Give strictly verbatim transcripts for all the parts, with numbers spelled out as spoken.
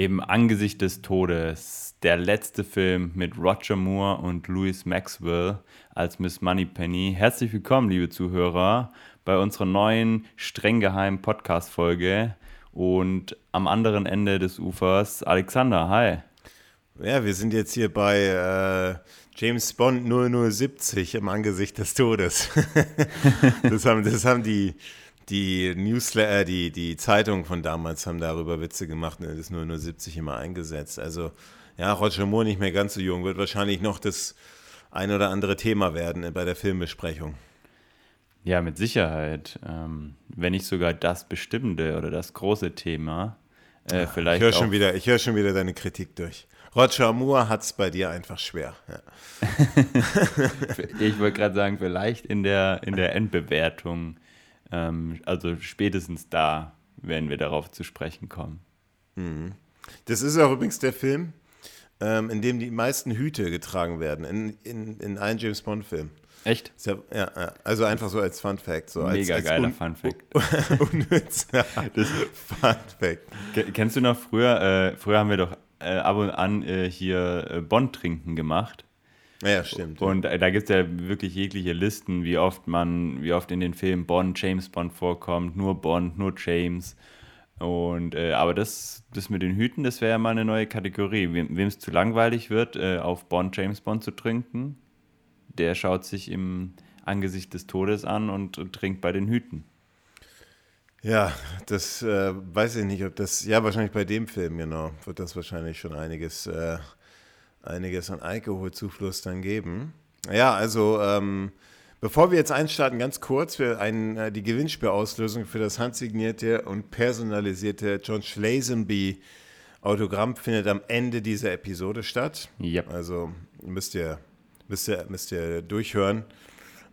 eben Angesichts des Todes, der letzte Film mit Roger Moore und Lois Maxwell als Miss Moneypenny. Herzlich willkommen, liebe Zuhörer, bei unserer neuen, streng geheimen Podcast-Folge. Und am anderen Ende des Ufers, Alexander, hi. Ja, wir sind jetzt hier bei äh, James Bond null null siebzig im Angesicht des Todes. das, haben, das haben die, die Newsletter, die, die Zeitungen von damals haben darüber Witze gemacht, ne, das null null siebzig immer eingesetzt. Also ja, Roger Moore nicht mehr ganz so jung, wird wahrscheinlich noch das ein oder andere Thema werden bei der Filmbesprechung. Ja, mit Sicherheit. Ähm, wenn nicht sogar das bestimmende oder das große Thema. Äh, ja, vielleicht ich höre schon wieder, ich höre schon wieder deine Kritik durch. Roger Moore hat es bei dir einfach schwer. Ja. Ich wollte gerade sagen, vielleicht in der, in der Endbewertung, ähm, also spätestens da werden wir darauf zu sprechen kommen. Mhm. Das ist auch übrigens der Film, ähm, in dem die meisten Hüte getragen werden, in, in, in einem James-Bond-Film. Echt? Ja, ja, also einfach so als Fun Fact. So Mega als, als geiler un- Fun Fact. Unnützer Fun Fact. K- kennst du noch früher, äh, früher haben wir doch Äh, ab und an äh, hier äh, Bond trinken gemacht. Ja, stimmt. Und äh, da gibt es ja wirklich jegliche Listen, wie oft man, wie oft in den Filmen Bond, James Bond vorkommt, nur Bond, nur James. Und äh, aber das, das mit den Hüten, das wäre ja mal eine neue Kategorie. Wem es zu langweilig wird, äh, auf Bond, James Bond zu trinken, der schaut sich im Angesicht des Todes an und, und trinkt bei den Hüten. Ja, das äh, weiß ich nicht, ob das, ja wahrscheinlich bei dem Film, genau, wird das wahrscheinlich schon einiges, äh, einiges an Alkoholzufluss dann geben. Ja, also ähm, bevor wir jetzt einstarten, ganz kurz für einen, äh, die Gewinnspielauslösung für das handsignierte und personalisierte George Lazenby Autogramm findet am Ende dieser Episode statt. Yep. Also müsst ihr, müsst ihr, müsst ihr durchhören.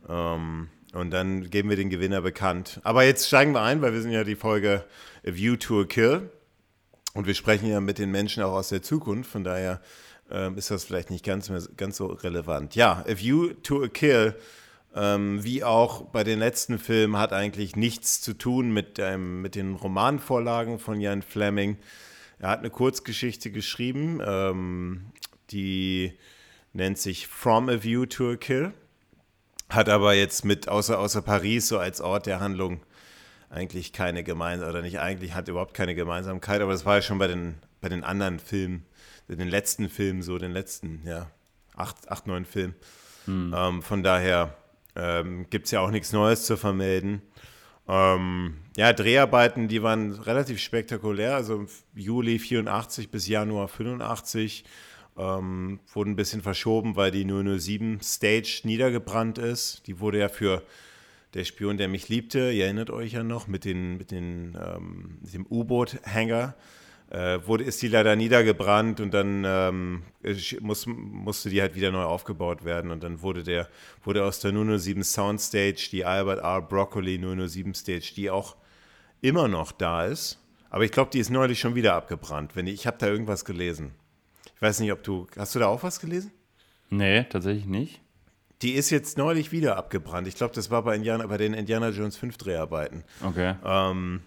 Ähm, Und dann geben wir den Gewinner bekannt. Aber jetzt steigen wir ein, weil wir sind ja die Folge A View to a Kill. Und wir sprechen ja mit den Menschen auch aus der Zukunft. Von daher ähm, ist das vielleicht nicht ganz, mehr, ganz so relevant. Ja, A View to a Kill, ähm, wie auch bei den letzten Filmen, hat eigentlich nichts zu tun mit, ähm, mit den Romanvorlagen von Ian Fleming. Er hat eine Kurzgeschichte geschrieben, ähm, die nennt sich From a View to a Kill. Hat aber jetzt mit, außer, außer Paris, so als Ort der Handlung, eigentlich keine Gemeinsamkeit, oder nicht eigentlich, hat überhaupt keine Gemeinsamkeit, aber das war ja schon bei den, bei den anderen Filmen, den letzten Filmen, so den letzten, ja, acht, acht neun Filmen. Hm. Ähm, von daher ähm, gibt es ja auch nichts Neues zu vermelden. Ähm, ja, Dreharbeiten, die waren relativ spektakulär, also Juli vierundachtzig bis Januar fünfundachtzig. Ähm, wurden ein bisschen verschoben, weil die null null sieben Stage niedergebrannt ist. Die wurde ja für Der Spion, der mich liebte, ihr erinnert euch ja noch, mit, den, mit, den, ähm, mit dem U-Boot-Hänger, äh, wurde, ist die leider niedergebrannt und dann ähm, muss, musste die halt wieder neu aufgebaut werden. Und dann wurde, der, wurde aus der null null sieben Soundstage die Albert R. Broccoli null null sieben Stage, die auch immer noch da ist. Aber ich glaube, die ist neulich schon wieder abgebrannt. Wenn ich ich habe da irgendwas gelesen. Ich weiß nicht, ob du, hast du da auch was gelesen? Nee, tatsächlich nicht. Die ist jetzt neulich wieder abgebrannt. Ich glaube, das war bei, Indiana, bei den Indiana Jones fünf Dreharbeiten. Okay. Ähm,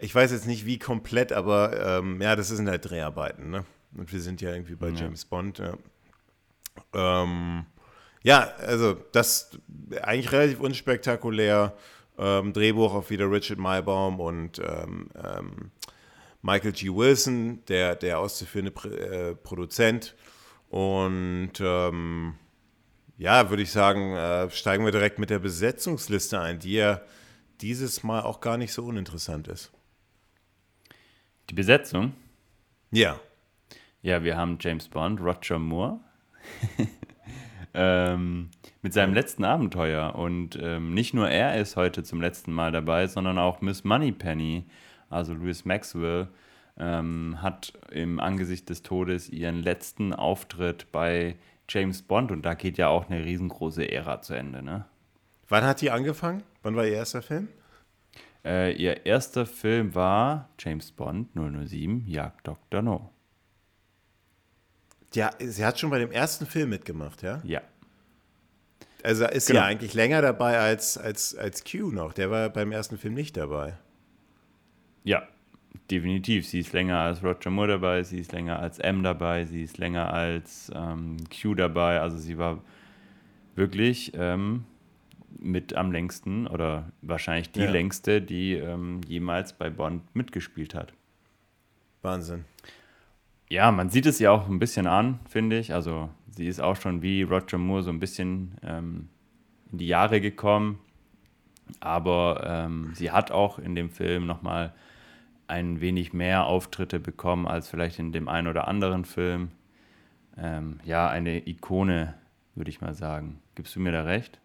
ich weiß jetzt nicht, wie komplett, aber ähm, ja, das sind halt Dreharbeiten, ne? Und wir sind ja irgendwie bei ja. James Bond. Ja. Ähm, ja, also das eigentlich relativ unspektakulär. Ähm, Drehbuch auch wieder Richard Maibaum und ähm, ähm, Michael G. Wilson, der, der auszuführende äh, Produzent. Und ähm, ja, würde ich sagen, äh, steigen wir direkt mit der Besetzungsliste ein, die ja dieses Mal auch gar nicht so uninteressant ist. Die Besetzung? Ja. Ja, wir haben James Bond, Roger Moore, ähm, mit seinem letzten Abenteuer. Und ähm, nicht nur er ist heute zum letzten Mal dabei, sondern auch Miss Moneypenny. Also Lois Maxwell ähm, hat im Angesicht des Todes ihren letzten Auftritt bei James Bond und da geht ja auch eine riesengroße Ära zu Ende, ne? Wann hat die angefangen? Wann war ihr erster Film? Äh, ihr erster Film war James Bond null null sieben, Jagd Doktor No. Ja, sie hat schon bei dem ersten Film mitgemacht, ja? Ja. Also ist genau. sie ja eigentlich länger dabei als, als, als Q noch. Der war beim ersten Film nicht dabei. Ja, Definitiv, sie ist länger als Roger Moore dabei, sie ist länger als M dabei, sie ist länger als ähm, Q dabei, also sie war wirklich ähm, mit am längsten oder wahrscheinlich die ja. längste, die ähm, jemals bei Bond mitgespielt hat. Wahnsinn. Ja, man sieht es ja auch ein bisschen an, finde ich, also sie ist auch schon wie Roger Moore so ein bisschen ähm, in die Jahre gekommen, aber ähm, sie hat auch in dem Film nochmal ein wenig mehr Auftritte bekommen als vielleicht in dem einen oder anderen Film. Ähm, ja, eine Ikone, würde ich mal sagen. Gibst du mir da recht?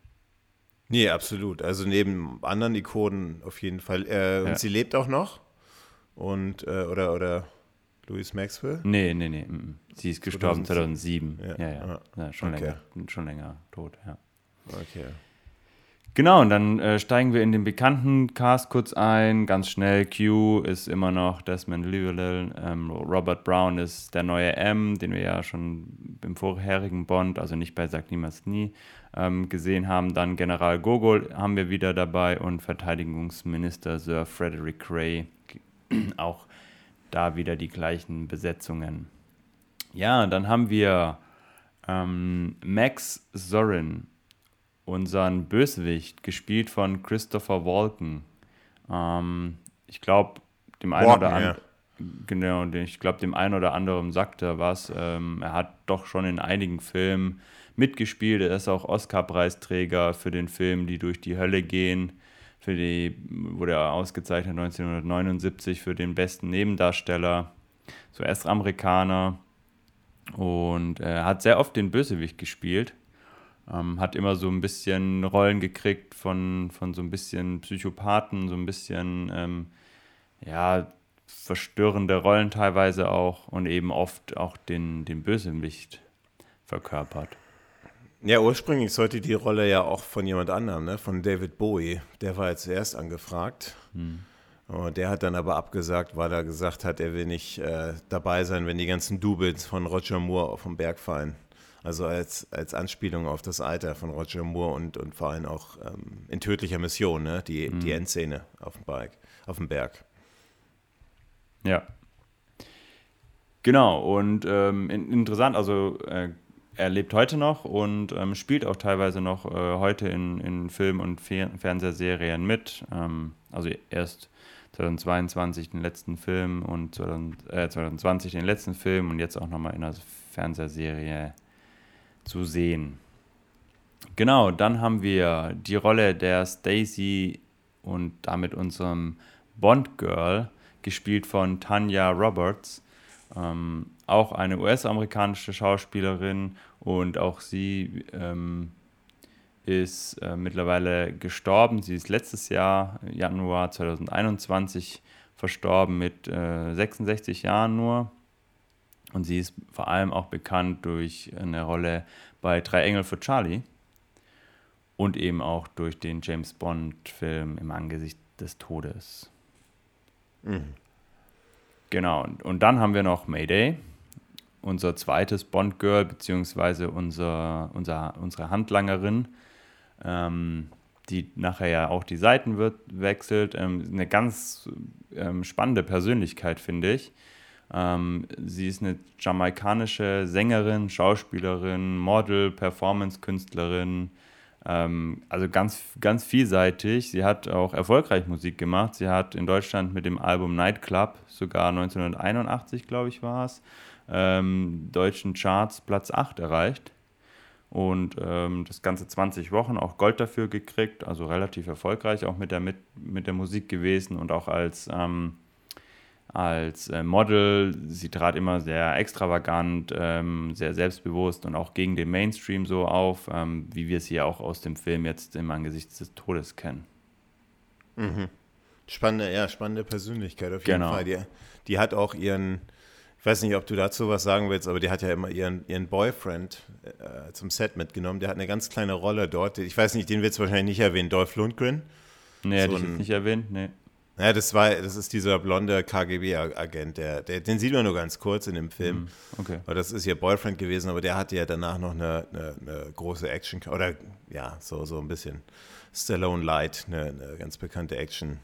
Nee, absolut. Also neben anderen Ikonen auf jeden Fall. Äh, und ja. sie lebt auch noch? Und, äh, oder, oder Lois Maxwell? Nee, nee, nee. Sie ist gestorben zweitausendsieben. zweitausendsieben. Ja, ja. ja. ja schon, okay. länger, schon länger tot, ja. Okay. Genau, und dann äh, steigen wir in den bekannten Cast kurz ein, ganz schnell. Q ist immer noch Desmond Llewellyn, ähm, Robert Brown ist der neue M, den wir ja schon im vorherigen Bond, also nicht bei Sag Niemals Nie, ähm, gesehen haben. Dann General Gogol haben wir wieder dabei und Verteidigungsminister Sir Frederick Grey, auch da wieder die gleichen Besetzungen. Ja, dann haben wir ähm, Max Zorin, unseren Bösewicht, gespielt von Christopher Walken. Ähm, ich glaube, dem einen Walken, oder anderen, ja. genau, ich glaube, dem einen oder anderen sagt er was. Ähm, er hat doch schon in einigen Filmen mitgespielt. Er ist auch Oscar-Preisträger für den Film Die durch die Hölle gehen. Für die wurde er ausgezeichnet neunzehnhundertneunundsiebzig für den besten Nebendarsteller. So, er ist Amerikaner und er hat sehr oft den Bösewicht gespielt. Ähm, hat immer so ein bisschen Rollen gekriegt von, von so ein bisschen Psychopathen, so ein bisschen ähm, ja, verstörende Rollen teilweise auch und eben oft auch den, den Bösewicht verkörpert. Ja, ursprünglich sollte die Rolle ja auch von jemand anderem, ne? Von David Bowie. Der war jetzt erst angefragt. Hm. Und der hat dann aber abgesagt, weil er gesagt hat, er will nicht äh, dabei sein, wenn die ganzen Doubles von Roger Moore vom Berg fallen. Also als, als Anspielung auf das Alter von Roger Moore und, und vor allem auch ähm, in tödlicher Mission, ne? die, mhm. die Endszene auf dem Berg, auf dem Berg. Ja. Genau, und ähm, interessant, also äh, er lebt heute noch und ähm, spielt auch teilweise noch äh, heute in, in Film- und Fer- Fernsehserien mit. Ähm, also erst zweitausendzweiundzwanzig den letzten Film und zweitausendzwanzig den letzten Film und jetzt auch nochmal in einer Fernsehserie zu sehen. Genau, dann haben wir die Rolle der Stacy und damit unserem Bond-Girl, gespielt von Tanya Roberts, ähm, auch eine U S-amerikanische Schauspielerin, und auch sie ähm, ist äh, mittlerweile gestorben. Sie ist letztes Jahr, Januar zweitausendeinundzwanzig, verstorben mit äh, sechsundsechzig Jahren nur. Und sie ist vor allem auch bekannt durch eine Rolle bei Drei Engel für Charlie und eben auch durch den James-Bond-Film Im Angesicht des Todes. Mhm. Genau, und dann haben wir noch May Day, unser zweites Bond-Girl, beziehungsweise unser, unser, unsere Handlangerin, ähm, die nachher ja auch die Seiten wird, wechselt. Ähm, eine ganz ähm, spannende Persönlichkeit, finde ich. Ähm, sie ist eine jamaikanische Sängerin, Schauspielerin, Model, Performance-Künstlerin, ähm, also ganz, ganz vielseitig. Sie hat auch erfolgreich Musik gemacht. Sie hat in Deutschland mit dem Album Nightclub, sogar neunzehnhunderteinundachtzig, glaube ich, war es, ähm, deutschen Charts Platz acht erreicht und ähm, das ganze zwanzig Wochen auch Gold dafür gekriegt, also relativ erfolgreich auch mit der, mit, mit der Musik gewesen und auch als... Ähm, als Model. Sie trat immer sehr extravagant, ähm, sehr selbstbewusst und auch gegen den Mainstream so auf, ähm, wie wir es hier auch aus dem Film jetzt Im Angesicht des Todes kennen. Mhm. Spannende, ja, spannende Persönlichkeit auf jeden genau. Fall. Die, die hat auch ihren, ich weiß nicht, ob du dazu was sagen willst, aber die hat ja immer ihren, ihren Boyfriend äh, zum Set mitgenommen. Der hat eine ganz kleine Rolle dort. Ich weiß nicht, den willst du wahrscheinlich nicht erwähnen. Dolph Lundgren. Nee, so hätte ich jetzt nicht erwähnt, nee. Ja, das war, das ist dieser blonde K G B-Agent, der, der, den sieht man nur ganz kurz in dem Film. Okay. Das ist ihr Boyfriend gewesen, aber der hatte ja danach noch eine, eine, eine große Action, oder ja, so, so ein bisschen Stallone Light, eine, eine ganz bekannte Action,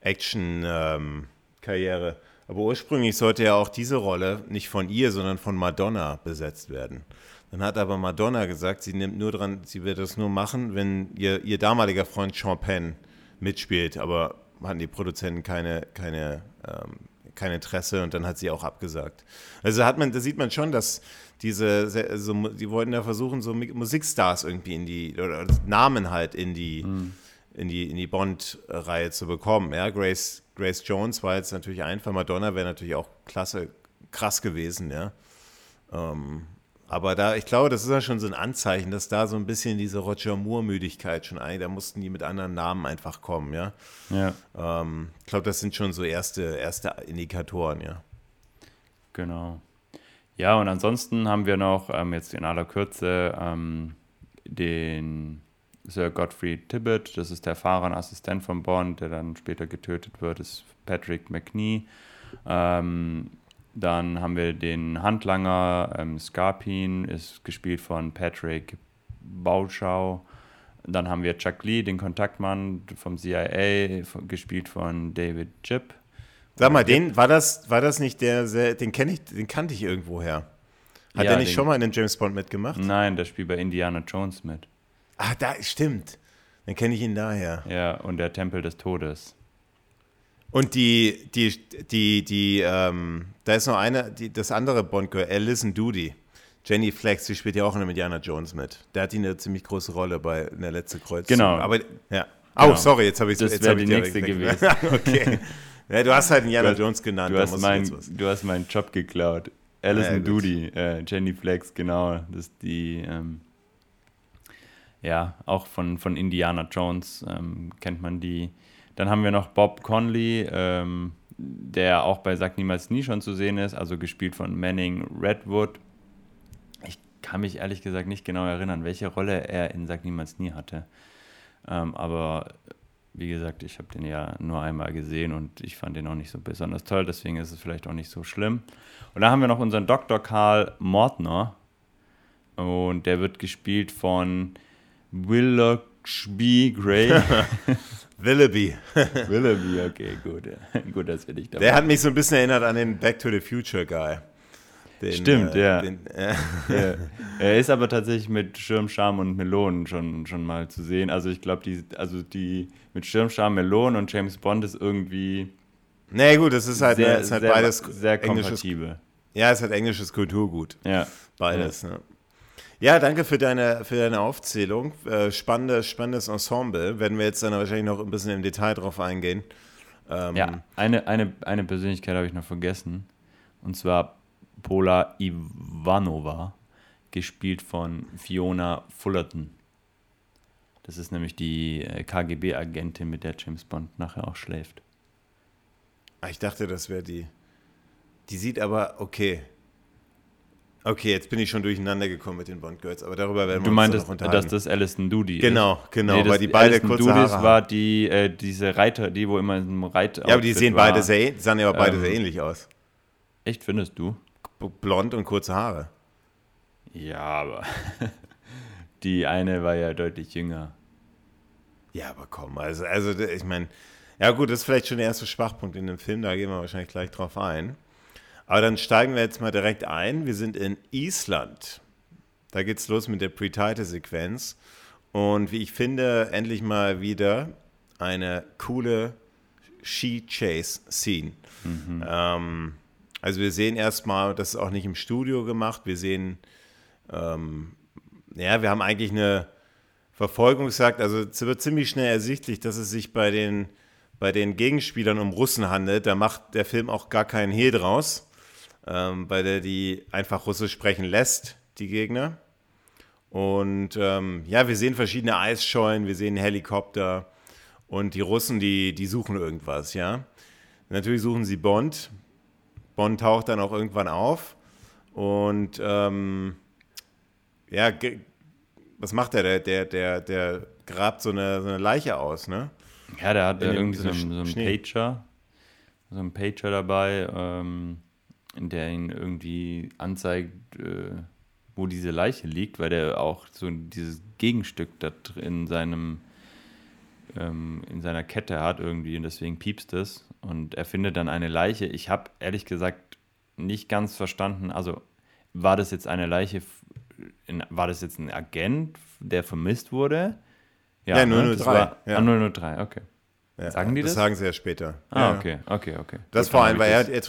Action ähm, Karriere. Aber ursprünglich sollte ja auch diese Rolle nicht von ihr, sondern von Madonna besetzt werden. Dann hat aber Madonna gesagt, sie nimmt nur dran, sie wird das nur machen, wenn ihr, ihr damaliger Freund Sean Penn mitspielt. Aber hatten die Produzenten keine, keine, ähm, kein Interesse und dann hat sie auch abgesagt. Also hat man, da sieht man schon, dass diese, also die wollten ja versuchen, so Musikstars irgendwie in die, oder Namen halt in die, mhm. in die, in die Bond-Reihe zu bekommen. Ja, Grace, Grace Jones war jetzt natürlich einfach, Madonna wäre natürlich auch klasse, krass gewesen, ja. Ähm, aber da, ich glaube, das ist ja schon so ein Anzeichen, dass da so ein bisschen diese Roger Moore-Müdigkeit schon ein, da mussten die mit anderen Namen einfach kommen, ja. Ja. Ähm, ich glaube, das sind schon so erste, erste Indikatoren, ja. Genau. Ja, und ansonsten haben wir noch ähm, jetzt in aller Kürze ähm, den Sir Godfrey Tibbet, das ist der Fahrer und Assistent von Bond, der dann später getötet wird, ist Patrick Macnee. Ähm, dann haben wir den Handlanger, ähm, Scarpin, ist gespielt von Patrick Bauchau. Dann haben wir Chuck Lee, den Kontaktmann vom C I A, von, gespielt von David Yip. Sag mal, den war das, war das nicht der, sehr, den kenne ich, den kannte ich irgendwoher. Hat ja, er nicht den, schon mal in den James Bond mitgemacht? Nein, der spielt bei Indiana Jones mit. Ah, da stimmt. Dann kenne ich ihn daher. Ja, und der Tempel des Todes. Und die, die, die, die, ähm, da ist noch eine, die, das andere Bond-Girl, Alison Doody. Jenny Flex, die spielt ja auch in Indiana Jones mit. Da hat die eine ziemlich große Rolle bei in der letzten Kreuzzug. Genau. Aber, ja. Oh, genau. Sorry, jetzt habe ich es. Das wäre die nächste gewesen. Okay. Ja, du hast halt Indiana Jones genannt. Du hast, mein, du, du hast meinen Job geklaut. Alison ja, Doody, äh, Jenny Flex, genau. Das ist die, ähm, ja, auch von, von Indiana Jones ähm, kennt man die. Dann haben wir noch Bob Conley, ähm, der auch bei Sag Niemals Nie schon zu sehen ist, also gespielt von Manning Redwood. Ich kann mich ehrlich gesagt nicht genau erinnern, welche Rolle er in Sag Niemals Nie hatte. Ähm, aber wie gesagt, ich habe den ja nur einmal gesehen und ich fand den auch nicht so besonders toll, deswegen ist es vielleicht auch nicht so schlimm. Und dann haben wir noch unseren Doktor Karl Mortner und der wird gespielt von Willoughby Gray. Willoughby. Willoughby, okay, gut. Gut, dass wir dich dabei. Der hat mich so ein bisschen erinnert an den Back to the Future Guy. Den, Stimmt, äh, ja. Den, äh. ja. Er ist aber tatsächlich mit Schirmscham und Melonen schon, schon mal zu sehen. Also ich glaube, die, also die mit Schirmscham, Melonen und James Bond ist irgendwie. Nee, gut, das ist halt, sehr, ne, ist halt sehr, beides sehr kompatibel. Ja, es hat englisches Kulturgut. Ja. Beides, ja. Ne? Ja, danke für deine, für deine Aufzählung. Äh, spannende, spannendes Ensemble. Werden wir jetzt dann wahrscheinlich noch ein bisschen im Detail drauf eingehen. Ähm, ja, eine, eine, eine Persönlichkeit habe ich noch vergessen. Und zwar Pola Ivanova, gespielt von Fiona Fullerton. Das ist nämlich die K G B-Agentin, mit der James Bond nachher auch schläft. Ich dachte, das wäre die. Die sieht aber, okay. Okay, jetzt bin ich schon durcheinander gekommen mit den Bond-Girls, aber darüber werden wir du uns meintest, noch unterhalten. Du meintest, dass das Alison Doody ist. Genau, genau, nee, weil die beide kurze Doody Haare haben. War die, äh, diese Reiter, die wo immer in einem Reiter. Ja, aber die sehen war. beide sehr, sahen aber beide ähm, sehr ähnlich aus. Echt, findest du? Blond und kurze Haare. Ja, aber die eine war ja deutlich jünger. Ja, aber komm, also, also ich meine, ja gut, das ist vielleicht schon der erste Schwachpunkt in dem Film, da gehen wir wahrscheinlich gleich drauf ein. Aber dann steigen wir jetzt mal direkt ein. Wir sind in Island. Da geht's los mit der Pre-Title-Sequenz. Und wie ich finde, endlich mal wieder eine coole She-Chase-Scene. Mhm. Ähm, also wir sehen erstmal, das ist auch nicht im Studio gemacht. Wir sehen, ähm, ja, wir haben eigentlich eine Verfolgungsjagd. Also es wird ziemlich schnell ersichtlich, dass es sich bei den, bei den Gegenspielern um Russen handelt. Da macht der Film auch gar keinen Hehl draus. Ähm, bei der die einfach Russisch sprechen lässt, die Gegner. Und ähm, ja, wir sehen verschiedene Eisschollen, wir sehen Helikopter und die Russen, die, die suchen irgendwas, ja. Natürlich suchen sie Bond. Bond taucht dann auch irgendwann auf und ähm, ja, ge- was macht der? Der, der, der, der grabt so eine, so eine Leiche aus, ne? Ja, der hat ja irgendwie so, so einen Pager, so einen Pager dabei, ähm, in der ihn irgendwie anzeigt, äh, wo diese Leiche liegt, weil der auch so dieses Gegenstück da drin in seinem ähm, in seiner Kette hat irgendwie und deswegen piepst es und er findet dann eine Leiche. Ich habe ehrlich gesagt nicht ganz verstanden, also war das jetzt eine Leiche, in, war das jetzt ein Agent, der vermisst wurde? Ja, ja null null drei. Das war, ja. Ah, null null drei, okay. Ja, sagen die das? Das sagen sie ja später. Ah, ja. okay, okay, okay. Das so vor allem, weil er, er,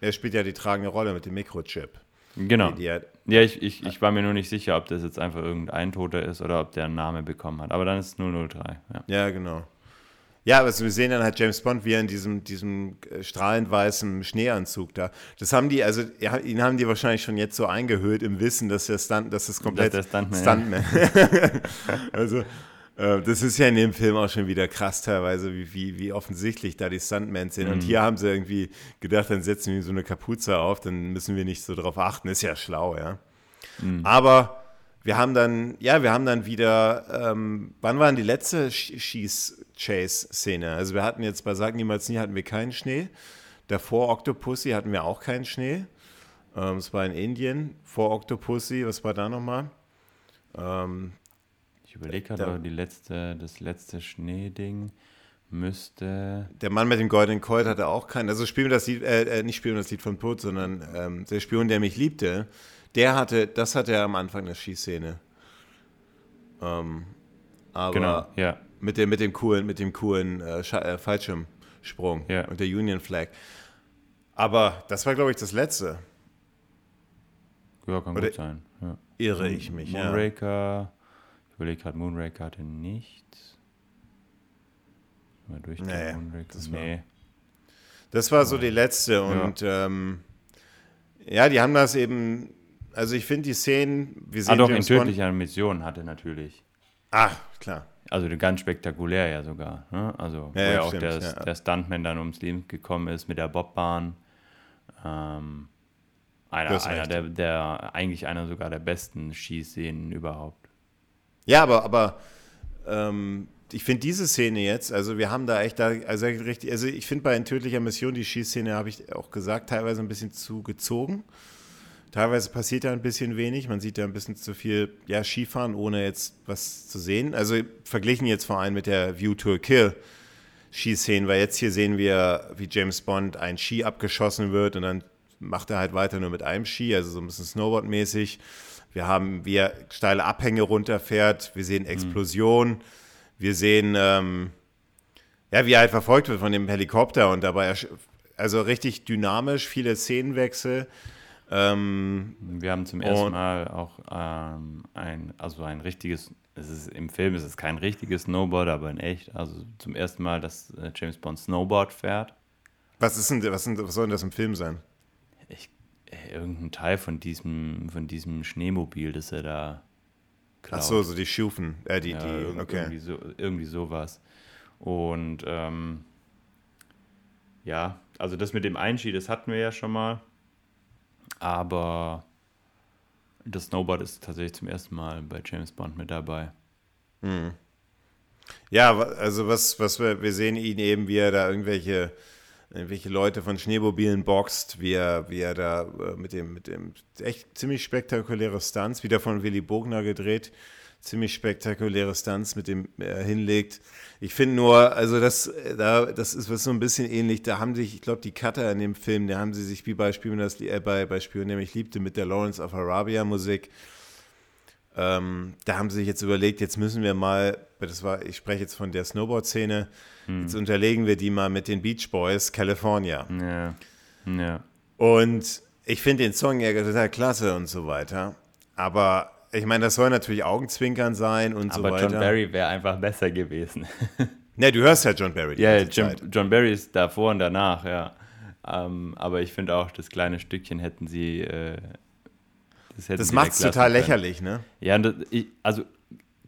er spielt ja die tragende Rolle mit dem Mikrochip. Genau. Die, die hat, ja, ich, ich, ich war mir nur nicht sicher, ob das jetzt einfach irgendein Toter ist oder ob der einen Namen bekommen hat. Aber dann ist es null null drei. Ja, ja genau. Ja, aber also wir sehen dann halt James Bond, wie er in diesem, diesem strahlend weißen Schneeanzug da. Das haben die, also ihn haben die wahrscheinlich schon jetzt so eingehüllt im Wissen, dass der Stunt, dass das komplett dass der Stuntman. Stuntman. Also das ist ja in dem Film auch schon wieder krass teilweise, wie, wie, wie offensichtlich da die Stuntmen sind. Mhm. Und hier haben sie irgendwie gedacht, dann setzen wir so eine Kapuze auf, dann müssen wir nicht so drauf achten. Ist ja schlau, ja. Mhm. Aber wir haben dann, ja, wir haben dann wieder, ähm, wann war denn die letzte Schieß-Chase-Szene? Also wir hatten jetzt bei Sag Niemals Nie hatten wir keinen Schnee. Davor Octopussy hatten wir auch keinen Schnee. Ähm, es war in Indien. Vor Octopussy, was war da nochmal? Ähm, Ich überlege gerade, die letzte, das letzte Schneeding müsste... Der Mann mit dem goldenen Colt hatte auch keinen. Also Spiel mir das Lied, äh, nicht Spiel mir das Lied von Tod, sondern ähm, der Spion, der mich liebte, der hatte, das hatte er am Anfang der Schießszene. Ähm, aber genau, ja. Mit dem, mit dem coolen, mit dem coolen äh, Sch- äh, Fallschirmsprung ja. Und der Union Flag. Aber das war, glaube ich, das letzte. Ja, kann Oder gut sein. Ja. Irre ich mich, Moonraker, ja. Ich überlege gerade, Moonraker hatte nichts. Mal durch nee, Moonraker. Das war, nee. Das war so die letzte. Und ja, ähm, ja die haben das eben, also ich finde die Szenen, wir sehen ah, doch, in tödlicher Mission hatte natürlich. Ach, klar. Also ganz spektakulär ja sogar. Ne? Also ja, wo ja, ja auch stimmt, der, ja. der Stuntman dann ums Leben gekommen ist mit der Bobbahn. Ähm, einer einer der, der, eigentlich einer sogar der besten Schießszenen überhaupt. Ja, aber, aber ähm, ich finde diese Szene jetzt, also wir haben da echt da, also richtig, also ich finde bei In tödlicher Mission die Schießszene, habe ich auch gesagt, teilweise ein bisschen zu gezogen. Teilweise passiert da ein bisschen wenig, man sieht da ein bisschen zu viel, ja, Skifahren, ohne jetzt was zu sehen. Also verglichen jetzt vor allem mit der View to a Kill Schießszene, weil jetzt hier sehen wir, wie James Bond ein Ski abgeschossen wird und dann macht er halt weiter nur mit einem Ski, also so ein bisschen Snowboard-mäßig. Wir haben, wie er steile Abhänge runterfährt, wir sehen Explosionen, mhm. wir sehen, ähm, ja, wie er halt verfolgt wird von dem Helikopter und dabei, also richtig dynamisch, viele Szenenwechsel. Ähm, wir haben zum ersten Mal auch ähm, ein, also ein richtiges, es ist, im Film ist es kein richtiges Snowboard, aber in echt, also zum ersten Mal, dass äh, James Bond Snowboard fährt. Was ist denn, was, sind, was soll denn das im Film sein? Ich irgendein Teil von diesem, von diesem Schneemobil, das er da klaut. Ach so, so die Schufen. Äh, die, ja, die, okay. Irgendwie, so, irgendwie sowas. Und ähm, ja, also das mit dem Einski, das hatten wir ja schon mal. Aber das Snowboard ist tatsächlich zum ersten Mal bei James Bond mit dabei. Mhm. Ja, also was, was wir, wir sehen ihn eben, wie er da irgendwelche irgendwelche Leute von Schneemobilen boxt, wie er, wie er da mit dem, mit dem echt ziemlich spektakuläre Stunts, wieder von Willi Bogner gedreht, ziemlich spektakuläre Stunts mit dem äh, hinlegt. Ich finde nur, also das, da, das ist was so ein bisschen ähnlich, da haben sich, ich glaube, die Cutter in dem Film, da haben sie sich wie bei Spion, das, äh, bei, bei Spion, der mich liebte, mit der Lawrence of Arabia Musik, ähm, da haben sie sich jetzt überlegt, jetzt müssen wir mal, das war, ich spreche jetzt von der Snowboard-Szene, jetzt unterlegen wir die mal mit den Beach Boys, California. Ja. Ja. Und ich finde den Song ja total klasse und so weiter. Aber ich meine, das soll natürlich Augenzwinkern sein und aber so weiter. Aber John Barry wäre einfach besser gewesen. Ne, du hörst ja John Barry. Die ja, Jim, John Barry ist davor und danach, ja. Ähm, aber ich finde auch, das kleine Stückchen hätten sie. Äh, das hätten das macht es total lächerlich, ne? Ja, das, ich, also.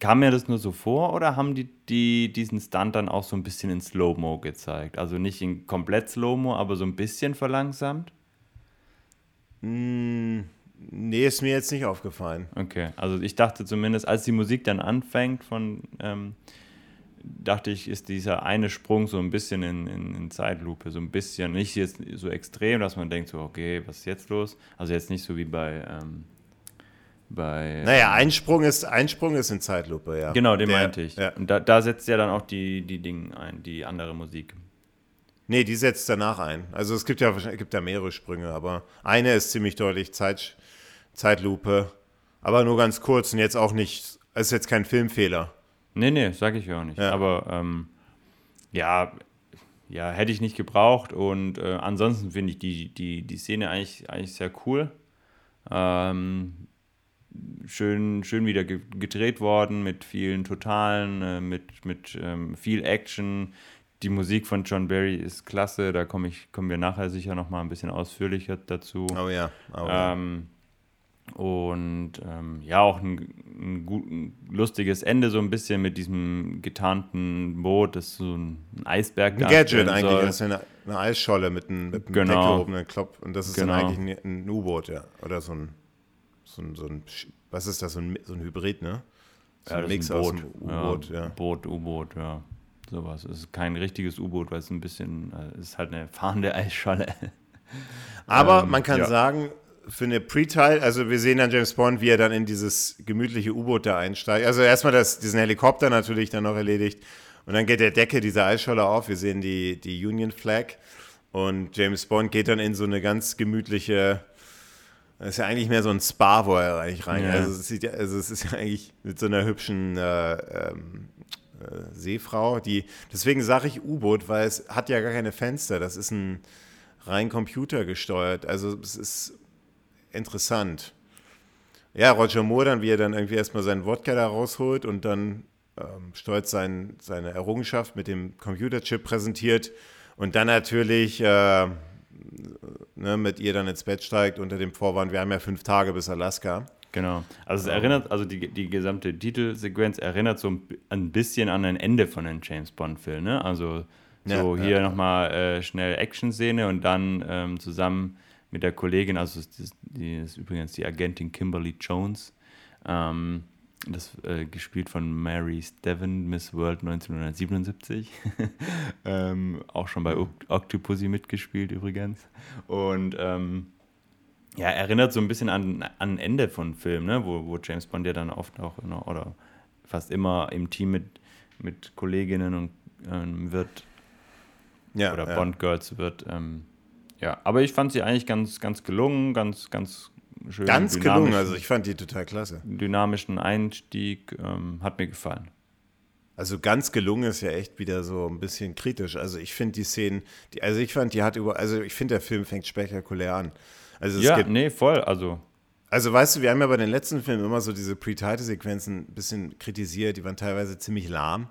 Kam mir das nur so vor oder haben die, die diesen Stunt dann auch so ein bisschen in Slow-Mo gezeigt? Also nicht in komplett Slow-Mo, aber so ein bisschen verlangsamt? Mm, nee, ist mir jetzt nicht aufgefallen. Okay, also ich dachte zumindest, als die Musik dann anfängt, von, ähm, dachte ich, ist dieser eine Sprung so ein bisschen in, in, in Zeitlupe, so ein bisschen, nicht jetzt so extrem, dass man denkt so, okay, was ist jetzt los? Also jetzt nicht so wie bei... Ähm, Bei, naja, Einsprung ist, Einsprung ist in Zeitlupe, ja. Genau, den der, meinte ich. Ja. Und da, da setzt ja dann auch die, die Dinge ein, die andere Musik. Nee, die setzt danach ein. Also es gibt ja, es gibt ja mehrere Sprünge, aber eine ist ziemlich deutlich Zeit, Zeitlupe, aber nur ganz kurz und jetzt auch nicht, es ist jetzt kein Filmfehler. Nee, nee, sag ich ja auch nicht. Ja. Aber ähm, ja, ja, hätte ich nicht gebraucht und äh, ansonsten finde ich die, die, die Szene eigentlich, eigentlich sehr cool. Ähm, Schön, schön wieder gedreht worden mit vielen Totalen, mit, mit ähm, viel Action. Die Musik von John Barry ist klasse, da komme ich, kommen wir nachher sicher nochmal ein bisschen ausführlicher dazu. Oh ja, oh ja. Ähm, und ähm, ja, auch ein, ein, gut, ein lustiges Ende so ein bisschen mit diesem getarnten Boot, das so ein Eisberg da ist. Ein Gadget eigentlich, soll. Das ist eine, eine Eisscholle mit einem, mit einem genau. Deckel oben, einen Klopf. Und das ist genau. dann eigentlich ein, ein U-Boot, ja, oder so ein... So ein, so ein, was ist das, so ein, so ein Hybrid, ne? So ja, ein Mix aus dem U-Boot, ja. ja. Boot, U-Boot, ja. Sowas. Es ist kein richtiges U-Boot, weil es ein bisschen, es ist halt eine fahrende Eisscholle. Aber ähm, man kann ja. sagen, für eine Pre-Teil, also wir sehen dann James Bond, wie er dann in dieses gemütliche U-Boot da einsteigt. Also erstmal das, diesen Helikopter natürlich dann noch erledigt. Und dann geht der Deckel dieser Eisscholle auf. Wir sehen die, die Union Flag. Und James Bond geht dann in so eine ganz gemütliche. Das ist ja eigentlich mehr so ein Spa, wo er eigentlich rein ja. also, es ist ja, also es ist ja eigentlich mit so einer hübschen äh, äh, Seefrau, die, deswegen sage ich U-Boot, weil es hat ja gar keine Fenster, das ist ein rein computergesteuert, also es ist interessant. Ja, Roger Moore dann, wie er dann irgendwie erstmal seinen Wodka da rausholt und dann ähm, stolz sein, seine Errungenschaft mit dem Computerchip präsentiert und dann natürlich... Äh, Ne, mit ihr dann ins Bett steigt unter dem Vorwand, wir haben ja fünf Tage bis Alaska. Genau. Also es ähm. erinnert, also die, die gesamte Titelsequenz erinnert so ein, ein bisschen an ein Ende von einem James-Bond-Film, ne? Also so ja, hier ja. nochmal äh, schnell Action-Szene und dann ähm, zusammen mit der Kollegin, also das ist, die ist übrigens die Agentin Kimberly Jones, ähm, das äh, gespielt von Mary Steven, Miss World neunzehnhundertsiebenundsiebzig. ähm, auch schon bei Octopussy mitgespielt übrigens. Und ähm, ja, erinnert so ein bisschen an ein Ende von Film, ne? wo, wo James Bond ja dann oft auch in, oder fast immer im Team mit, mit Kolleginnen und ähm, wird. Ja, oder ja. Bond Girls wird. Ähm, ja, aber ich fand sie eigentlich ganz, ganz gelungen, ganz, ganz. Schön ganz gelungen, also ich fand die total klasse. Dynamischen Einstieg, ähm, hat mir gefallen. Also ganz gelungen ist ja echt wieder so ein bisschen kritisch. Also ich finde die Szenen, die, also ich fand, die hat über, also ich finde, der Film fängt spektakulär an. Also es ja, gibt, nee, voll, also. Also weißt du, wir haben ja bei den letzten Filmen immer so diese Pre-Title-Sequenzen ein bisschen kritisiert, die waren teilweise ziemlich lahm.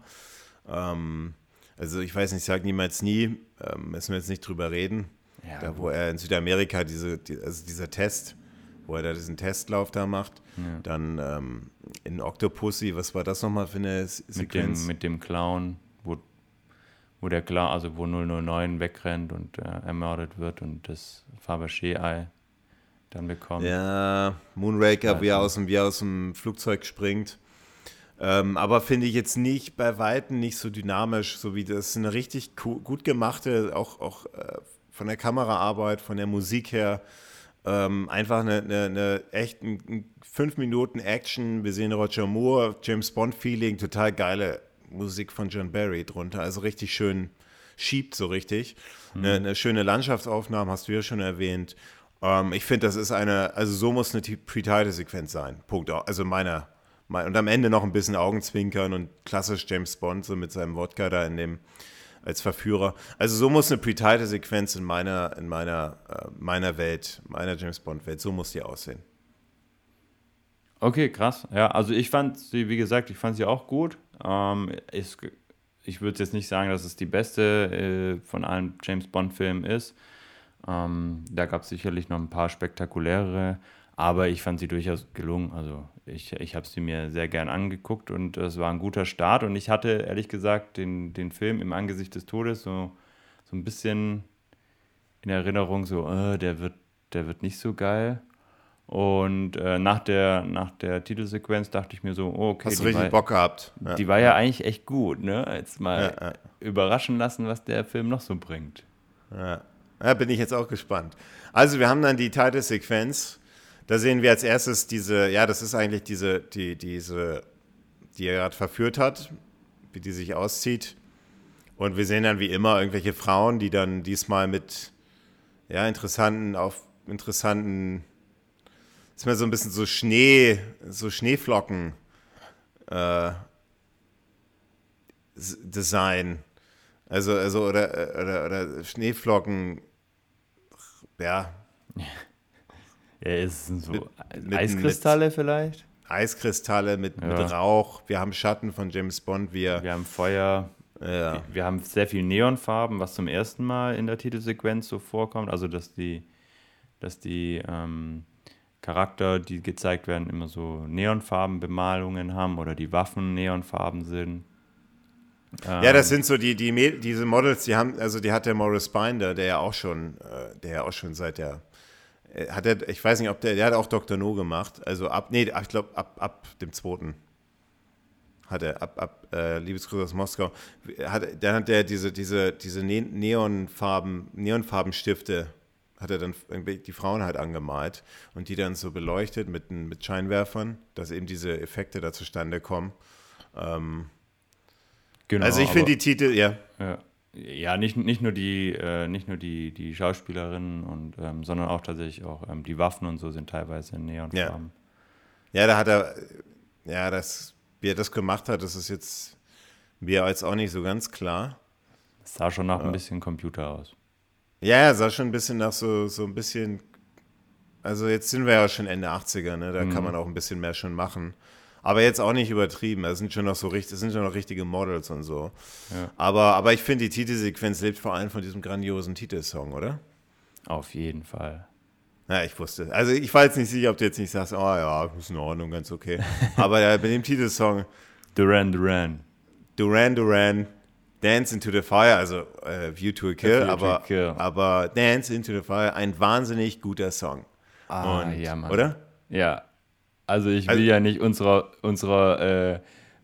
Ähm, also ich weiß nicht, ich sage niemals nie, ähm, müssen wir jetzt nicht drüber reden. Ja, da wo gut. er in Südamerika, diese, die, also dieser Test, wo er da diesen Testlauf da macht. Ja. Dann ähm, in Octopussy, was war das nochmal für eine Sequenz? Mit dem, mit dem Clown, wo, wo der Clown, also wo null null neun wegrennt und äh, ermordet wird und das Fabergé-Ei dann bekommt. Ja, Moonraker, also. wie, er aus dem, wie er aus dem Flugzeug springt. Ähm, aber finde ich jetzt nicht, bei Weitem nicht so dynamisch, so wie das eine richtig co- gut gemachte, auch, auch äh, von der Kameraarbeit, von der Musik her, Ähm, einfach eine, eine, eine echt fünf Minuten Action, wir sehen Roger Moore, James Bond Feeling, total geile Musik von John Barry drunter, also richtig schön schiebt so richtig. Mhm. Eine, eine schöne Landschaftsaufnahme, hast du ja schon erwähnt. Ähm, ich finde, das ist eine, also so muss eine Pre-Title-Sequenz sein, Punkt. Also meiner, mein, und am Ende noch ein bisschen Augenzwinkern und klassisch James Bond so mit seinem Wodka da in dem, als Verführer. Also so muss eine Pre-Title-Sequenz in meiner, in meiner, äh, meiner Welt, meiner James-Bond-Welt, so muss die aussehen. Okay, krass. Ja, also ich fand sie, wie gesagt, ich fand sie auch gut. Ähm, ich ich würde jetzt nicht sagen, dass es die beste äh, von allen James-Bond-Filmen ist. Ähm, da gab es sicherlich noch ein paar spektakulärere, aber ich fand sie durchaus gelungen. Also Ich, ich habe sie mir sehr gern angeguckt und es war ein guter Start. Und ich hatte, ehrlich gesagt, den, den Film im Angesicht des Todes so, so ein bisschen in Erinnerung, so, äh, der wird, der wird nicht so geil. Und äh, nach, der, nach der Titelsequenz dachte ich mir so, oh, okay. Hast du richtig war, Bock gehabt. Ja. Die war ja eigentlich echt gut, ne? Jetzt mal ja, ja. überraschen lassen, was der Film noch so bringt. Ja, da bin ich jetzt auch gespannt. Also wir haben dann die Titelsequenz. Da sehen wir als erstes diese, ja, das ist eigentlich diese, die, diese, die er gerade verführt hat, wie die sich auszieht. Und wir sehen dann wie immer irgendwelche Frauen, die dann diesmal mit, ja, interessanten, auf interessanten, ist mal so ein bisschen so Schnee, so Schneeflocken, äh, Design. Also, also, oder, oder, oder Schneeflocken, ja. Ja, es sind so mit, mit, Eiskristalle mit, vielleicht? Eiskristalle mit, ja. mit Rauch. Wir haben Schatten von James Bond. Wir, wir haben Feuer. Ja. Wir, wir haben sehr viel Neonfarben, was zum ersten Mal in der Titelsequenz so vorkommt. Also, dass die, dass die ähm, Charakter, die gezeigt werden, immer so Neonfarbenbemalungen haben oder die Waffen Neonfarben sind. Ähm, ja, das sind so die, die diese Models, die haben, also die hat der Maurice Binder, der ja auch schon, der ja auch schon seit der Hat er, ich weiß nicht, ob der, der hat auch Doktor No gemacht. Also ab, nee, ich glaube, ab, ab dem zweiten hat er, ab, ab äh, Liebesgrüße aus Moskau, hat, dann hat er diese, diese, diese Neonfarben, Neonfarbenstifte, hat er dann die Frauen halt angemalt und die dann so beleuchtet mit, mit Scheinwerfern, dass eben diese Effekte da zustande kommen. Ähm, genau, also ich finde die Titel, ja. ja. Ja, nicht, nicht nur die, äh, nicht nur die, die Schauspielerinnen, und, ähm, sondern auch tatsächlich auch ähm, die Waffen und so sind teilweise in Neonfarben. Ja. ja, da hat er, ja, das, wie er das gemacht hat, das ist jetzt mir jetzt auch nicht so ganz klar. Das sah schon nach ja. ein bisschen Computer aus. Ja, sah schon ein bisschen nach so, so ein bisschen, also jetzt sind wir ja schon Ende achtziger, ne? Da mhm. kann man auch ein bisschen mehr schon machen. Aber jetzt auch nicht übertrieben. Es sind schon noch so richtig, es sind schon noch richtige Models und so. Ja. Aber, aber ich finde, die Titelsequenz lebt vor allem von diesem grandiosen Titelsong, oder? Auf jeden Fall. Ja, ich wusste. Also ich war jetzt nicht sicher, ob du jetzt nicht sagst, oh ja, ist in Ordnung, ganz okay. Aber ja, bei dem Titelsong Duran Duran. Duran Duran, Dance into the Fire, also äh, View to a Kill, aber, kill. aber Dance into the Fire, ein wahnsinnig guter Song. Ah, und, ja, Mann. Oder? Ja. Also ich will also, ja nicht unserer, unserer, äh,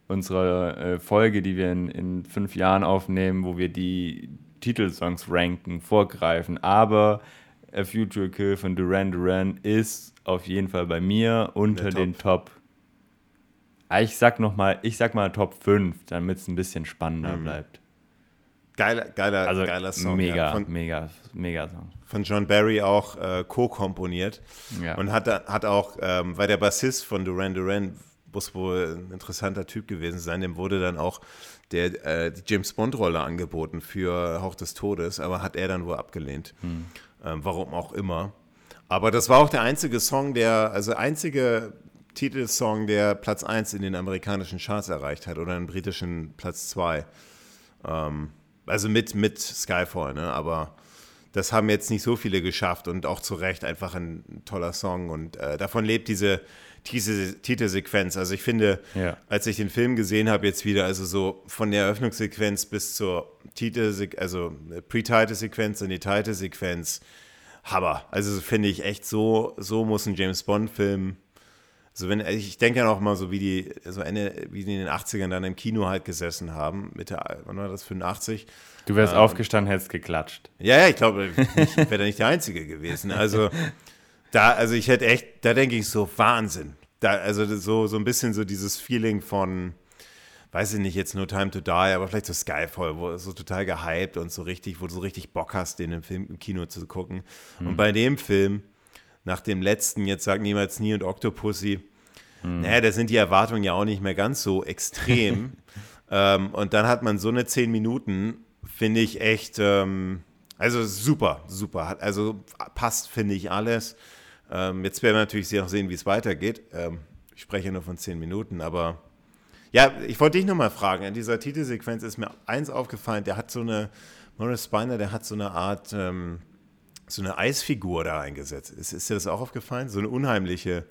unserer äh, Folge, die wir in, in fünf Jahren aufnehmen, wo wir die Titelsongs ranken, vorgreifen. Aber A View to a Kill von Duran Duran ist auf jeden Fall bei mir unter den Top. Top. Ich sag noch mal, ich sag mal Top fünf, damit es ein bisschen spannender mhm. bleibt. Geiler, geiler, also geiler Song. Mega, ja. von, mega, mega Song. Von John Barry auch äh, co-komponiert. Ja. Und hat, hat auch, ähm, weil der Bassist von Duran Duran muss wohl ein interessanter Typ gewesen sein, dem wurde dann auch der, äh, die James-Bond-Rolle angeboten für Hauch des Todes, aber hat er dann wohl abgelehnt. Hm. Ähm, warum auch immer. Aber das war auch der einzige Song, der, also einzige Titelsong, der Platz eins in den amerikanischen Charts erreicht hat oder in den britischen Platz zwei. Ähm, Also mit, mit Skyfall, ne? Aber das haben jetzt nicht so viele geschafft und auch zu Recht, einfach ein toller Song. Und äh, davon lebt diese, diese Titelsequenz. Also ich finde, ja. als ich den Film gesehen habe jetzt wieder, also so von der Eröffnungssequenz bis zur Titelsequenz, also Pre-Title-Sequenz und die Title-Sequenz, Hammer. Also finde ich echt, so, so muss ein James-Bond-Film. Also wenn, ich denke ja noch mal so, wie die, so Ende, wie die in den achtzigern dann im Kino halt gesessen haben, Mitte, wann war das, fünfundachtzig? Du wärst ähm, aufgestanden, hättest geklatscht. Ja, ja, ich glaube, ich wäre da nicht der Einzige gewesen. Also da, also ich hätte echt, da denke ich so, Wahnsinn. Da, also so, so ein bisschen so dieses Feeling von, weiß ich nicht, jetzt No Time to Die, aber vielleicht so Skyfall, wo so total gehypt und so richtig, wo du so richtig Bock hast, den im Film, im Kino zu gucken. Mhm. Und bei dem Film, nach dem letzten, jetzt sagt Niemals Nie und Octopussy, mhm. naja, da sind die Erwartungen ja auch nicht mehr ganz so extrem. ähm, und dann hat man so eine zehn Minuten, finde ich echt, ähm, also super, super. Also passt, finde ich, alles. Ähm, jetzt werden wir natürlich noch sehen, wie es weitergeht. Ähm, ich spreche nur von zehn Minuten, aber ja, ich wollte dich nochmal fragen. In dieser Titelsequenz ist mir eins aufgefallen, der hat so eine, Maurice Binder, der hat so eine Art, ähm, so eine Eisfigur da eingesetzt. Ist, ist dir das auch aufgefallen? So eine unheimliche,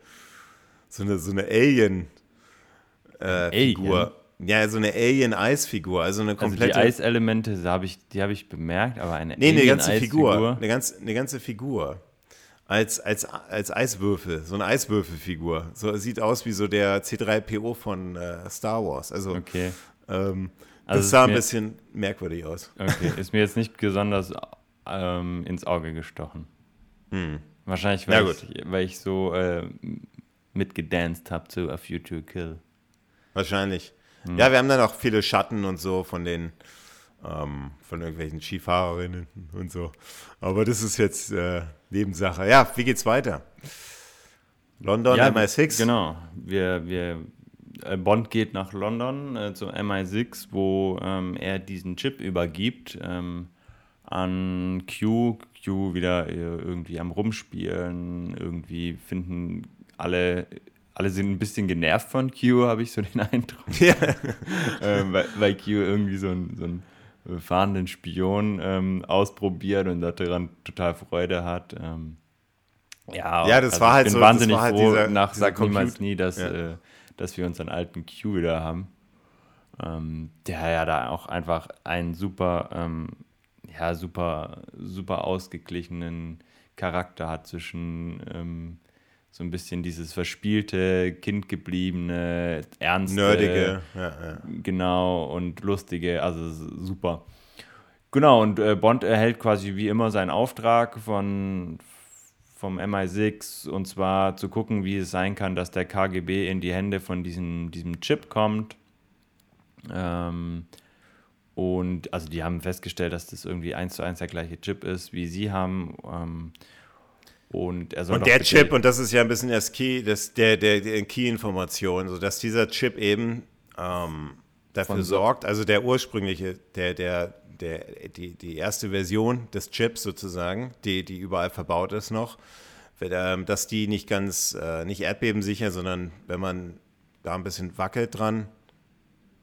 so eine, so eine Alien-Figur. Äh, Alien? Ja, so eine Alien-Eisfigur. Also eine komplette. Also die Eiselemente, die habe ich, hab ich bemerkt, aber eine nee, Alien-Eisfigur. Nee, eine ganze Figur. Eine ganze, eine ganze Figur. Als, als, als Eiswürfel. So eine Eiswürfelfigur. So, sieht aus wie so der C drei P O von äh, Star Wars. Also, okay. Ähm, also das sah ein bisschen merkwürdig aus. Okay, ist mir jetzt nicht besonders ins Auge gestochen. Hm. Wahrscheinlich, weil, ich, weil ich so äh, mitgedanced habe zu A View to a Kill. Wahrscheinlich. Hm. Ja, wir haben dann auch viele Schatten und so von den ähm, von irgendwelchen Skifahrerinnen und so. Aber das ist jetzt äh, Nebensache. Ja, wie geht's weiter? London, ja, M I sechs? Genau. Wir, wir, Bond geht nach London äh, zu M I sechs, wo ähm, er diesen Chip übergibt ähm, an Q. Q wieder irgendwie am Rumspielen. Irgendwie finden alle... Alle sind ein bisschen genervt von Q, habe ich so den Eindruck. Ja. ähm, weil, weil Q irgendwie so einen, so einen fahrenden Spion ähm, ausprobiert und daran total Freude hat. Ähm, ja, ja, das also war ich halt bin so. Wahnsinnig das war froh, halt dieser, nach Sag niemals nie, dass, ja. äh, dass wir unseren alten Q wieder haben. Ähm, der ja da auch einfach einen super, ähm, ja, super, super ausgeglichenen Charakter hat zwischen. Ähm, So ein bisschen dieses verspielte, kindgebliebene, ernste, nerdige, ja, ja. Genau, und lustige, also super. Genau, und äh, Bond erhält quasi wie immer seinen Auftrag von, vom M I sechs, und zwar zu gucken, wie es sein kann, dass der K G B in die Hände von diesem, diesem Chip kommt. Ähm, und also die haben festgestellt, dass das irgendwie eins zu eins der gleiche Chip ist, wie sie haben. Ähm, Und, er soll und der Chip, und das ist ja ein bisschen das Key, das, der, der, der Key-Information, sodass dieser Chip eben ähm, dafür Von sorgt, also der ursprüngliche, der, der, der, die, die erste Version des Chips sozusagen, die, die überall verbaut ist noch, dass die nicht ganz, äh, nicht erdbebensicher, sondern wenn man da ein bisschen wackelt dran,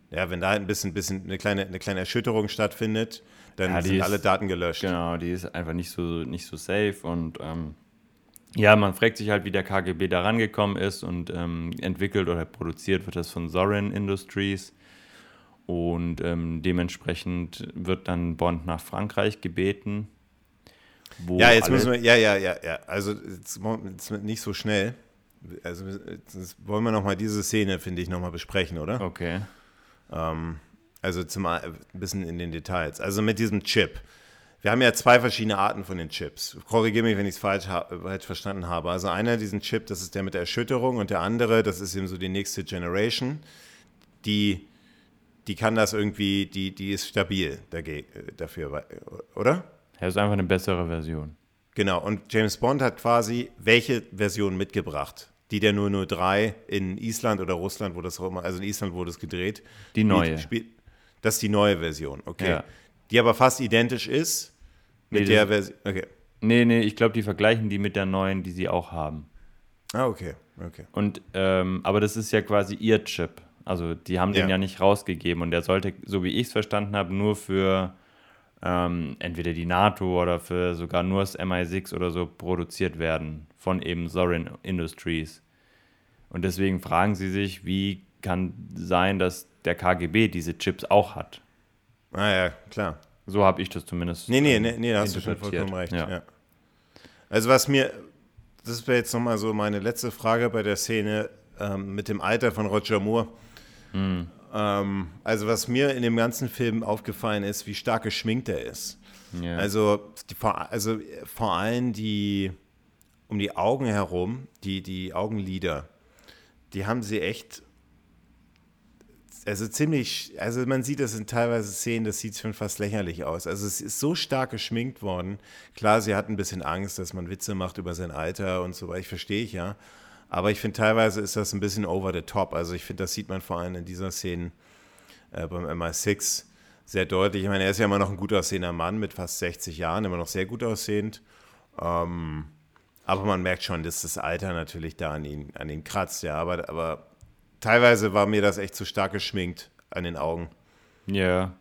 ja, wenn da ein bisschen, bisschen eine kleine, eine kleine Erschütterung stattfindet, dann ja, sind ist, alle Daten gelöscht. Genau, die ist einfach nicht so, nicht so safe und ähm ja, man fragt sich halt, wie der K G B da rangekommen ist, und ähm, entwickelt oder produziert wird das von Zorin Industries, und ähm, dementsprechend wird dann Bond nach Frankreich gebeten. Wo ja, jetzt müssen wir, ja, ja, ja, ja, also jetzt, jetzt nicht so schnell, also jetzt wollen wir nochmal diese Szene, finde ich, nochmal besprechen, oder? Okay. Ähm, also zum, ein bisschen in den Details, also mit diesem Chip. Wir haben ja zwei verschiedene Arten von den Chips. Korrigiere mich, wenn ich es falsch, ha- falsch verstanden habe. Also einer diesen Chip, das ist der mit der Erschütterung, und der andere, das ist eben so die nächste Generation. Die, die kann das irgendwie, die, die ist stabil dagegen, dafür, oder? Er ist einfach eine bessere Version. Genau, und James Bond hat quasi welche Version mitgebracht? Die der null null drei in Island oder Russland, wo das auch immer, also in Island wurde es gedreht. Die neue. Spielt, das ist die neue Version, okay. Ja. Die aber fast identisch ist. Mit nee, der Version, okay. Nee, nee, ich glaube, die vergleichen die mit der neuen, die sie auch haben. Ah, okay, okay. Und, ähm, aber das ist ja quasi ihr Chip. Also die haben ja. den ja nicht rausgegeben, und der sollte, so wie ich es verstanden habe, nur für ähm, entweder die NATO oder für sogar nur das M I sechs oder so produziert werden von eben Zorin Industries. Und deswegen fragen sie sich, wie kann sein, dass der K G B diese Chips auch hat? Ah ja, klar. So habe ich das zumindest Nee, nee, nee, nee da hast du schon vollkommen recht. Ja. Ja. Also was mir, das wäre jetzt nochmal so meine letzte Frage bei der Szene ähm, mit dem Alter von Roger Moore. Mhm. Ähm, also was mir in dem ganzen Film aufgefallen ist, wie stark geschminkt er ist. Yeah. Also, die, also vor allem die, um die Augen herum, die, die Augenlider, die haben sie echt... Also ziemlich, also man sieht das in teilweise Szenen, das sieht schon fast lächerlich aus. Also es ist so stark geschminkt worden. Klar, sie hat ein bisschen Angst, dass man Witze macht über sein Alter und so weiter, ich verstehe ich ja. Aber ich finde, teilweise ist das ein bisschen over the top. Also ich finde, das sieht man vor allem in dieser Szene äh, beim M I sechs sehr deutlich. Ich meine, er ist ja immer noch ein gut aussehender Mann mit fast sechzig Jahren, immer noch sehr gut aussehend. Ähm, aber man merkt schon, dass das Alter natürlich da an ihn, an ihn kratzt, ja, aber... aber teilweise war mir das echt zu stark geschminkt an den Augen. Ja.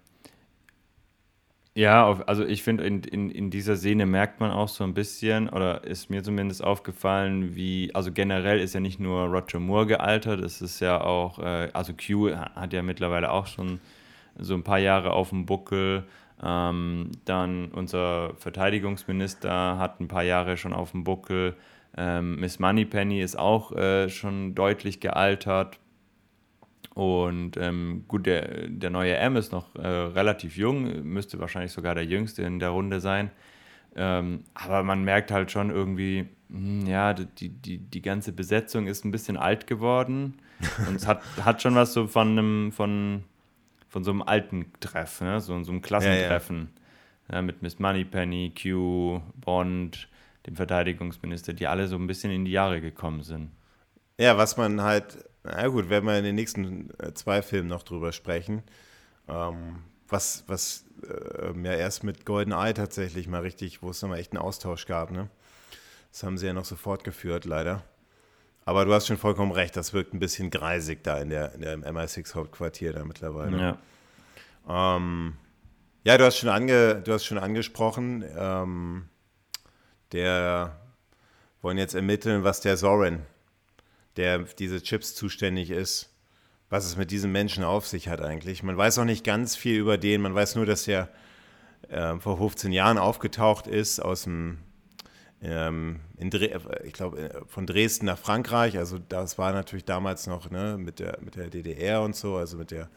Ja, also ich finde, in, in, in dieser Szene merkt man auch so ein bisschen, oder ist mir zumindest aufgefallen, wie, also generell ist ja nicht nur Roger Moore gealtert, es ist ja auch, also Q hat ja mittlerweile auch schon so ein paar Jahre auf dem Buckel. Ähm, dann unser Verteidigungsminister hat ein paar Jahre schon auf dem Buckel. Ähm, Miss Moneypenny ist auch äh, schon deutlich gealtert, und ähm, gut, der, der neue M ist noch äh, relativ jung, müsste wahrscheinlich sogar der Jüngste in der Runde sein, Ähm, aber man merkt halt schon irgendwie, ja, die, die, die ganze Besetzung ist ein bisschen alt geworden. Und es hat, hat schon was so von einem, von, von so einem alten Treff, ne? So, so einem Klassentreffen. Ja, ja. Ja, mit Miss Moneypenny, Q, Bond, dem Verteidigungsminister, die alle so ein bisschen in die Jahre gekommen sind. Ja, was man halt, na gut, werden wir in den nächsten zwei Filmen noch drüber sprechen, ähm, was, was äh, ja erst mit GoldenEye tatsächlich mal richtig, wo es nochmal echt einen Austausch gab, ne? Das haben sie ja noch so fortgeführt, leider. Aber du hast schon vollkommen recht, das wirkt ein bisschen greisig da in der, in der im M I sechs Hauptquartier da mittlerweile. Ja, ähm, ja du, hast schon ange, du hast schon angesprochen, ähm, der wollen jetzt ermitteln, was der Zorin, der für diese Chips zuständig ist, was es mit diesem Menschen auf sich hat eigentlich. Man weiß auch nicht ganz viel über den, man weiß nur, dass er äh, vor fünfzehn Jahren aufgetaucht ist aus dem In, ich glaube, von Dresden nach Frankreich, also das war natürlich damals noch, ne, mit der, mit der D D R und so, also mit der,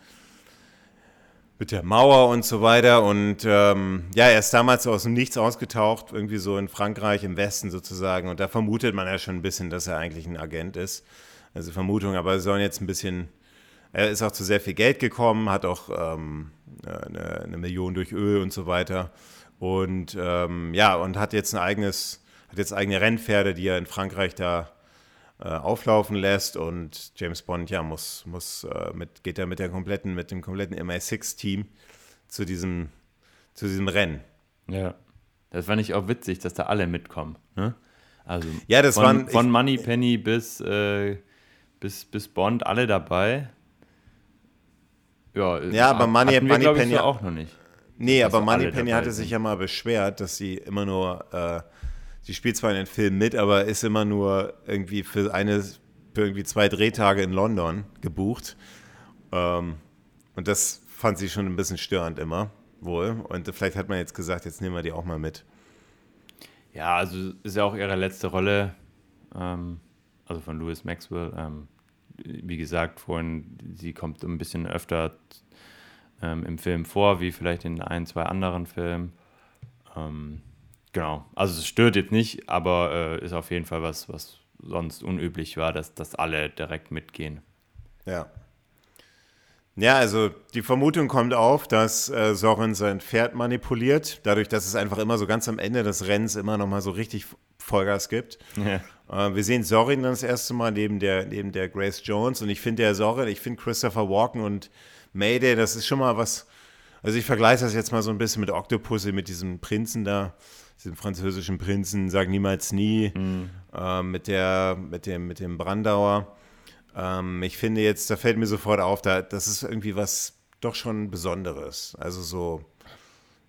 mit der Mauer und so weiter. Und ähm, ja, er ist damals aus dem Nichts ausgetaucht, irgendwie so in Frankreich, im Westen sozusagen. Und da vermutet man ja schon ein bisschen, dass er eigentlich ein Agent ist. Also Vermutung, aber sie sollen jetzt ein bisschen, er ist auch zu sehr viel Geld gekommen, hat auch ähm, eine, eine Million durch Öl und so weiter. Und ähm, ja, und hat jetzt ein eigenes... hat jetzt eigene Rennpferde, die er in Frankreich da äh, auflaufen lässt, und James Bond, ja, muss, muss äh, mit, geht da mit der kompletten, mit dem kompletten M I sechs Team zu diesem, zu diesem Rennen. Ja, das fand ich auch witzig, dass da alle mitkommen. Ne? Also ja, das von, waren, von Moneypenny bis, äh, bis, bis Bond, alle dabei. Ja, ja aber Moneypenny Money Penny ich, so auch noch nicht. Nee, dass aber Moneypenny hatte sind. sich ja mal beschwert, dass sie immer nur äh, sie spielt zwar in den Film mit, aber ist immer nur irgendwie für, eine, für irgendwie zwei Drehtage in London gebucht. Ähm, und das fand sie schon ein bisschen störend immer, wohl. Und vielleicht hat man jetzt gesagt, jetzt nehmen wir die auch mal mit. Ja, also ist ja auch ihre letzte Rolle, ähm, also von Lois Maxwell. Ähm, wie gesagt, vorhin, sie kommt ein bisschen öfter ähm, im Film vor, wie vielleicht in ein, zwei anderen Filmen. Ähm, Genau, also es stört jetzt nicht, aber äh, ist auf jeden Fall was, was sonst unüblich war, dass, dass alle direkt mitgehen. Ja. Ja, also die Vermutung kommt auf, dass äh, Zorin sein Pferd manipuliert, dadurch, dass es einfach immer so ganz am Ende des Rennens immer nochmal so richtig Vollgas gibt. Ja. Äh, wir sehen Zorin dann das erste Mal neben der, neben der Grace Jones, und ich finde der Zorin, ich finde Christopher Walken und May Day, das ist schon mal was, also ich vergleiche das jetzt mal so ein bisschen mit Octopussy, mit diesem Prinzen da, dem französischen Prinzen, sagen niemals nie, mhm. äh, mit, der, mit, dem, mit dem Brandauer. Ähm, ich finde jetzt, da fällt mir sofort auf, da, das ist irgendwie was doch schon Besonderes. Also so,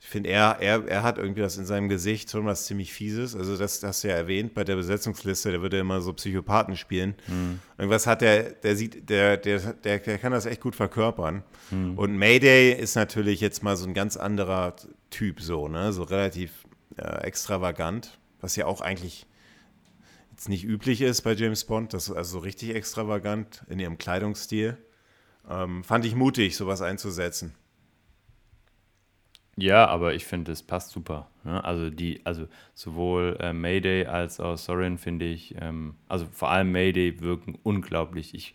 ich finde, er, er, er hat irgendwie was in seinem Gesicht, schon was ziemlich Fieses. Also das, das hast du ja erwähnt bei der Besetzungsliste, der würde immer so Psychopathen spielen. Mhm. Irgendwas hat der, der sieht, der, der, der, der kann das echt gut verkörpern. Mhm. Und Mayday ist natürlich jetzt mal so ein ganz anderer Typ, so, ne? So relativ Äh, extravagant, was ja auch eigentlich jetzt nicht üblich ist bei James Bond, das ist also richtig extravagant in ihrem Kleidungsstil. Ähm, fand ich mutig, sowas einzusetzen. Ja, aber ich finde, es passt super. Ne? Also die, also sowohl äh, Mayday als auch Zorin finde ich, ähm, also vor allem Mayday wirken unglaublich ich,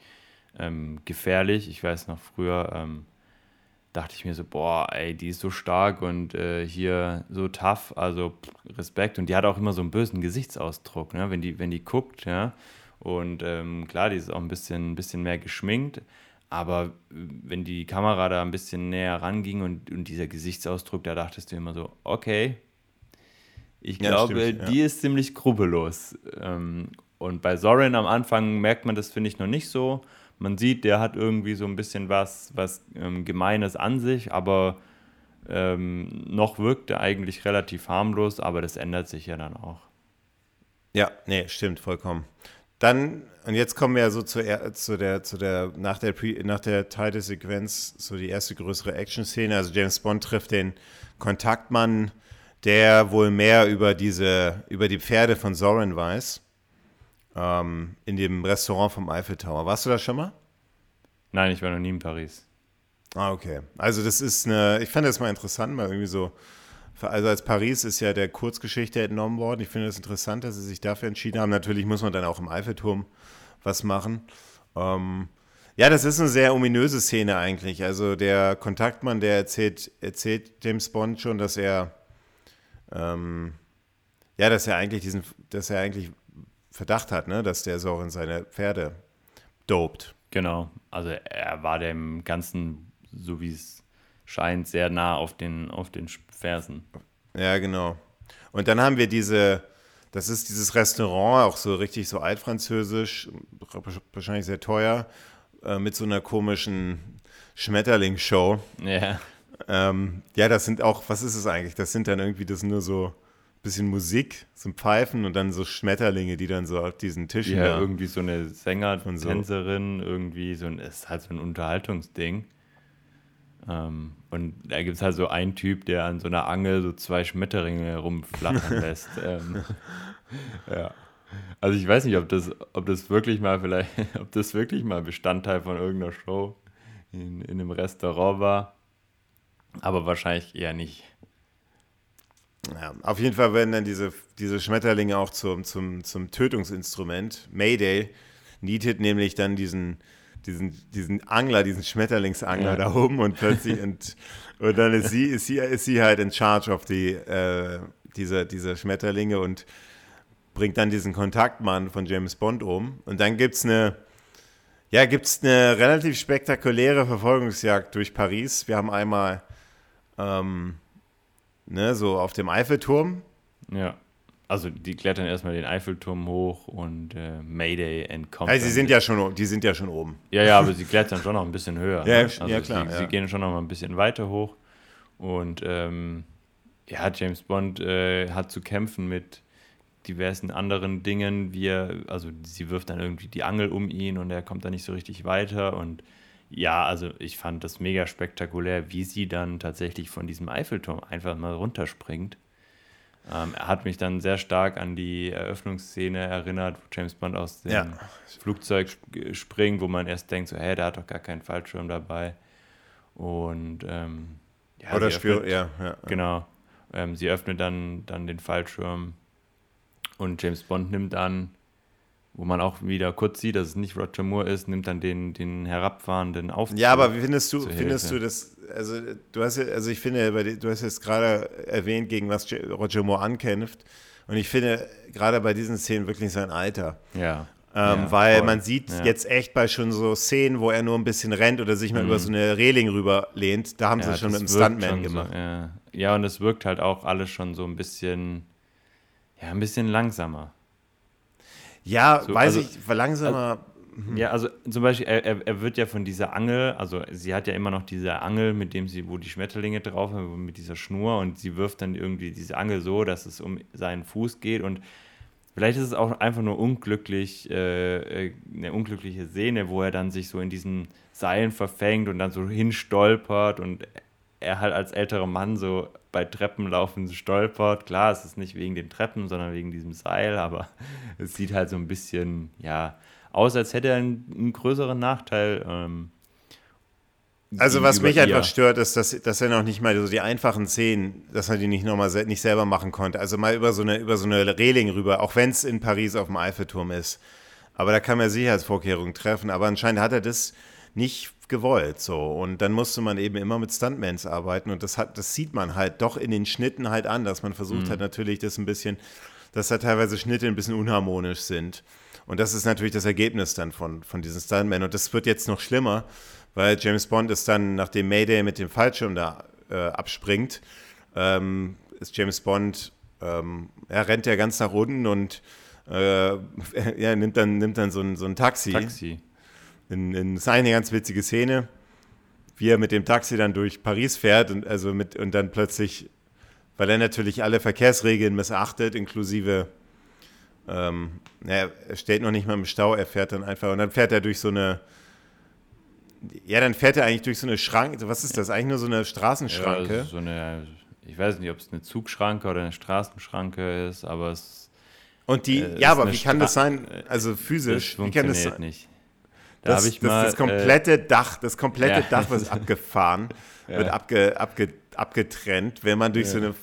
ähm, gefährlich. Ich weiß noch früher, ähm, dachte ich mir so, boah, ey, die ist so stark und äh, hier so tough, also pff, Respekt. Und die hat auch immer so einen bösen Gesichtsausdruck, ne? wenn die wenn die guckt. Ja? Und ähm, klar, die ist auch ein bisschen, ein bisschen mehr geschminkt, aber wenn die Kamera da ein bisschen näher ranging und, und dieser Gesichtsausdruck, da dachtest du immer so, okay, ich glaube, ja, stimmt, die ja. ist ziemlich skrupellos. Ähm, und bei Zorin am Anfang merkt man das, finde ich, noch nicht so. Man sieht, der hat irgendwie so ein bisschen was, was ähm, Gemeines an sich, aber ähm, noch wirkt er eigentlich relativ harmlos, aber das ändert sich ja dann auch. Ja, nee, stimmt, vollkommen. Dann, und jetzt kommen wir ja so zu, zu der, zu der, nach der, Pre, nach der Titelsequenz, so die erste größere Action-Szene. Also James Bond trifft den Kontaktmann, der wohl mehr über diese, über die Pferde von Zorin weiß. In dem Restaurant vom Eiffel Tower. Warst du da schon mal? Nein, ich war noch nie in Paris. Ah, okay. Also das ist eine, ich fand das mal interessant, mal irgendwie so also als Paris ist ja der Kurzgeschichte entnommen worden. Ich finde es das interessant, dass sie sich dafür entschieden haben. Natürlich muss man dann auch im Eiffelturm was machen. Ähm, ja, das ist eine sehr ominöse Szene eigentlich. Also der Kontaktmann, der erzählt, erzählt James Bond schon, dass er ähm, ja, dass er eigentlich diesen, dass er eigentlich Verdacht hat, ne, dass der so in seine Pferde dopt. Genau, also er war dem Ganzen, so wie es scheint, sehr nah auf den, auf den Fersen. Ja, genau. Und dann haben wir diese, das ist dieses Restaurant, auch so richtig so altfranzösisch, wahrscheinlich sehr teuer, äh, mit so einer komischen Schmetterlingsshow. Ja. Ähm, ja, das sind auch, was ist es eigentlich? Das sind dann irgendwie, das sind nur so ein bisschen Musik, so ein Pfeifen und dann so Schmetterlinge, die dann so auf diesen Tischen. Ja, da irgendwie so eine Sänger-Tänzerin, so. irgendwie so ein, ist halt so ein Unterhaltungsding. Um, und da gibt es halt so einen Typ, der an so einer Angel so zwei Schmetterlinge rumflattern lässt. ähm, ja. Also ich weiß nicht, ob das, ob das wirklich mal vielleicht, ob das wirklich mal Bestandteil von irgendeiner Show in, in einem Restaurant war. Aber wahrscheinlich eher nicht. Ja, auf jeden Fall werden dann diese, diese Schmetterlinge auch zum, zum, zum Tötungsinstrument. May Day nietet nämlich dann diesen. Diesen, diesen Angler, diesen Schmetterlingsangler ja. da oben und plötzlich ent, und dann ist sie, ist sie, ist sie halt in charge auf die, äh, dieser, dieser Schmetterlinge und bringt dann diesen Kontaktmann von James Bond um. Und dann gibt's eine, ja, gibt's eine relativ spektakuläre Verfolgungsjagd durch Paris. Wir haben einmal ähm, ne, so auf dem Eiffelturm. Ja. Also die klettern erstmal den Eiffelturm hoch und äh, Mayday entkommt. Also sie sind ja schon, die sind ja schon oben. Ja, ja, aber sie klettern schon noch ein bisschen höher. Ja, ne? also ja klar. Sie, ja. sie gehen schon noch mal ein bisschen weiter hoch. Und ähm, ja, James Bond äh, hat zu kämpfen mit diversen anderen Dingen. Wie er, also sie wirft dann irgendwie die Angel um ihn und er kommt da nicht so richtig weiter. Und ja, also ich fand das mega spektakulär, wie sie dann tatsächlich von diesem Eiffelturm einfach mal runterspringt. Um, er hat mich dann sehr stark an die Eröffnungsszene erinnert, wo James Bond aus dem ja. Flugzeug springt, wo man erst denkt, so, hey, der hat doch gar keinen Fallschirm dabei. Und ähm, ja, Oder Spiel, ja, ja. Genau. Ähm, sie öffnet dann, dann den Fallschirm und James Bond nimmt an, wo man auch wieder kurz sieht, dass es nicht Roger Moore ist, nimmt dann den, den herabfahrenden Aufzug. Ja, aber wie findest du, findest du das, also du hast ja, also ich finde, du hast jetzt gerade erwähnt, gegen was Roger Moore ankämpft. Und ich finde gerade bei diesen Szenen wirklich sein Alter. Ja. Ähm, ja weil voll. man sieht ja. jetzt echt bei schon so Szenen, wo er nur ein bisschen rennt oder sich mal mhm. über so eine Reling rüber lehnt, da haben ja, sie schon mit dem Stuntman gemacht. So, ja. ja, und es wirkt halt auch alles schon so ein bisschen, ja, ein bisschen langsamer. Ja, so, weiß also, ich, langsamer. Also, ja, also zum Beispiel, er, er wird ja von dieser Angel, also sie hat ja immer noch diese Angel, mit dem sie, wo die Schmetterlinge drauf haben, mit dieser Schnur und sie wirft dann irgendwie diese Angel so, dass es um seinen Fuß geht und vielleicht ist es auch einfach nur unglücklich, äh, eine unglückliche Szene, wo er dann sich so in diesen Seilen verfängt und dann so hinstolpert und er halt als älterer Mann so bei Treppenlaufen stolpert. Klar, es ist nicht wegen den Treppen, sondern wegen diesem Seil, aber es sieht halt so ein bisschen, ja, aus, als hätte er einen, einen größeren Nachteil. Ähm, also was mich ihr. einfach stört, ist, dass, dass er noch nicht mal so die einfachen Szenen, dass er die nicht nochmal se- nicht selber machen konnte. Also mal über so eine, über so eine Reling rüber, auch wenn es in Paris auf dem Eiffelturm ist. Aber da kann man Sicherheitsvorkehrungen treffen. Aber anscheinend hat er das nicht gewollt, so. Und dann musste man eben immer mit Stuntmans arbeiten und das hat, das sieht man halt doch in den Schnitten halt an, dass man versucht mhm. hat natürlich das ein bisschen, dass da teilweise Schnitte ein bisschen unharmonisch sind. Und das ist natürlich das Ergebnis dann von, von diesen Stuntmen. Und das wird jetzt noch schlimmer, weil James Bond ist dann, nachdem Mayday mit dem Fallschirm da äh, abspringt, ähm, ist James Bond, ähm, er rennt ja ganz nach unten und äh, ja, nimmt dann, nimmt dann so ein, so ein Taxi. Taxi. In, in, das ist eine ganz witzige Szene, wie er mit dem Taxi dann durch Paris fährt und, also mit, und dann plötzlich, weil er natürlich alle Verkehrsregeln missachtet, inklusive, ähm, er steht noch nicht mal im Stau, er fährt dann einfach und dann fährt er durch so eine, ja, dann fährt er eigentlich durch so eine Schranke, was ist das, eigentlich nur so eine Straßenschranke? Ja, so eine, ich weiß nicht, ob es eine Zugschranke oder eine Straßenschranke ist, aber es Und die, äh, ja, aber wie Stra- kann das sein, also physisch, wie kann das sein? Nicht. Da das, ich das, mal, das komplette äh, Dach, das komplette ja. Dach, was abgefahren ja. wird abge, abge, abgetrennt, wenn man durch ja. so eine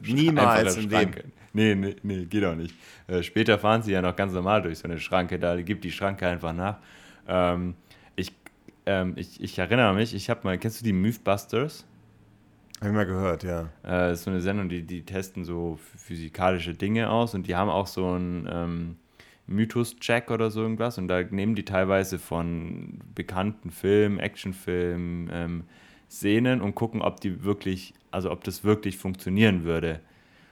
Niemals im Leben. Nee, nee, nee, geht auch nicht. Äh, später fahren sie ja noch ganz normal durch so eine Schranke, da gibt die Schranke einfach nach. Ähm, ich, ähm, ich, ich erinnere mich, ich habe mal, kennst du die Mythbusters? Hab ich mal gehört, ja. Äh, ist so eine Sendung, die, die testen so physikalische Dinge aus und die haben auch so einen ähm, Mythos-Check oder so irgendwas und da nehmen die teilweise von bekannten Filmen, Actionfilmen, ähm, Szenen und gucken, ob die wirklich, also ob das wirklich funktionieren würde.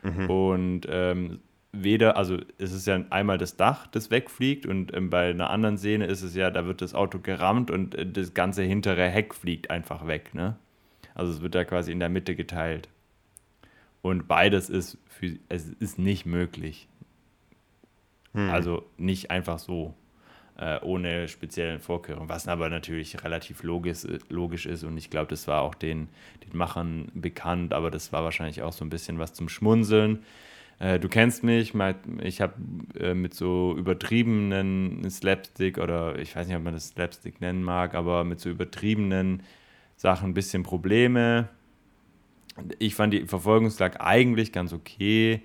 Mhm. Und ähm, weder, also es ist ja einmal das Dach, das wegfliegt und ähm, bei einer anderen Szene ist es ja, da wird das Auto gerammt und äh, das ganze hintere Heck fliegt einfach weg, ne? Also es wird da quasi in der Mitte geteilt. Und beides ist, für, es ist nicht möglich. Hm. Also nicht einfach so, äh, ohne speziellen Vorkehrungen. Was aber natürlich relativ logisch, logisch ist und ich glaube, das war auch den, den Machern bekannt, aber das war wahrscheinlich auch so ein bisschen was zum Schmunzeln. Äh, du kennst mich, ich habe äh, mit so übertriebenen Slapstick oder ich weiß nicht, ob man das Slapstick nennen mag, aber mit so übertriebenen Sachen ein bisschen Probleme. Ich fand die Verfolgungsjagd eigentlich ganz okay.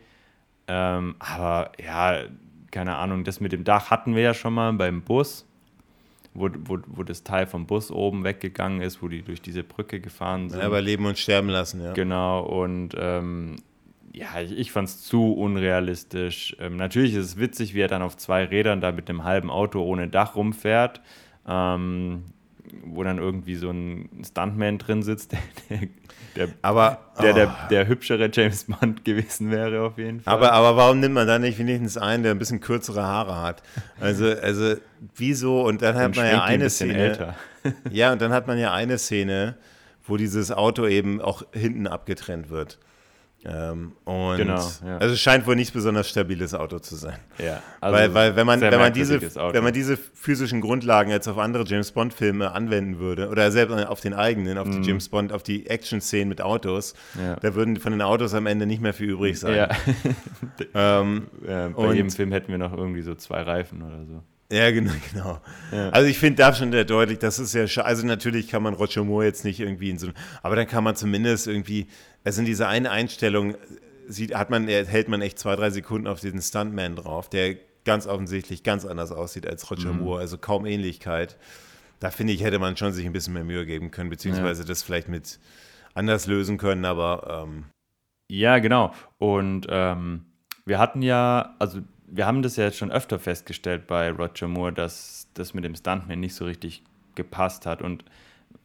Ähm, aber ja, keine Ahnung, das mit dem Dach hatten wir ja schon mal beim Bus, wo, wo, wo das Teil vom Bus oben weggegangen ist, wo die durch diese Brücke gefahren sind. Aber leben und sterben lassen, ja. Genau, und ähm, ja, ich, ich fand es zu unrealistisch. Ähm, natürlich ist es witzig, wie er dann auf zwei Rädern da mit einem halben Auto ohne Dach rumfährt. Ähm, wo dann irgendwie so ein Stuntman drin sitzt, der der, aber, oh. der, der, der hübschere James Bond gewesen wäre auf jeden Fall. Aber, aber warum nimmt man da nicht wenigstens einen, der ein bisschen kürzere Haare hat? Also, also wieso? Und dann hat und man ja eine Szene. Älter. Ja, und dann hat man ja eine Szene, wo dieses Auto eben auch hinten abgetrennt wird. Ähm, und genau, ja. Also es scheint wohl nicht besonders stabiles Auto zu sein. Ja, also weil, weil wenn man, wenn man diese, wenn man diese physischen Grundlagen jetzt auf andere James Bond Filme anwenden würde oder selbst auf den eigenen, auf mm. die James Bond, auf die Action-Szenen mit Autos, ja. da würden von den Autos am Ende nicht mehr viel übrig sein. Ja. ähm, ja, bei jedem Film hätten wir noch irgendwie so zwei Reifen oder so. Ja, genau, genau. Ja. Also ich finde da schon sehr deutlich, das ist ja, scha- also natürlich kann man Roger Moore jetzt nicht irgendwie in so, aber dann kann man zumindest irgendwie, also in dieser einen Einstellung sieht, hat man, hält man echt zwei, drei Sekunden auf diesen Stuntman drauf, der ganz offensichtlich ganz anders aussieht als Roger mhm. Moore, also kaum Ähnlichkeit. Da finde ich, hätte man schon sich ein bisschen mehr Mühe geben können, beziehungsweise ja. das vielleicht mit anders lösen können, aber ähm. Ja, genau. Und ähm, wir hatten ja, also wir haben das ja jetzt schon öfter festgestellt bei Roger Moore, dass das mit dem Stuntman nicht so richtig gepasst hat. Und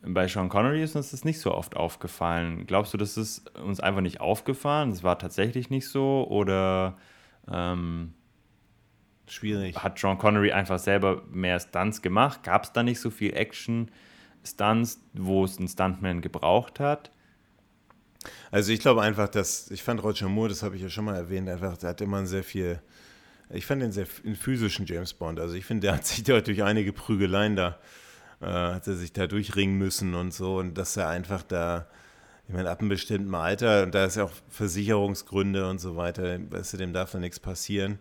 bei Sean Connery ist uns das nicht so oft aufgefallen. Glaubst du, das ist uns einfach nicht aufgefallen? Das war tatsächlich nicht so? Oder ähm, schwierig. Hat Sean Connery einfach selber mehr Stunts gemacht? Gab es da nicht so viel Action-Stunts, wo es einen Stuntman gebraucht hat? Also ich glaube einfach, dass ich fand Roger Moore, das habe ich ja schon mal erwähnt, einfach, der hat immer sehr viel... Ich fand den sehr den physischen James Bond. Also ich finde, der hat sich da durch einige Prügeleien da, äh, hat er sich da durchringen müssen und so. Und dass er einfach da, ich meine, ab einem bestimmten Alter, und da ist ja auch Versicherungsgründe und so weiter, weißt du, dem darf da nichts passieren.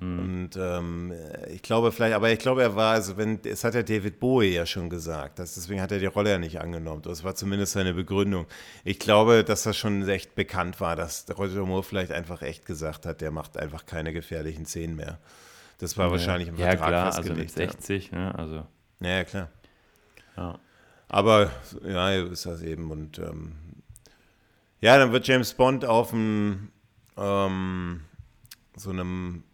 Mhm. Und ähm, ich glaube vielleicht, aber ich glaube, er war, also wenn, es hat ja David Bowie ja schon gesagt, dass, deswegen hat er die Rolle ja nicht angenommen. Das war zumindest seine Begründung. Ich glaube, dass das schon echt bekannt war, dass Roger Moore vielleicht einfach echt gesagt hat, der macht einfach keine gefährlichen Szenen mehr. Das war ja, wahrscheinlich im Vertrag ja, festgelegt. Also mit sechzig, ja. Ne? Also. Ja, klar. Ja. Aber ja, ist das eben. Und ähm, ja, dann wird James Bond auf einem ähm, so einem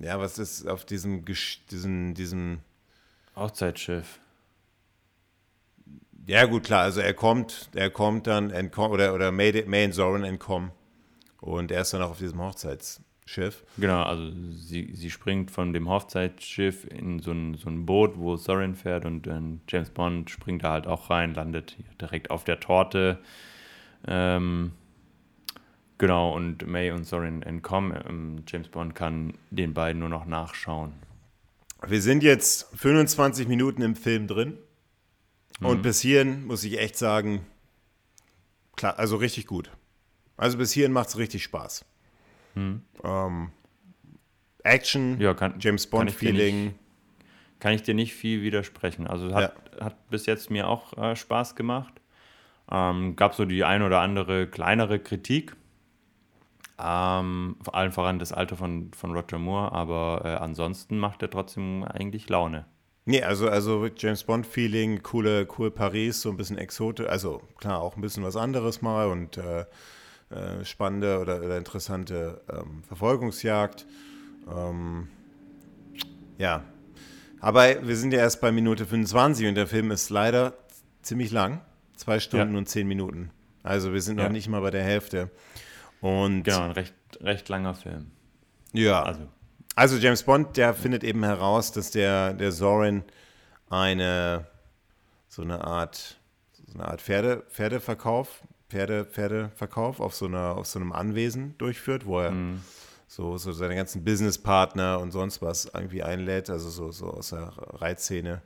ja, was ist auf diesem, diesem, diesem Hochzeitsschiff? Ja, gut, klar. Also er kommt, er kommt dann, entkomm, oder, oder May, May und Zorin entkommen. Und er ist dann auch auf diesem Hochzeitsschiff. Genau, also sie, sie springt von dem Hochzeitsschiff in so ein, so ein Boot, wo Zorin fährt und dann James Bond springt da halt auch rein, landet direkt auf der Torte. Ähm... Genau, und May und Zorin entkommen. James Bond kann den beiden nur noch nachschauen. Wir sind jetzt fünfundzwanzig Minuten im Film drin. Mhm. Und bis hierhin muss ich echt sagen, klar, also richtig gut. Also bis hierhin macht es richtig Spaß. Mhm. Ähm, Action, ja, kann, James Bond-Feeling. Kann, kann ich dir nicht viel widersprechen. Also hat, ja. hat bis jetzt mir auch äh, Spaß gemacht. Ähm, gab so die ein oder andere kleinere Kritik. Ähm, vor allem voran das Alter von, von Roger Moore, aber äh, ansonsten macht er trotzdem eigentlich Laune. Nee, also, also James-Bond-Feeling, coole, cool Paris, so ein bisschen exotisch, also klar, auch ein bisschen was anderes mal und äh, äh, spannende oder, oder interessante ähm, Verfolgungsjagd. Ähm, ja, aber wir sind ja erst bei Minute fünfundzwanzig und der Film ist leider ziemlich lang, zwei Stunden ja. und zehn Minuten. Also wir sind ja. noch nicht mal bei der Hälfte. Und genau, ein recht, recht langer Film. Ja, also. Also James Bond, der findet eben heraus, dass der, der Zorin eine so eine Art, so eine Art Pferde, Pferdeverkauf, Pferde, Pferdeverkauf auf so einer, auf so einem Anwesen durchführt, wo er mhm. so, so seine ganzen Businesspartner und sonst was irgendwie einlädt, also so, so aus der Reitszene,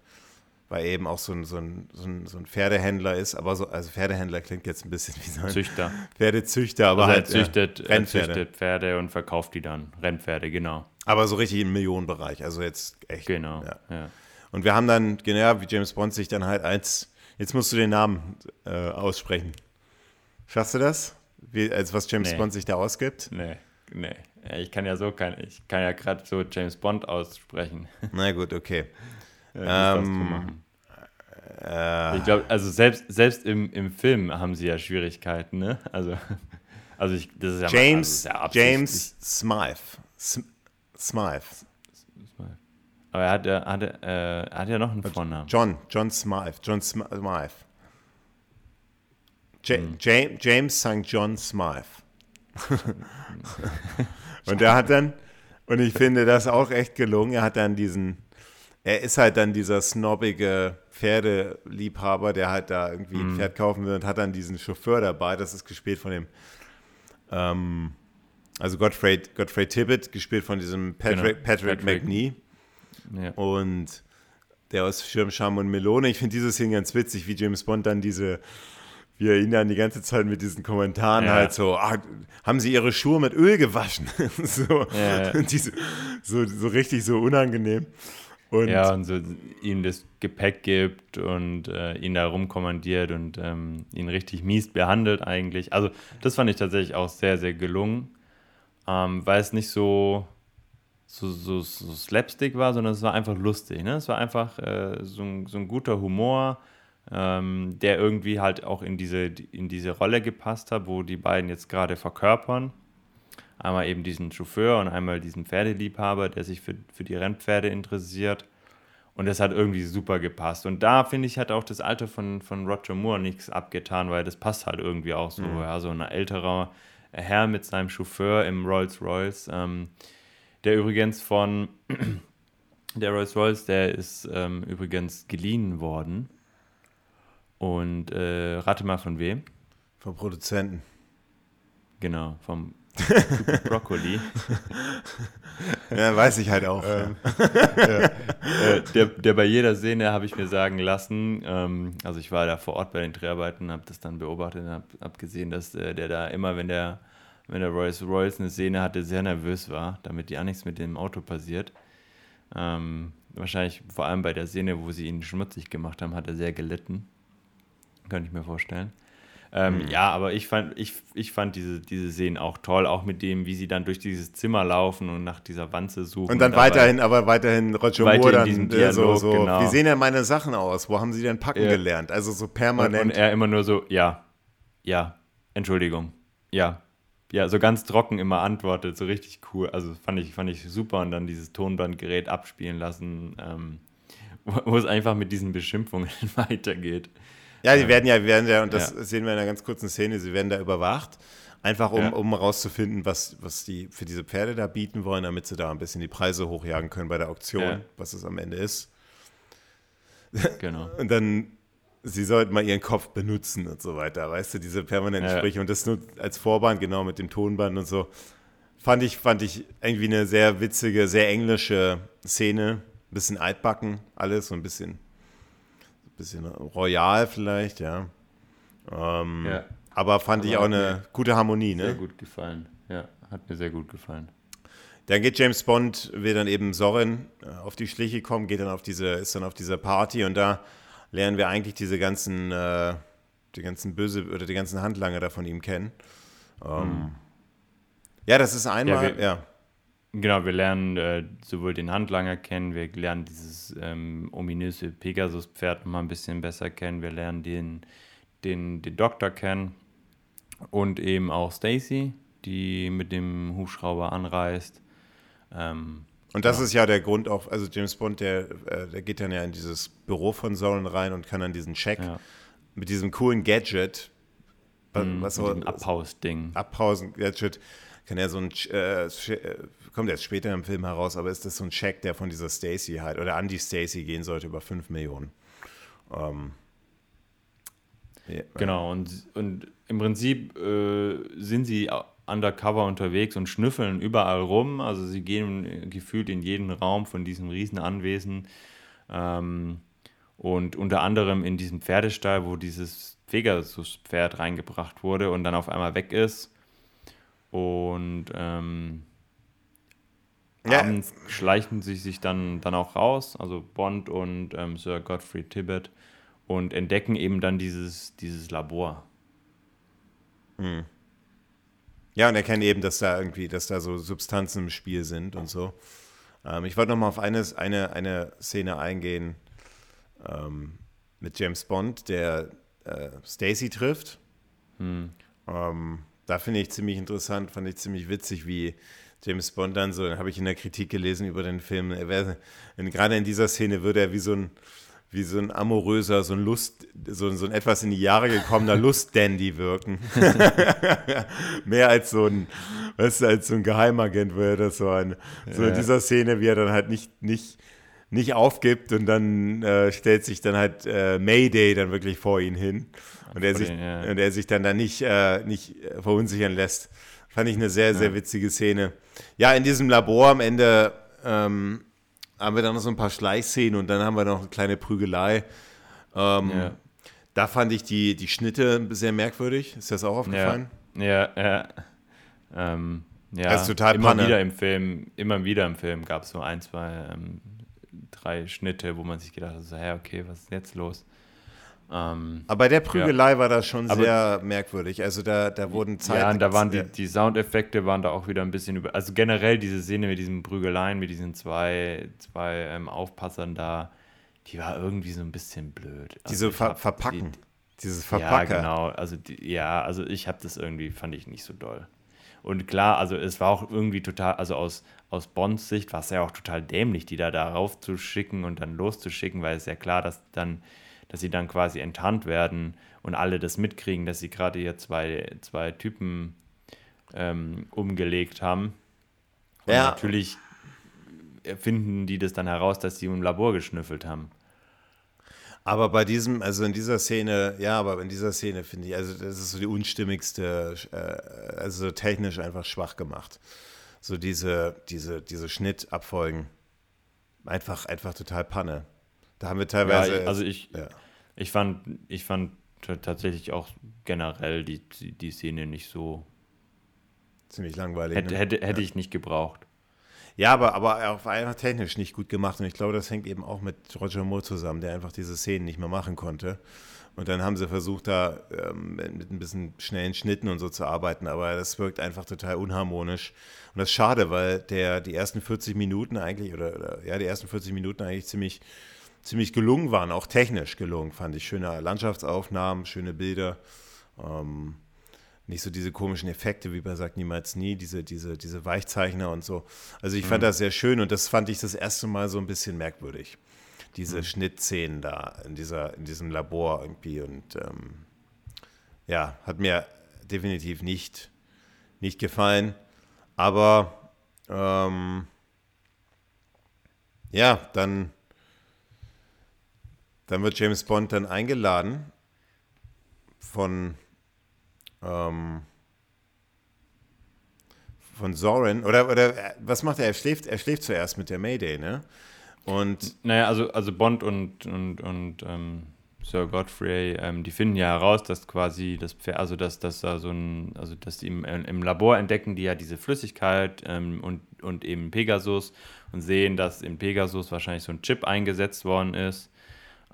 weil eben auch so ein, so ein, so ein, so ein Pferdehändler ist, aber so, also Pferdehändler klingt jetzt ein bisschen wie so ein Züchter. Pferdezüchter, aber also halt er züchtet, ja, Rennpferde. Er züchtet Pferde und verkauft die dann, Rennpferde, genau. Aber so richtig im Millionenbereich, also jetzt echt. Genau, ja. ja. Und wir haben dann, genau, wie James Bond sich dann halt als, jetzt musst du den Namen äh, aussprechen. Schaffst du das? Wie, als was James nee. Bond sich da ausgibt? Nee, nee. Ich kann ja so, kein, ich kann ja gerade so James Bond aussprechen. Na gut, okay. Ja, ähm, äh, ich glaube, also selbst, selbst im, im Film haben sie ja Schwierigkeiten, ne? Also, also ich, das ist ja James, mal, also ist ja James Smythe. Sm- Smythe. Aber er hat ja, hat, äh, hat ja noch einen Vornamen. John, John Smythe. John Smythe. Ja, hm. James, James Sankt John Smythe. Und er hat dann, und ich finde das auch echt gelungen, er hat dann diesen. Er ist halt dann dieser snobbige Pferdeliebhaber, der halt da irgendwie ein Pferd kaufen will und hat dann diesen Chauffeur dabei, das ist gespielt von dem, ähm, also Godfrey, Godfrey Tibbett, gespielt von diesem Patrick, genau. Patrick, Patrick Macnee ja. und der aus Schirm, Scham und Melone. Ich finde diese Szene ganz witzig, wie James Bond dann diese, wie er ihn dann die ganze Zeit mit diesen Kommentaren ja. halt so, ah, haben Sie Ihre Schuhe mit Öl gewaschen? so, ja, ja. Diese, so, so richtig so unangenehm. Und ja, und so ihm das Gepäck gibt und äh, ihn da rumkommandiert und ähm, ihn richtig mies behandelt eigentlich. Also das fand ich tatsächlich auch sehr, sehr gelungen, ähm, weil es nicht so, so, so, so slapstick war, sondern es war einfach lustig. Ne? Es war einfach äh, so, ein, so ein guter Humor, ähm, der irgendwie halt auch in diese, in diese Rolle gepasst hat, wo die beiden jetzt gerade verkörpern. Einmal eben diesen Chauffeur und einmal diesen Pferdeliebhaber, der sich für, für die Rennpferde interessiert. Und das hat irgendwie super gepasst. Und da, finde ich, hat auch das Alter von, von Roger Moore nichts abgetan, weil das passt halt irgendwie auch so. Mhm. Ja, so ein älterer Herr mit seinem Chauffeur im Rolls-Royce, ähm, der übrigens von, der Rolls-Royce, der ist ähm, übrigens geliehen worden. Und äh, rate mal von wem? Vom Produzenten. Genau, vom Broccoli. Ja, weiß ich halt auch. Ähm, ja. äh, der, der bei jeder Szene, habe ich mir sagen lassen, ähm, also ich war da vor Ort bei den Dreharbeiten, habe das dann beobachtet und habe hab gesehen, dass äh, der da immer, wenn der, wenn der Rolls Royce eine Szene hatte, sehr nervös war, damit ja nichts mit dem Auto passiert. Ähm, wahrscheinlich vor allem bei der Szene, wo sie ihn schmutzig gemacht haben, hat er sehr gelitten. Könnte ich mir vorstellen. Ähm, mhm. Ja, aber ich fand, ich, ich fand diese, diese Szenen auch toll, auch mit dem, wie sie dann durch dieses Zimmer laufen und nach dieser Wanze suchen. Und dann und weiterhin, aber weiterhin Roger Moore dann Dialog, so, so genau. Wie sehen denn meine Sachen aus? Wo haben sie denn packen ja. gelernt? Also so permanent. Und, und er immer nur so, ja, ja, Entschuldigung, ja, ja, so ganz trocken immer antwortet, so richtig cool. Also fand ich, fand ich super und dann dieses Tonbandgerät abspielen lassen, ähm, wo, wo es einfach mit diesen Beschimpfungen weitergeht. Ja, die werden ja, werden ja, und das ja. sehen wir in einer ganz kurzen Szene, sie werden da überwacht, einfach um, ja. um rauszufinden, was, was die für diese Pferde da bieten wollen, damit sie da ein bisschen die Preise hochjagen können bei der Auktion, ja. was es am Ende ist. Genau. Und dann, sie sollten mal ihren Kopf benutzen und so weiter, weißt du, diese permanenten ja. Sprüche und das nur als Vorband, genau, mit dem Tonband und so. Fand ich, fand ich irgendwie eine sehr witzige, sehr englische Szene, ein bisschen altbacken alles, so ein bisschen... bisschen royal vielleicht, ja. Ähm, ja. Aber fand aber ich auch eine gute Harmonie, ne? Sehr gut gefallen, ja. Hat mir sehr gut gefallen. Dann geht James Bond, will dann eben Sorin auf die Schliche kommen, geht dann auf diese, ist dann auf dieser Party und da lernen wir eigentlich diese ganzen, äh, die ganzen Böse oder die ganzen Handlanger da von ihm kennen. Ähm, hm. Ja, das ist einmal, ja. Wir, ja. Genau, wir lernen äh, sowohl den Handlanger kennen, wir lernen dieses ähm, ominöse Pegasus-Pferd nochmal ein bisschen besser kennen, wir lernen den, den, den Doktor kennen und eben auch Stacy, die mit dem Hubschrauber anreist. Ähm, und das ja. ist ja der Grund auch, also James Bond, der, der geht dann ja in dieses Büro von Solon rein und kann dann diesen Scheck ja. mit diesem coolen Gadget, mm, was so ein Abhaus-Ding. Abhausen-Gadget, kann er so ein, äh, kommt jetzt später im Film heraus, aber ist das so ein Scheck, der von dieser Stacy halt, oder an die Stacy gehen sollte über fünf Millionen. Ähm, yeah. Genau, und, und im Prinzip äh, sind sie undercover unterwegs und schnüffeln überall rum. Also sie gehen gefühlt in jeden Raum von diesem Riesenanwesen. Ähm, und unter anderem in diesem Pferdestall, wo dieses Pegasus-Pferd reingebracht wurde und dann auf einmal weg ist. Und ähm, ja. abends schleichen sie sich dann, dann auch raus, also Bond und ähm, Sir Godfrey Tibbett, und entdecken eben dann dieses, dieses Labor. Mhm. Ja, und erkennen eben, dass da irgendwie, dass da so Substanzen im Spiel sind und so. Ähm, ich wollte nochmal auf eines, eine, eine Szene eingehen ähm, mit James Bond, der äh, Stacy trifft. Hm. Ähm, da finde ich ziemlich interessant, fand ich ziemlich witzig, wie James Bond dann so, habe ich in der Kritik gelesen über den Film, er wäre, gerade in dieser Szene würde er wie so ein wie so ein amoröser, so ein Lust, so, so ein etwas in die Jahre gekommener Lustdandy wirken. Mehr als so ein, weißt du, als so ein Geheimagent würde das so ein, so ja. in dieser Szene, wie er dann halt nicht, nicht, nicht aufgibt und dann äh, stellt sich dann halt äh, May Day dann wirklich vor ihn hin und er sich, ja. und er sich dann da nicht, äh, nicht verunsichern lässt. Fand ich eine sehr, sehr witzige Szene. Ja, in diesem Labor am Ende, ähm, haben wir dann noch so ein paar Schleichszenen und dann haben wir noch eine kleine Prügelei. Ähm, ja. Da fand ich die, die Schnitte sehr merkwürdig. Ist das auch aufgefallen? Ja, ja. ja. Ähm, ja. Das ist total immer Panne. Wieder im Film, immer wieder im Film gab es so ein, zwei, ähm, drei Schnitte, wo man sich gedacht hat, so, hä, okay, was ist jetzt los? Ähm, Aber bei der Prügelei ja. war das schon Aber, sehr merkwürdig. Also da, da wurden Zeit... Ja, und da waren die, die Soundeffekte waren da auch wieder ein bisschen über... Also generell diese Szene mit diesen Prügeleien, mit diesen zwei, zwei ähm, Aufpassern da, die war irgendwie so ein bisschen blöd. Also diese ver- hab, Verpacken. Die, Dieses Verpacker. Ja, genau. Also, die, ja, also ich habe das irgendwie, fand ich nicht so doll. Und klar, also es war auch irgendwie total... Also aus, aus Bonds Sicht war es ja auch total dämlich, die da darauf zu schicken und dann loszuschicken, weil es ja klar, dass dann... dass sie dann quasi enttarnt werden und alle das mitkriegen, dass sie gerade hier zwei, zwei Typen ähm, umgelegt haben. Und ja. natürlich finden die das dann heraus, dass sie im Labor geschnüffelt haben. Aber bei diesem, also in dieser Szene, ja, aber in dieser Szene finde ich, also das ist so die unstimmigste, äh, also technisch einfach schwach gemacht. So diese, diese, diese Schnittabfolgen. Einfach, einfach total Panne. Da haben wir teilweise. Ja, also ich, ja. ich fand, ich fand t- tatsächlich auch generell die, die Szene nicht so. Ziemlich langweilig. Hätte, ne? hätte, hätte ja. ich nicht gebraucht. Ja, aber, aber auf einmal technisch nicht gut gemacht. Und ich glaube, das hängt eben auch mit Roger Moore zusammen, der einfach diese Szenen nicht mehr machen konnte. Und dann haben sie versucht, da ähm, mit ein bisschen schnellen Schnitten und so zu arbeiten. Aber das wirkt einfach total unharmonisch. Und das ist schade, weil der, die ersten vierzig Minuten eigentlich, oder, oder ja, die ersten vierzig Minuten eigentlich ziemlich. ziemlich gelungen waren, auch technisch gelungen, fand ich. Schöne Landschaftsaufnahmen, schöne Bilder, ähm, nicht so diese komischen Effekte, wie man sagt, niemals nie, diese, diese, diese Weichzeichner und so. Also ich mhm. fand das sehr schön und das fand ich das erste Mal so ein bisschen merkwürdig, diese mhm. Schnittszenen da in, dieser, in diesem Labor irgendwie und ähm, ja, hat mir definitiv nicht, nicht gefallen, aber ähm, ja, dann Dann wird James Bond dann eingeladen von, ähm, von Zorin. Oder, oder was macht er? Er schläft, er schläft zuerst mit der Mayday, ne? Und naja, also, also Bond und, und, und ähm, Sir Godfrey, ähm, die finden ja heraus, dass quasi das Pferd, also dass dass da so ein, also dass die im, im Labor entdecken, die ja diese Flüssigkeit ähm, und, und eben Pegasus und sehen, dass in Pegasus wahrscheinlich so ein Chip eingesetzt worden ist.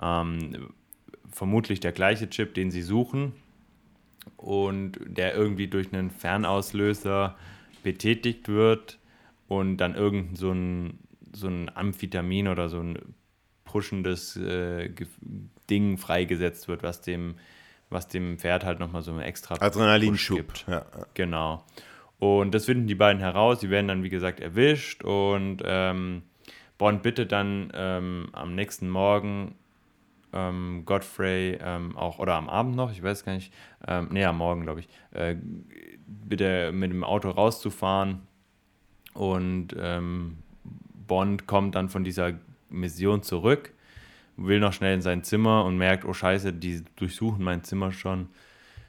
Ähm, vermutlich der gleiche Chip, den sie suchen und der irgendwie durch einen Fernauslöser betätigt wird und dann irgend so ein, so ein Amphetamin oder so ein pushendes äh, Ding freigesetzt wird, was dem, was dem Pferd halt nochmal so einen extra Adrenalinschub gibt. Ja. Genau. Und das finden die beiden heraus. Sie werden dann, wie gesagt, erwischt und ähm, Bond bittet dann ähm, am nächsten Morgen ähm, Godfrey ähm, auch, oder am Abend noch, ich weiß gar nicht, ähm, nee, am Morgen, glaube ich, äh, bitte mit dem Auto rauszufahren. Und ähm, Bond kommt dann von dieser Mission zurück, will noch schnell in sein Zimmer und merkt, oh Scheiße, die durchsuchen mein Zimmer schon,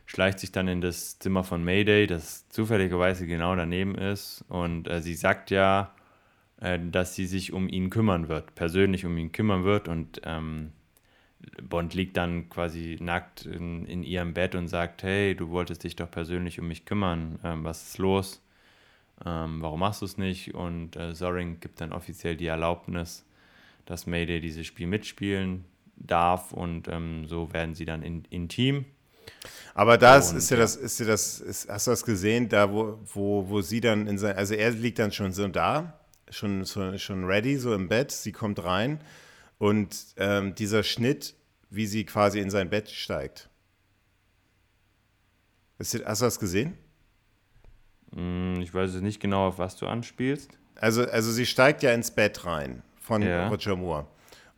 schleicht sich dann in das Zimmer von Mayday, das zufälligerweise genau daneben ist, und äh, sie sagt ja, äh, dass sie sich um ihn kümmern wird, persönlich um ihn kümmern wird, und ähm, Bond liegt dann quasi nackt in, in ihrem Bett und sagt, hey, du wolltest dich doch persönlich um mich kümmern, ähm, was ist los, ähm, warum machst du es nicht, und äh, Sorin gibt dann offiziell die Erlaubnis, dass Mayday dieses Spiel mitspielen darf, und ähm, so werden sie dann in, intim. Aber das und, ist ja das, ist ja das, ist, hast du das gesehen, da wo, wo, wo sie dann in sein, also er liegt dann schon so da, schon, so, schon ready, so im Bett, sie kommt rein und ähm, dieser Schnitt, wie sie quasi in sein Bett steigt. Hast du das gesehen? Ich weiß jetzt nicht genau, auf was du anspielst. Also, also sie steigt ja ins Bett rein. Von ja. Roger Moore.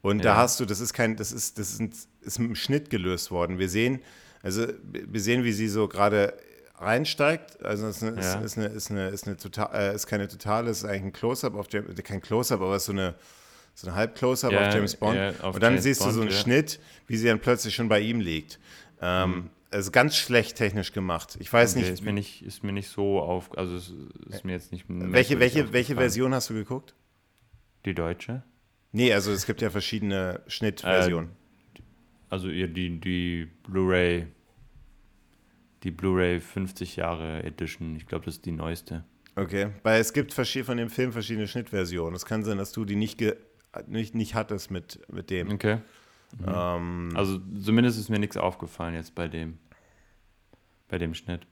Und ja. da hast du, das ist kein, das ist, das ist, ein, ist mit einem Schnitt gelöst worden. Wir sehen, also wir sehen, wie sie so gerade reinsteigt. Also es ist, ja. ist, ist eine, ist eine, ist eine total, äh, ist keine totale, es ist eigentlich ein Close-up auf James, kein Close-up, aber es ist so eine, so eine Halb-Close-up ja, auf James Bond. Ja, auf und dann James siehst Bond, du so einen ja. Schnitt, wie sie dann plötzlich schon bei ihm liegt. Ähm, mhm. Also ganz schlecht technisch gemacht. Ich weiß okay, nicht. Ist mir nicht, ist mir nicht so auf, also es ist mir jetzt nicht. Welche, welche, welche Version hast du geguckt? Die deutsche? Nee, also es gibt ja verschiedene Schnittversionen. Äh, also die, die Blu-ray, die Blu-ray fünfzig Jahre Edition, ich glaube, das ist die neueste. Okay, weil es gibt von dem Film verschiedene Schnittversionen. Es kann sein, dass du die nicht, ge- nicht, nicht hattest mit, mit dem. Okay. Mhm. Ähm, also zumindest ist mir nichts aufgefallen jetzt bei dem, bei dem Schnitt.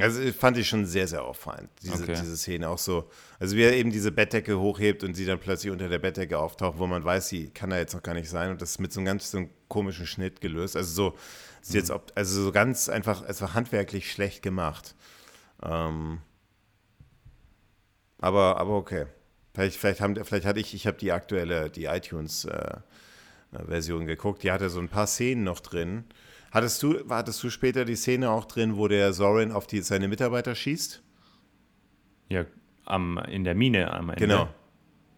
Also fand ich schon sehr, sehr auffallend, diese, okay. diese Szene auch so. Also wie er eben diese Bettdecke hochhebt und sie dann plötzlich unter der Bettdecke auftaucht, wo man weiß, sie kann da jetzt noch gar nicht sein, und das ist mit so einem ganz so einem komischen Schnitt gelöst. Also so, mhm. jetzt, also so ganz einfach, es war handwerklich schlecht gemacht. Ähm, aber, aber okay. Vielleicht, vielleicht, haben, vielleicht hatte ich, ich habe die aktuelle, die iTunes-Version äh, geguckt, die hatte so ein paar Szenen noch drin. Hattest du, hattest du später die Szene auch drin, wo der Sorin auf die, seine Mitarbeiter schießt? Ja, am, in der Mine am Ende. Genau.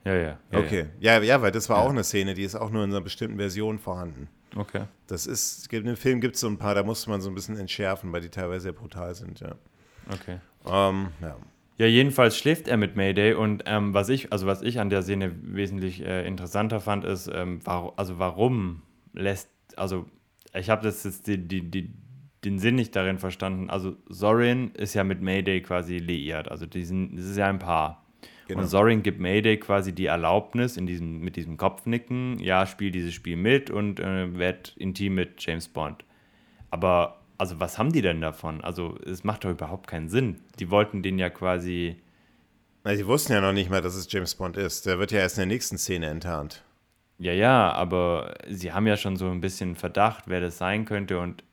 Ja, ja. ja okay. Ja. Ja, ja, weil das war ja. auch eine Szene, die ist auch nur in einer bestimmten Version vorhanden. Okay. Das ist, im Film gibt es so ein paar, da musste man so ein bisschen entschärfen, weil die teilweise sehr brutal sind, ja. Okay. Ähm, ja. Ja, jedenfalls schläft er mit Mayday, und ähm, was ich, also was ich an der Szene wesentlich äh, interessanter fand, ist, ähm, war, also warum lässt, also ich habe das jetzt die, die, die, den Sinn nicht darin verstanden. Also Sorin ist ja mit Mayday quasi liiert. Also die sind, das ist ja ein Paar. Genau. Und Sorin gibt Mayday quasi die Erlaubnis in diesem, mit diesem Kopfnicken, ja, spiel dieses Spiel mit und äh, werd intim mit James Bond. Aber also was haben die denn davon? Also es macht doch überhaupt keinen Sinn. Die wollten den ja quasi... Na, sie wussten ja noch nicht mal, dass es James Bond ist. Der wird ja erst in der nächsten Szene enttarnt. Ja, ja, aber sie haben ja schon so ein bisschen Verdacht, wer das sein könnte, und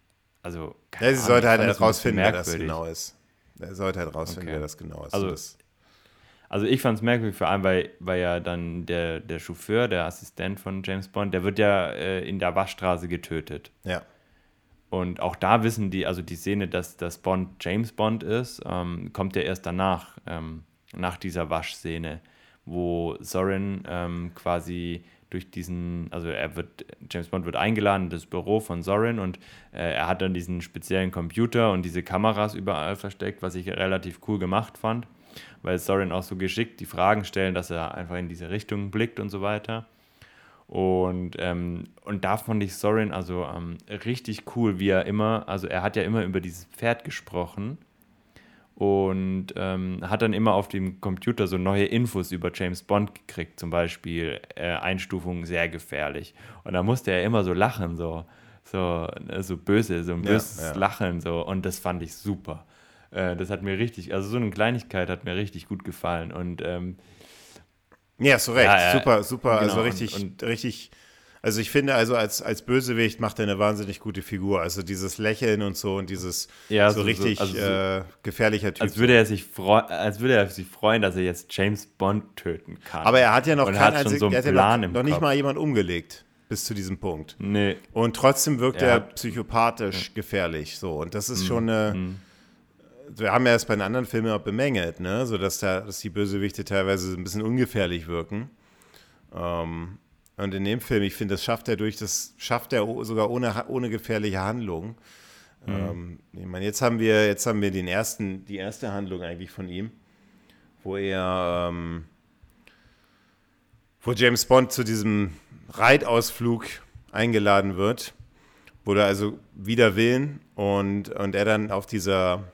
also... Ja, sie sollte halt rausfinden, wer das genau ist. Er sollte halt rausfinden, okay. wer das genau ist. Also, das. also ich fand es merkwürdig, vor allem, weil, weil ja dann der, der Chauffeur, der Assistent von James Bond, der wird ja äh, in der Waschstraße getötet. Ja. Und auch da wissen die, also die Szene, dass, dass Bond James Bond ist, ähm, kommt ja erst danach, ähm, nach dieser Waschszene, wo Sorin ähm, quasi... durch diesen, also er wird, James Bond wird eingeladen in das Büro von Sorin, und äh, er hat dann diesen speziellen Computer und diese Kameras überall versteckt, was ich relativ cool gemacht fand, weil Sorin auch so geschickt die Fragen stellen, dass er einfach in diese Richtung blickt und so weiter. Und, ähm, und da fand ich Sorin also ähm, richtig cool, wie er immer, also er hat ja immer über dieses Pferd gesprochen und ähm, hat dann immer auf dem Computer so neue Infos über James Bond gekriegt, zum Beispiel äh, Einstufung sehr gefährlich. Und da musste er immer so lachen, so so, so böse, so ein böses ja, ja. Lachen, so, und das fand ich super. Äh, das hat mir richtig, also so eine Kleinigkeit hat mir richtig gut gefallen. Und ähm, ja, hast du recht. Ja, super, super. Genau, also richtig, und, und, richtig. Also ich finde, also als, als Bösewicht macht er eine wahnsinnig gute Figur. Also dieses Lächeln und so und dieses ja, so, so richtig so, also so, äh, gefährlicher Typ. Als würde, er sich freu- als würde er sich freuen, dass er jetzt James Bond töten kann. Aber er hat ja noch und keinen einzigen, so er hat ja noch, noch nicht mal jemand umgelegt bis zu diesem Punkt. Nee. Und trotzdem wirkt er, er psychopathisch ja. gefährlich. So. Und das ist mhm. schon eine. Mhm. Wir haben ja es bei den anderen Filmen auch bemängelt, ne? So, dass, da, dass die Bösewichte teilweise ein bisschen ungefährlich wirken. Ähm, und in dem Film, ich finde, das schafft er durch, das schafft er sogar ohne, ohne gefährliche Handlung. Mhm. Ähm, ich meine, jetzt haben wir, jetzt haben wir den ersten, die erste Handlung eigentlich von ihm, wo er, ähm, wo James Bond zu diesem Reitausflug eingeladen wird, wo er also wider Willen und, und er dann auf dieser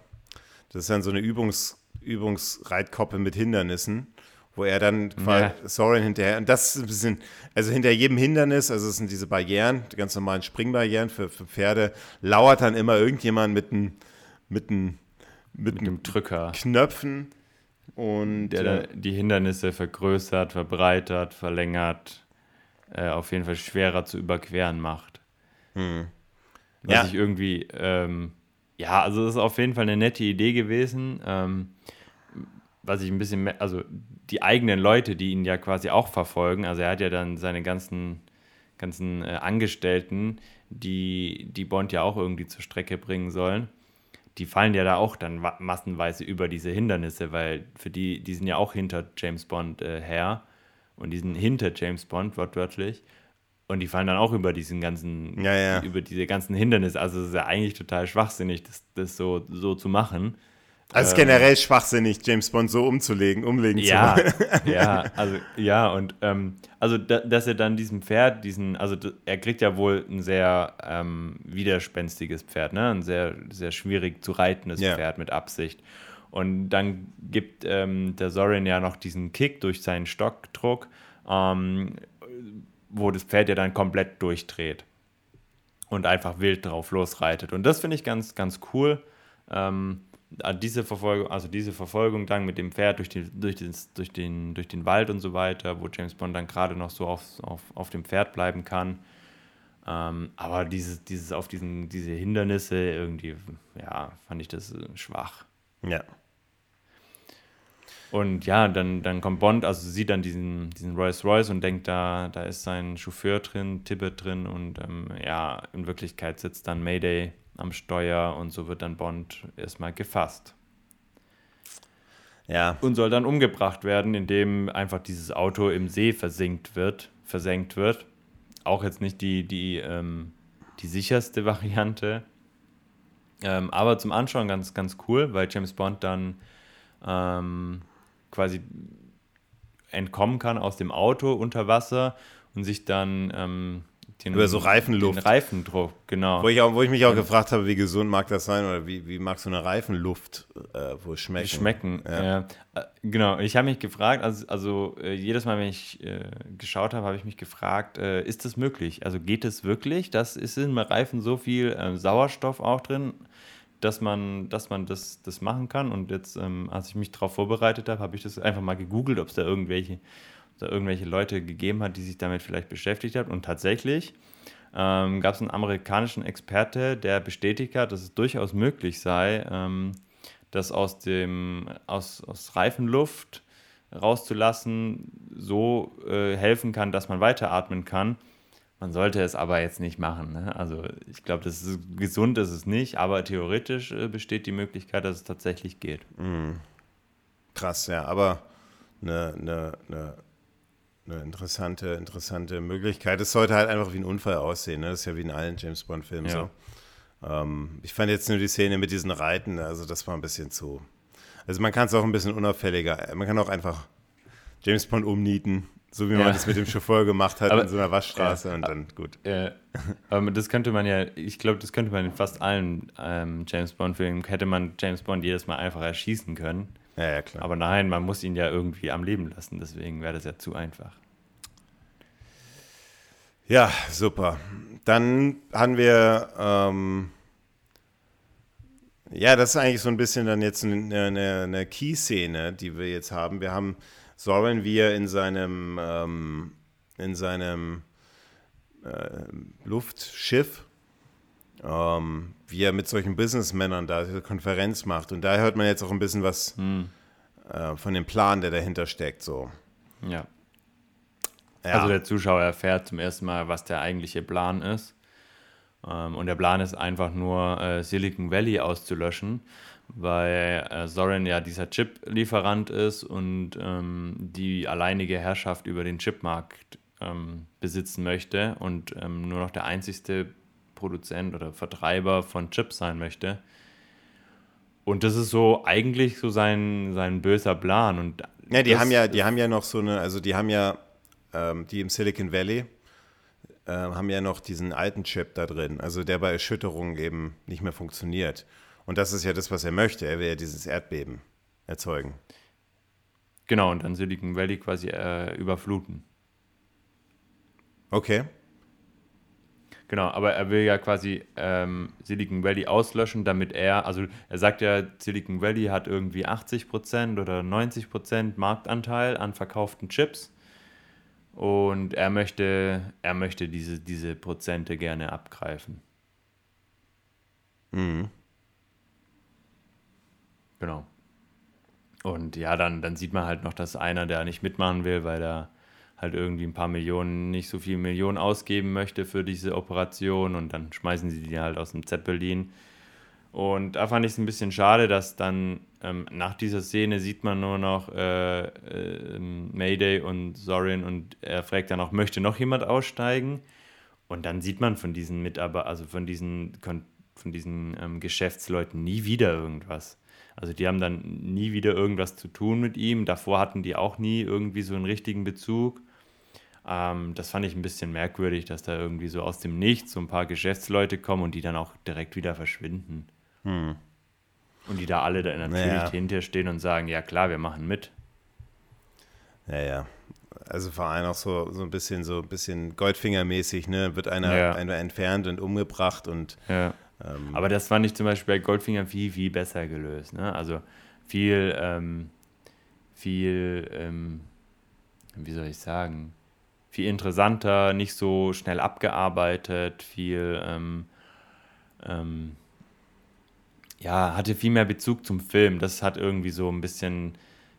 das ist dann so eine Übungs, Übungsreitkoppe mit Hindernissen, wo er dann quasi ja. Sorin hinterher, und das ist ein bisschen, also hinter jedem Hindernis, also es sind diese Barrieren, die ganz normalen Springbarrieren für, für Pferde, lauert dann immer irgendjemand mit einem mit einem mit, mit einem Drücker Knöpfen und der ja. dann die Hindernisse vergrößert, verbreitert, verlängert, äh, auf jeden Fall schwerer zu überqueren macht. Hm. Was ja. ich irgendwie ähm, ja, also das ist auf jeden Fall eine nette Idee gewesen, ähm, was ich ein bisschen, mehr, also die eigenen Leute, die ihn ja quasi auch verfolgen, also er hat ja dann seine ganzen, ganzen äh, Angestellten, die, die Bond ja auch irgendwie zur Strecke bringen sollen, die fallen ja da auch dann wa- massenweise über diese Hindernisse, weil für die, die sind ja auch hinter James Bond äh, her und die sind hinter James Bond wortwörtlich. Und die fallen dann auch über diesen ganzen, ja, ja. über diese ganzen Hindernisse. Also es ist ja eigentlich total schwachsinnig, das, das so, so zu machen. Also es ist ähm, generell schwachsinnig, James Bond so umzulegen, umlegen ja, zu machen. Ja, also ja, und ähm, also da, dass er dann diesem Pferd, diesen, also er kriegt ja wohl ein sehr ähm, widerspenstiges Pferd, ne? Ein sehr, sehr schwierig zu reitendes ja. Pferd mit Absicht. Und dann gibt ähm, der Sorin ja noch diesen Kick durch seinen Stockdruck. Ähm, wo das Pferd ja dann komplett durchdreht und einfach wild drauf losreitet. Und das finde ich ganz, ganz cool. Ähm, diese Verfolgung, also diese Verfolgung dann mit dem Pferd durch den, durch den, durch den, durch den Wald und so weiter, wo James Bond dann gerade noch so auf, auf, auf dem Pferd bleiben kann. Ähm, aber dieses, dieses auf diesen, diese Hindernisse irgendwie, ja, fand ich das schwach. Ja. Und ja, dann, dann kommt Bond, also sieht dann diesen, diesen Rolls-Royce und denkt, da, da ist sein Chauffeur drin, Tippett drin und ähm, ja, in Wirklichkeit sitzt dann May Day am Steuer und so wird dann Bond erstmal gefasst. Ja. Und soll dann umgebracht werden, indem einfach dieses Auto im See versinkt wird, versenkt wird. Auch jetzt nicht die, die, ähm, die sicherste Variante. Ähm, aber zum Anschauen ganz, ganz cool, weil James Bond dann ähm, quasi entkommen kann aus dem Auto unter Wasser und sich dann ähm, den, über so Reifenluft. Den Reifendruck, genau. Wo ich, auch, wo ich mich auch ja. gefragt habe, wie gesund mag das sein oder wie, wie mag so eine Reifenluft äh, wo schmecken? Schmecken, ja. ja. Äh, genau, ich habe mich gefragt, also, also äh, jedes Mal, wenn ich äh, geschaut habe, habe ich mich gefragt, äh, ist das möglich? Also geht es wirklich? Das ist in Reifen so viel äh, Sauerstoff auch drin, dass man, dass man das, das machen kann. Und jetzt, ähm, als ich mich darauf vorbereitet habe, habe ich das einfach mal gegoogelt, ob es da irgendwelche, da irgendwelche Leute gegeben hat, die sich damit vielleicht beschäftigt haben. Und tatsächlich ähm, gab es einen amerikanischen Experte, der bestätigt hat, dass es durchaus möglich sei, ähm, das aus, dem, aus, aus Reifenluft rauszulassen, so äh, helfen kann, dass man weiteratmen kann. Man sollte es aber jetzt nicht machen. Ne? Also ich glaube, das ist gesund, ist es nicht, aber theoretisch äh, besteht die Möglichkeit, dass es tatsächlich geht. Mhm. Krass, ja, aber eine, eine, eine, eine interessante, interessante Möglichkeit. Es sollte halt einfach wie ein Unfall aussehen. Ne? Das ist ja wie in allen James-Bond-Filmen ja. so. Ähm, ich fand jetzt nur die Szene mit diesen Reiten, also das war ein bisschen zu... Also man kann es auch ein bisschen unauffälliger, man kann auch einfach James-Bond umnieten. So wie man ja. das mit dem Chauffeur gemacht hat aber, in so einer Waschstraße ja, und dann gut. Ja, aber das könnte man ja, ich glaube, das könnte man in fast allen ähm, James-Bond-Filmen, hätte man James Bond jedes Mal einfach erschießen können. Ja, ja, klar. Aber nein, man muss ihn ja irgendwie am Leben lassen, deswegen wäre das ja zu einfach. Ja, super. Dann haben wir ähm, Ja, das ist eigentlich so ein bisschen dann jetzt eine, eine, eine Key-Szene, die wir jetzt haben. Wir haben Soren, wie er in seinem, ähm, in seinem äh, Luftschiff, ähm, wie er mit solchen Businessmännern da eine Konferenz macht. Und da hört man jetzt auch ein bisschen was hm. äh, von dem Plan, der dahinter steckt. So. Ja. ja. Also der Zuschauer erfährt zum ersten Mal, was der eigentliche Plan ist. Und der Plan ist einfach nur, äh, Silicon Valley auszulöschen, weil äh, Zorin ja dieser Chip-Lieferant ist und ähm, die alleinige Herrschaft über den Chipmarkt ähm, besitzen möchte und ähm, nur noch der einzigste Produzent oder Vertreiber von Chips sein möchte. Und das ist so eigentlich so sein, sein böser Plan. Und ja, die haben ja, die haben ja noch so eine, also die haben ja, ähm, die im Silicon Valley, haben ja noch diesen alten Chip da drin, also der bei Erschütterungen eben nicht mehr funktioniert. Und das ist ja das, was er möchte. Er will ja dieses Erdbeben erzeugen. Genau, und dann Silicon Valley quasi äh, überfluten. Okay. Genau, aber er will ja quasi ähm, Silicon Valley auslöschen, damit er, also er sagt ja, Silicon Valley hat irgendwie achtzig Prozent oder neunzig Prozent Marktanteil an verkauften Chips. Und er möchte, er möchte diese, diese Prozente gerne abgreifen. Mhm. Genau. Und ja, dann, dann sieht man halt noch, dass einer, der nicht mitmachen will, weil er halt irgendwie ein paar Millionen, nicht so viel Millionen ausgeben möchte für diese Operation. Und dann schmeißen sie die halt aus dem Zeppelin. Und da fand ich es ein bisschen schade, dass dann ähm, nach dieser Szene sieht man nur noch äh, äh, Mayday und Zorin und er fragt dann auch, möchte noch jemand aussteigen? Und dann sieht man von diesen Mitarbeitern, also von diesen, von diesen ähm, Geschäftsleuten nie wieder irgendwas. Also die haben dann nie wieder irgendwas zu tun mit ihm. Davor hatten die auch nie irgendwie so einen richtigen Bezug. Ähm, das fand ich ein bisschen merkwürdig, dass da irgendwie so aus dem Nichts so ein paar Geschäftsleute kommen und die dann auch direkt wieder verschwinden. Hm. Und die da alle dann natürlich naja. hinter stehen und sagen, ja klar, wir machen mit. Ja, ja. Also vor allem auch so, so ein bisschen so ein bisschen Goldfinger-mäßig, ne? Wird einer, ja. einer entfernt und umgebracht und ja. ähm, aber das fand ich zum Beispiel bei Goldfinger viel, viel besser gelöst, ne? Also viel, ähm, viel, ähm, wie soll ich sagen, viel interessanter, nicht so schnell abgearbeitet, viel, ähm, ähm, ja, hatte viel mehr Bezug zum Film. Das hat irgendwie so ein bisschen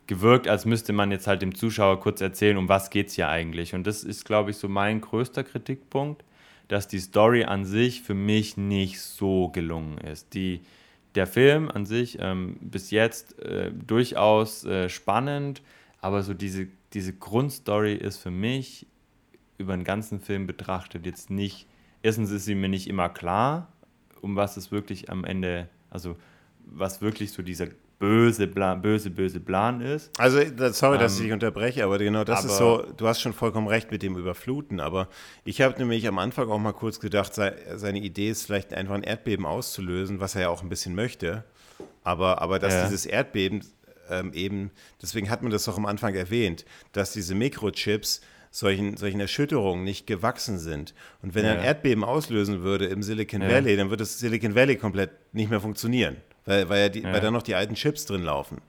gewirkt, als müsste man jetzt halt dem Zuschauer kurz erzählen, um was geht's hier eigentlich. Und das ist, glaube ich, so mein größter Kritikpunkt, dass die Story an sich für mich nicht so gelungen ist. Die, der Film an sich ähm, bis jetzt äh, durchaus äh, spannend, aber so diese, diese Grundstory ist für mich über den ganzen Film betrachtet jetzt nicht, erstens ist sie mir nicht immer klar, um was es wirklich am Ende, also was wirklich so dieser böse, Plan, böse, böse Plan ist. Also sorry, ähm, dass ich dich unterbreche, aber genau das aber, ist so, du hast schon vollkommen recht mit dem Überfluten, aber ich habe nämlich am Anfang auch mal kurz gedacht, seine Idee ist vielleicht einfach ein Erdbeben auszulösen, was er ja auch ein bisschen möchte, aber, aber dass ja. dieses Erdbeben ähm, eben, deswegen hat man das doch am Anfang erwähnt, dass diese Mikrochips solchen, solchen Erschütterungen nicht gewachsen sind. Und wenn ja. er ein Erdbeben auslösen würde im Silicon ja. Valley, dann würde das Silicon Valley komplett nicht mehr funktionieren, weil, weil, ja die, ja. weil da noch die alten Chips drin laufen.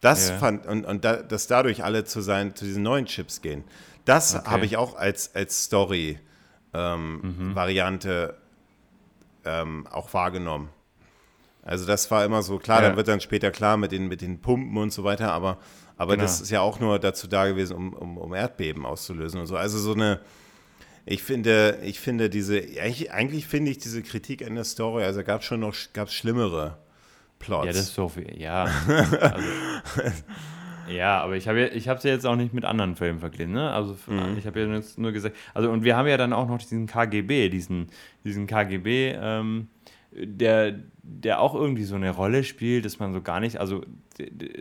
Das ja. fand, und, und da, dass dadurch alle zu, sein, zu diesen neuen Chips gehen, das okay. habe ich auch als, als Story-Variante ähm, mhm. ähm, auch wahrgenommen. Also das war immer so, klar, ja. dann wird dann später klar mit den, mit den Pumpen und so weiter, aber Aber genau. das ist ja auch nur dazu da gewesen, um, um, um Erdbeben auszulösen und so. Also so eine, ich finde, ich finde diese, eigentlich, eigentlich finde ich diese Kritik an der Story, also gab es schon noch, gab es schlimmere Plots. Ja, das ist so viel, ja. Also, ja, aber ich habe ich es ja jetzt auch nicht mit anderen Filmen verglichen, ne? Also mhm. ich habe ja jetzt nur gesagt, also und wir haben ja dann auch noch diesen K G B, diesen, diesen K G B, ähm, der, der auch irgendwie so eine Rolle spielt, dass man so gar nicht, also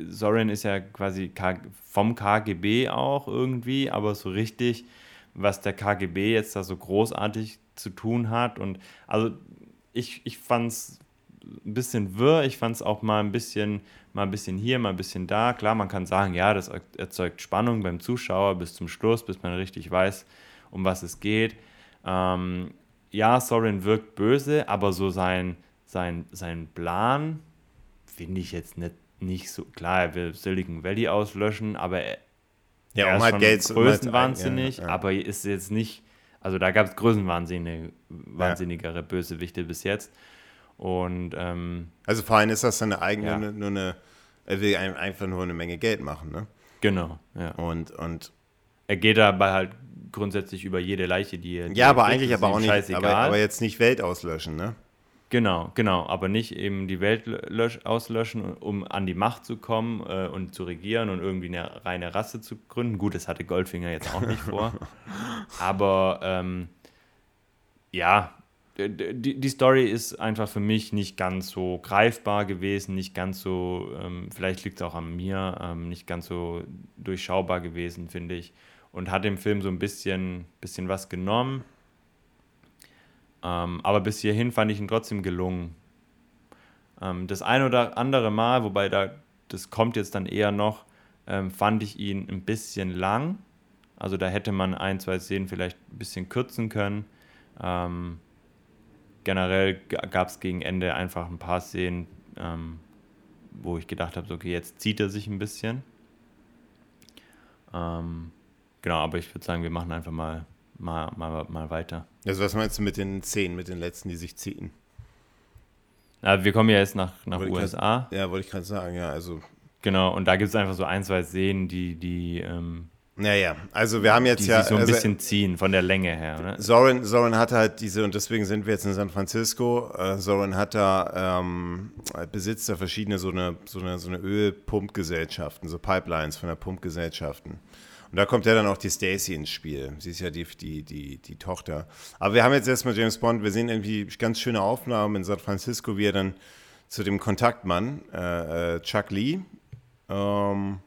Zorin ist ja quasi K, vom K G B auch irgendwie, aber so richtig, was der K G B jetzt da so großartig zu tun hat und also ich, ich fand's ein bisschen wirr, ich fand's auch mal ein bisschen, mal ein bisschen hier, mal ein bisschen da, klar, man kann sagen, ja, das erzeugt Spannung beim Zuschauer bis zum Schluss, bis man richtig weiß, um was es geht, ähm, ja, Zorin wirkt böse, aber so sein, sein, sein Plan finde ich jetzt nicht, nicht so, klar, er will Silicon Valley auslöschen, aber er, ja, er um ist halt schon Gates größenwahnsinnig, ja, ja. aber ist jetzt nicht, also da gab es größenwahnsinnigere ja. Bösewichte bis jetzt. Und ähm, also vor allem ist das seine eigene, ja. nur, nur eine, er will einfach nur eine Menge Geld machen, ne? Genau, ja. Und, und er geht dabei halt grundsätzlich über jede Leiche, die er... Ja, aber eigentlich aber auch nicht, aber, aber jetzt nicht Welt auslöschen, ne? Genau, genau, aber nicht eben die Welt lösch, auslöschen, um an die Macht zu kommen äh, und zu regieren und irgendwie eine reine Rasse zu gründen. Gut, das hatte Goldfinger jetzt auch nicht vor. Aber ähm, ja, die, die Story ist einfach für mich nicht ganz so greifbar gewesen, nicht ganz so, ähm, vielleicht liegt es auch an mir, ähm, nicht ganz so durchschaubar gewesen, finde ich. Und hat dem Film so ein bisschen, bisschen was genommen. Ähm, aber bis hierhin fand ich ihn trotzdem gelungen. Ähm, das ein oder andere Mal, wobei da das kommt jetzt dann eher noch, ähm, fand ich ihn ein bisschen lang. Also da hätte man ein, zwei Szenen vielleicht ein bisschen kürzen können. Ähm, generell g- gab es gegen Ende einfach ein paar Szenen, ähm, wo ich gedacht habe, so, okay, jetzt zieht er sich ein bisschen. Ähm, genau, aber ich würde sagen, wir machen einfach mal Mal, mal, mal weiter. Also was meinst du mit den zehn, mit den letzten, die sich ziehen? Na, wir kommen ja jetzt nach, nach U S A. Grad, ja, wollte ich gerade sagen, ja. Also genau, und da gibt es einfach so ein, zwei Szenen, die, die ähm, naja, also wir haben jetzt die ja... Die so ein also, bisschen ziehen, von der Länge her, ne? Zorin, Zorin hat halt diese, und deswegen sind wir jetzt in San Francisco, äh, Zorin hat da, ähm, besitzt da verschiedene so eine, so eine, so eine Ölpumpgesellschaften, so Pipelines von der Pumpgesellschaften. Und da kommt ja dann auch die Stacey ins Spiel. Sie ist ja die, die, die, die Tochter. Aber wir haben jetzt erstmal James Bond. Wir sehen irgendwie ganz schöne Aufnahmen in San Francisco, wie er dann zu dem Kontaktmann, äh, Chuck Lee, ähm,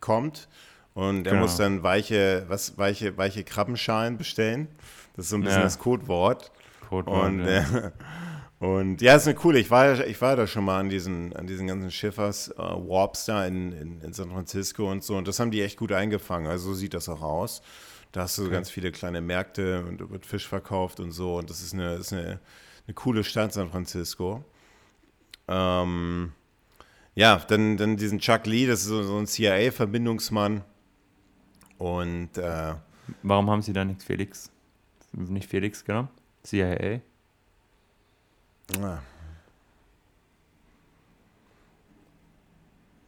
kommt. Und er genau. muss dann weiche, was, weiche, weiche Krabbenschalen bestellen. Das ist so ein bisschen ja. das Codewort. Codewort, und, ja. Äh, und ja, ist eine coole, ich war, ich war da schon mal an diesen, an diesen ganzen Schiffers, äh, Warps da in, in, in San Francisco und so, und das haben die echt gut eingefangen, also so sieht das auch aus. Da hast du okay. so ganz viele kleine Märkte und wird Fisch verkauft und so, und das ist eine, ist eine, eine coole Stadt, San Francisco. Ähm, ja, dann, dann diesen Chuck Lee, das ist so, so ein C I A-Verbindungsmann und äh, warum haben sie da nichts Felix, nicht Felix genommen? C I A? Ja.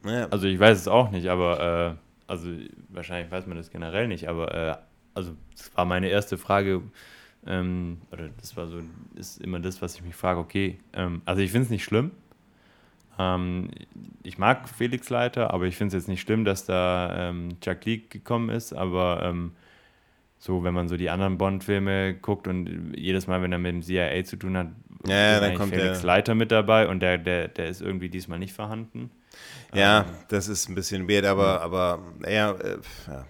Ja. Also ich weiß es auch nicht, aber äh, also wahrscheinlich weiß man das generell nicht, aber äh, also das war meine erste Frage, ähm, oder das war so, ist immer das, was ich mich frage, okay, ähm, also ich finde es nicht schlimm, ähm, ich mag Felix Leiter, aber ich finde es jetzt nicht schlimm, dass da ähm, Chuck Lee gekommen ist, aber ähm, so, wenn man so die anderen Bond-Filme guckt und jedes Mal, wenn er mit dem C I A zu tun hat, ja, ist dann kommt Felix der Leiter mit dabei und der, der, der ist irgendwie diesmal nicht vorhanden. Ja, ähm, das ist ein bisschen weird, aber, ja. aber er, äh, ja.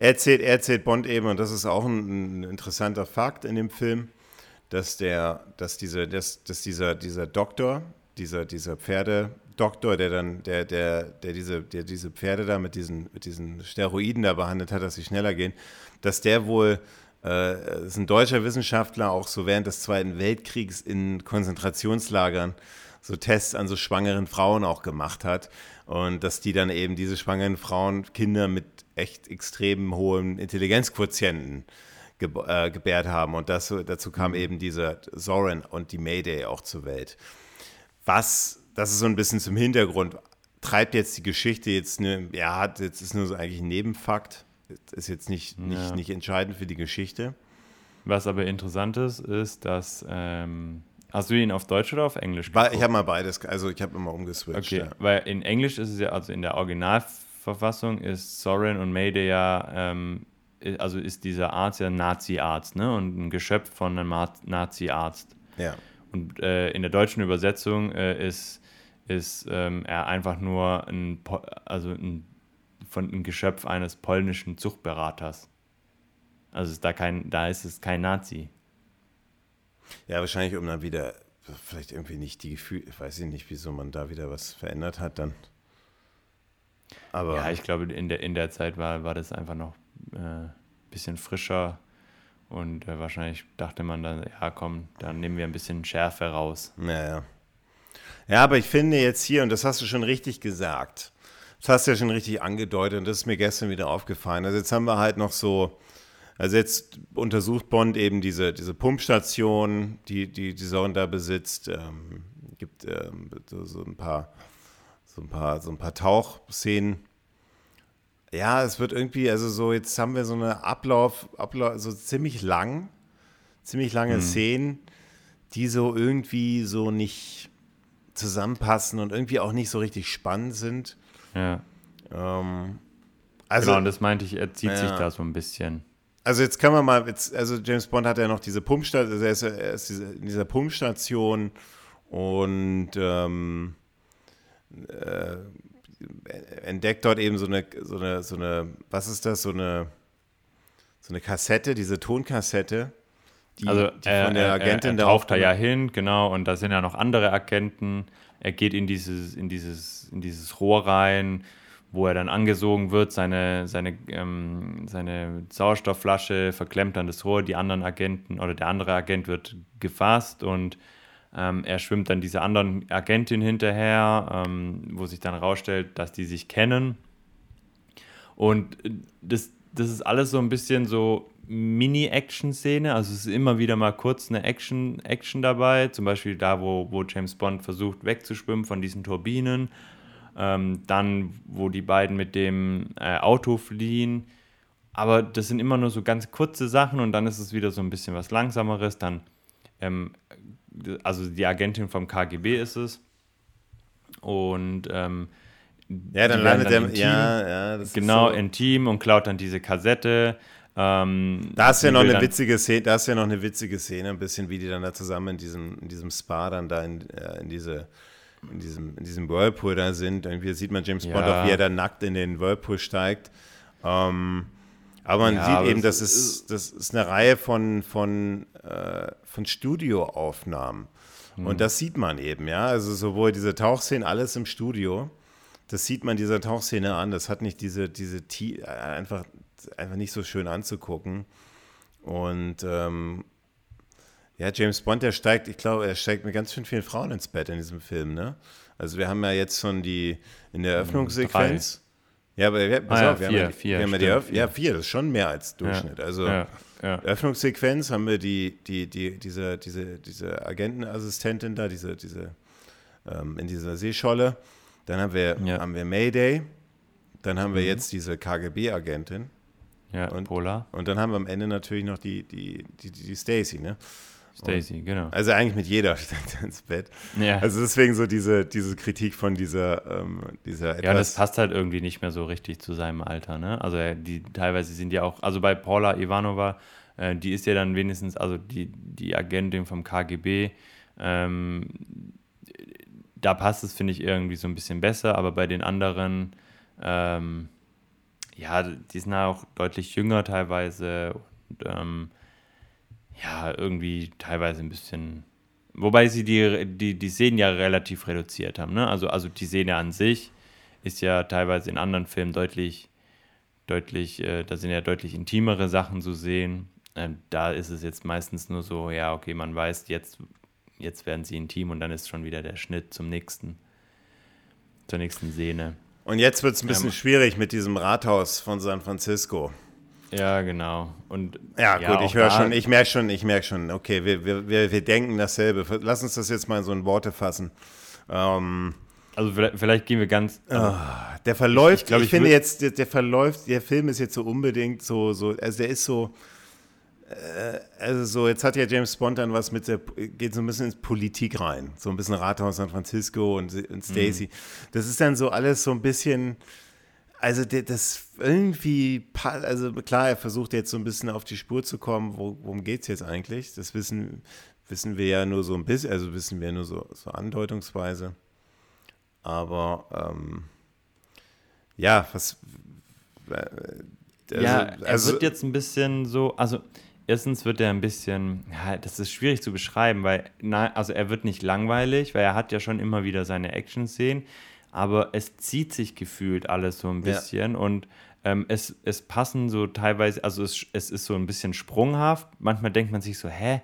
er, erzählt, er erzählt Bond eben, und das ist auch ein, ein interessanter Fakt in dem Film, dass der, dass diese, dass, dass dieser, dieser Doktor, dieser, dieser Pferdedoktor, der dann, der, der, der diese, der diese Pferde da mit diesen, mit diesen Steroiden da behandelt hat, dass sie schneller gehen, dass der wohl, äh, ist ein deutscher Wissenschaftler, auch so während des Zweiten Weltkriegs in Konzentrationslagern so Tests an so schwangeren Frauen auch gemacht hat und dass die dann eben diese schwangeren Frauen Kinder mit echt extrem hohen Intelligenzquotienten geb- äh, gebärt haben, und das, dazu kam eben dieser Zorin und die May Day auch zur Welt. Was, das ist so ein bisschen zum Hintergrund, treibt jetzt die Geschichte jetzt, ne, ja, hat jetzt ist nur so eigentlich ein Nebenfakt, ist jetzt nicht, nicht, ja. nicht entscheidend für die Geschichte. Was aber interessant ist, ist, dass, ähm, hast du ihn auf Deutsch oder auf Englisch geguckt? Ich habe mal beides, also ich habe immer umgeswitcht. Okay, ja. Weil in Englisch ist es ja, also in der Originalverfassung ist Zorin und Mayday ja, ähm, also ist dieser Arzt ja Nazi-Arzt, ne, und ein Geschöpf von einem Nazi-Arzt. Ja. Und äh, in der deutschen Übersetzung äh, ist, ist ähm, er einfach nur ein, po- also ein von einem Geschöpf eines polnischen Zuchtberaters. Also ist da kein, da ist es kein Nazi. Ja, wahrscheinlich um dann wieder, vielleicht irgendwie nicht die Gefühle, ich weiß nicht, wieso man da wieder was verändert hat dann. Aber ja, ich glaube, in der, in der Zeit war, war das einfach noch ein äh, bisschen frischer und äh, wahrscheinlich dachte man dann, ja komm, dann nehmen wir ein bisschen Schärfe raus. Naja. Ja, aber ich finde jetzt hier, und das hast du schon richtig gesagt, das hast du ja schon richtig angedeutet, und das ist mir gestern wieder aufgefallen. Also jetzt haben wir halt noch so, also jetzt untersucht Bond eben diese, diese Pumpstation, die die Sorn da besitzt. Ähm, gibt ähm, so ein paar, so ein paar, so ein paar Tauchszenen. Ja, es wird irgendwie, also so, jetzt haben wir so eine Ablauf, Ablauf so ziemlich lang, ziemlich lange mhm. Szenen, die so irgendwie so nicht zusammenpassen und irgendwie auch nicht so richtig spannend sind. Ja. Ähm, also, genau, und das meinte ich, er zieht ja. sich da so ein bisschen. Also jetzt kann man mal, jetzt, also James Bond hat ja noch diese Pumpstation, also er ist, er ist in dieser Pumpstation und ähm, äh, entdeckt dort eben so eine, so eine, so eine, was ist das, so eine, so eine Kassette, diese Tonkassette. Die, also die er, von der Agentin er, er, er taucht da ja hin, genau, und da sind ja noch andere Agenten. Er geht in dieses, in dieses, in dieses Rohr rein, wo er dann angesogen wird, seine, seine, ähm, seine Sauerstoffflasche verklemmt an das Rohr, die anderen Agenten oder der andere Agent wird gefasst und ähm, er schwimmt dann dieser anderen Agentin hinterher, ähm, wo sich dann rausstellt, dass die sich kennen. Und das, das ist alles so ein bisschen so Mini-Action-Szene, also es ist immer wieder mal kurz eine Action, Action dabei, zum Beispiel da, wo, wo James Bond versucht wegzuschwimmen von diesen Turbinen, ähm, dann, wo die beiden mit dem äh, Auto fliehen, aber das sind immer nur so ganz kurze Sachen und dann ist es wieder so ein bisschen was Langsameres, dann, ähm, also die Agentin vom K G B ist es und ähm, ja, dann landet der, ja, ja, das genau, ist so. Intim und klaut dann diese Kassette. Ähm, da ist ja noch eine witzige Szene, da ist ja noch eine witzige Szene, ein bisschen wie die dann da zusammen in diesem, in diesem Spa dann da in, äh, in diese, in diesem, in diesem Whirlpool da sind. Irgendwie sieht man James ja. Bond auch, wie er da nackt in den Whirlpool steigt. Ähm, aber man ja, sieht aber eben, das ist, das ist eine Reihe von, von, äh, von Studioaufnahmen. Mhm. Und das sieht man eben, ja. Also sowohl diese Tauchszenen, alles im Studio, das sieht man dieser Tauchszene an. Das hat nicht diese, diese T- einfach. einfach nicht so schön anzugucken. Und ähm, ja, James Bond, der steigt, ich glaube, er steigt mit ganz schön vielen Frauen ins Bett in diesem Film, ne? Also wir haben ja jetzt schon die, in der Eröffnungssequenz. Drei. Ja, aber ja, pass ah, auf, ja, wir vier, haben, vier, wir haben stimmt, die Eröff- vier. Ja, vier, das ist schon mehr als Durchschnitt. Ja, also ja, ja. Eröffnungssequenz haben wir die, die, die, diese, diese, diese Agentenassistentin da, diese, diese, ähm, in dieser Seescholle. Dann haben wir, ja. haben wir May Day. Dann haben mhm. wir jetzt diese K G B-Agentin. Ja, und, Pola. Und dann haben wir am Ende natürlich noch die, die, die, die Stacy, ne? Stacy, genau. Also eigentlich mit jeder steigt ins Bett. Ja. Also deswegen so diese, diese Kritik von dieser, ähm, dieser etwas... Ja, das passt halt irgendwie nicht mehr so richtig zu seinem Alter, ne? Also die teilweise sind ja auch, also bei Paula Ivanova, äh, die ist ja dann wenigstens, also die, die Agentin vom K G B, ähm, da passt es, finde ich, irgendwie so ein bisschen besser, aber bei den anderen, ähm, ja, die sind auch deutlich jünger teilweise und ähm, ja, irgendwie teilweise ein bisschen, wobei sie die, die, die Szenen ja relativ reduziert haben, ne? Also, also die Szene an sich ist ja teilweise in anderen Filmen deutlich, deutlich, äh, da sind ja deutlich intimere Sachen zu sehen. Ähm, da ist es jetzt meistens nur so, ja, okay, man weiß, jetzt, jetzt werden sie intim und dann ist schon wieder der Schnitt zum nächsten, zur nächsten Szene. Und jetzt wird es ein bisschen ja, schwierig mit diesem Rathaus von San Francisco. Ja, genau. Und ja, ja gut, ich höre schon, ich merke schon, ich merke schon, okay, wir, wir, wir, wir denken dasselbe. Lass uns das jetzt mal in so in Worte fassen. Ähm, also vielleicht, vielleicht gehen wir ganz... Also, der verläuft, ich, ich, glaub, ich, ich finde jetzt, der, der verläuft, der Film ist jetzt so unbedingt so, so also der ist so, äh, also so, jetzt hat ja James Bond dann was mit der, geht so ein bisschen ins Politik rein, so ein bisschen Rathaus San Francisco und, und Stacy. Mhm. Das ist dann so alles so ein bisschen, also das irgendwie, also klar, er versucht jetzt so ein bisschen auf die Spur zu kommen, worum geht es jetzt eigentlich? Das wissen, wissen wir ja nur so ein bisschen, also wissen wir nur so, so andeutungsweise. Aber ähm, ja, was, also, ja, er also, wird jetzt ein bisschen so, also erstens wird er ein bisschen, ja, das ist schwierig zu beschreiben, weil, na, also er wird nicht langweilig, weil er hat ja schon immer wieder seine Action-Szenen, aber es zieht sich gefühlt alles so ein bisschen ja. und ähm, es, es passen so teilweise, also es, es ist so ein bisschen sprunghaft, manchmal denkt man sich so, hä,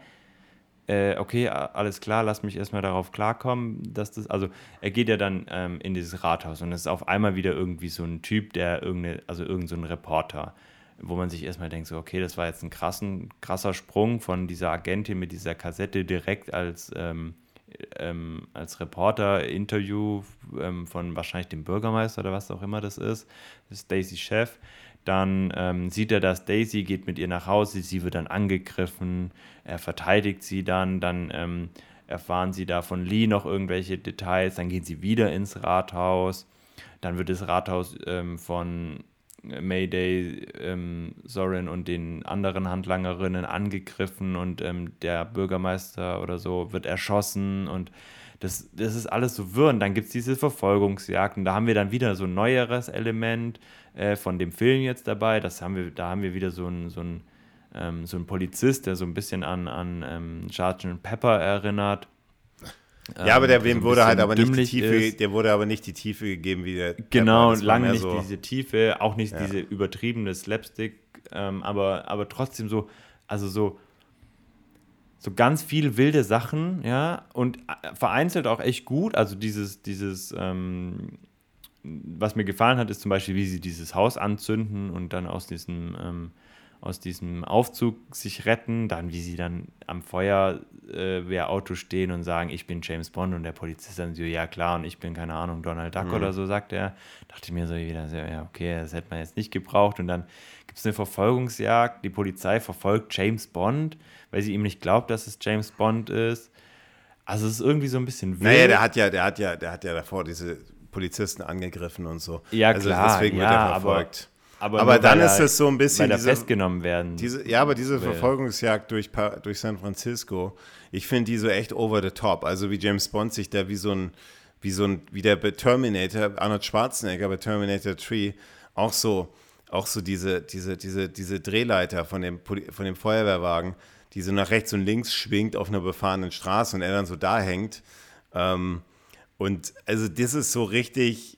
äh, okay, alles klar, lass mich erstmal darauf klarkommen, dass das, also er geht ja dann ähm, in dieses Rathaus und es ist auf einmal wieder irgendwie so ein Typ, der irgendeine, also irgend so ein Reporter, wo man sich erstmal denkt, so, okay, das war jetzt ein krassen, krasser Sprung von dieser Agentin mit dieser Kassette direkt als, ähm, ähm, als Reporter-Interview ähm, von wahrscheinlich dem Bürgermeister oder was auch immer das ist, das ist Daisy Chef. Dann ähm, sieht er, dass Daisy geht mit ihr nach Hause, sie wird dann angegriffen, er verteidigt sie dann, dann ähm, erfahren sie da von Lee noch irgendwelche Details, dann gehen sie wieder ins Rathaus, dann wird das Rathaus ähm, von May Day, ähm, Sorin und den anderen Handlangerinnen angegriffen und ähm, der Bürgermeister oder so wird erschossen und das, das ist alles so wirr. Und dann gibt es diese Verfolgungsjagd und da haben wir dann wieder so ein neueres Element äh, von dem Film jetzt dabei. Das haben wir, da haben wir wieder so einen so ein, ähm, so ein Polizist, der so ein bisschen an, an ähm, Sergeant Pepper erinnert. Ja, ähm, aber der dem wurde halt aber nicht die Tiefe, der wurde aber nicht die Tiefe gegeben, wie der Genau, und lange nicht so diese Tiefe, auch nicht ja. diese übertriebene Slapstick, ähm, aber, aber trotzdem so, also so, so ganz viel wilde Sachen, ja, und vereinzelt auch echt gut. Also dieses, dieses, ähm, was mir gefallen hat, ist zum Beispiel, wie sie dieses Haus anzünden und dann aus diesem, ähm, aus diesem Aufzug sich retten, dann wie sie dann am Feuerwehrauto äh, stehen und sagen, ich bin James Bond und der Polizist dann so, ja klar, und ich bin, keine Ahnung, Donald Duck mhm. oder so, sagt er. Dachte ich mir so wieder, so, ja okay, das hätte man jetzt nicht gebraucht. Und dann gibt es eine Verfolgungsjagd, die Polizei verfolgt James Bond, weil sie ihm nicht glaubt, dass es James Bond ist. Also es ist irgendwie so ein bisschen wild. Naja, der hat ja, der hat ja, der hat ja davor diese Polizisten angegriffen und so. Ja, also klar, deswegen ja, wird er verfolgt. Aber Aber, aber dann ist es so ein bisschen, weil diese, festgenommen werden. Diese, ja, aber diese will. Verfolgungsjagd durch, durch San Francisco, ich finde die so echt over the top. Also wie James Bond sich da wie so ein, wie so ein, wie der Terminator, Arnold Schwarzenegger bei Terminator drei, auch so, auch so diese, diese, diese, diese Drehleiter von dem, von dem Feuerwehrwagen, die so nach rechts und links schwingt auf einer befahrenen Straße und er dann so da hängt. Ähm, und also das ist so richtig.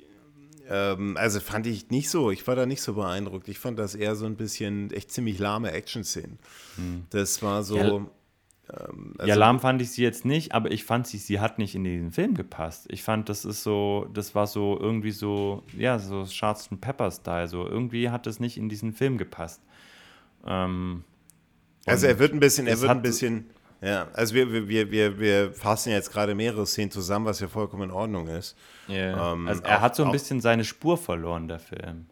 Also fand ich nicht so, ich war da nicht so beeindruckt. Ich fand das eher so ein bisschen echt ziemlich lahme Action-Szenen. Hm. Das war so... Ja, ähm, also ja, lahm fand ich sie jetzt nicht, aber ich fand sie, sie hat nicht in diesen Film gepasst. Ich fand, das ist so, das war so irgendwie so, ja, so Sgt. Pepper-Style. So irgendwie hat das nicht in diesen Film gepasst. Ähm, also er wird ein bisschen, er wird ein bisschen... Ja, also wir, wir, wir, wir fassen jetzt gerade mehrere Szenen zusammen, was ja vollkommen in Ordnung ist. Yeah. Ähm, also er auch, hat so ein bisschen auch, seine Spur verloren, der Film.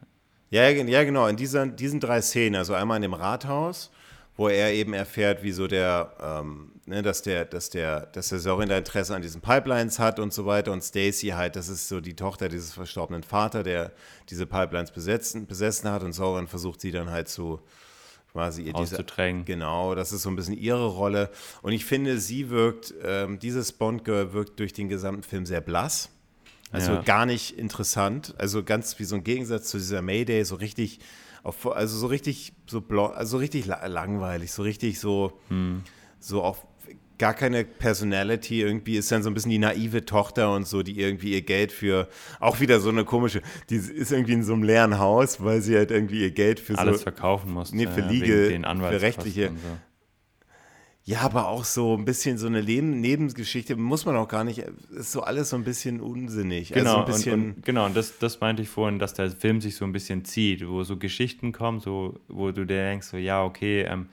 Ja, ja genau, in dieser, diesen drei Szenen, also einmal in dem Rathaus, wo er eben erfährt, wie so der, ähm, ne, dass der, dass der, dass der Sorin da Interesse an diesen Pipelines hat und so weiter und Stacy halt, das ist so die Tochter dieses verstorbenen Vater, der diese Pipelines besetzen, besessen hat und Sorin versucht sie dann halt zu... quasi ihr auszudrängen. Genau, das ist so ein bisschen ihre Rolle. Und ich finde, sie wirkt, ähm, dieses Bond-Girl wirkt durch den gesamten Film sehr blass. Also ja. gar nicht interessant. Also ganz wie so ein Gegensatz zu dieser Mayday, so richtig, auf, also so richtig, so blond, also so richtig la- langweilig, so richtig so, hm. so auf gar keine Personality. Irgendwie ist dann so ein bisschen die naive Tochter und so, die irgendwie ihr Geld für, auch wieder so eine komische, die ist irgendwie in so einem leeren Haus, weil sie halt irgendwie ihr Geld für alles so... Alles verkaufen muss. Nee, für ja, Legal, für rechtliche... So. Ja, aber auch so ein bisschen so eine Leben- Lebensgeschichte, muss man auch gar nicht, ist so alles so ein bisschen unsinnig. Genau, also ein bisschen und, und, genau, und das, das meinte ich vorhin, dass der Film sich so ein bisschen zieht, wo so Geschichten kommen, so, wo du dir denkst, so ja, okay, ähm,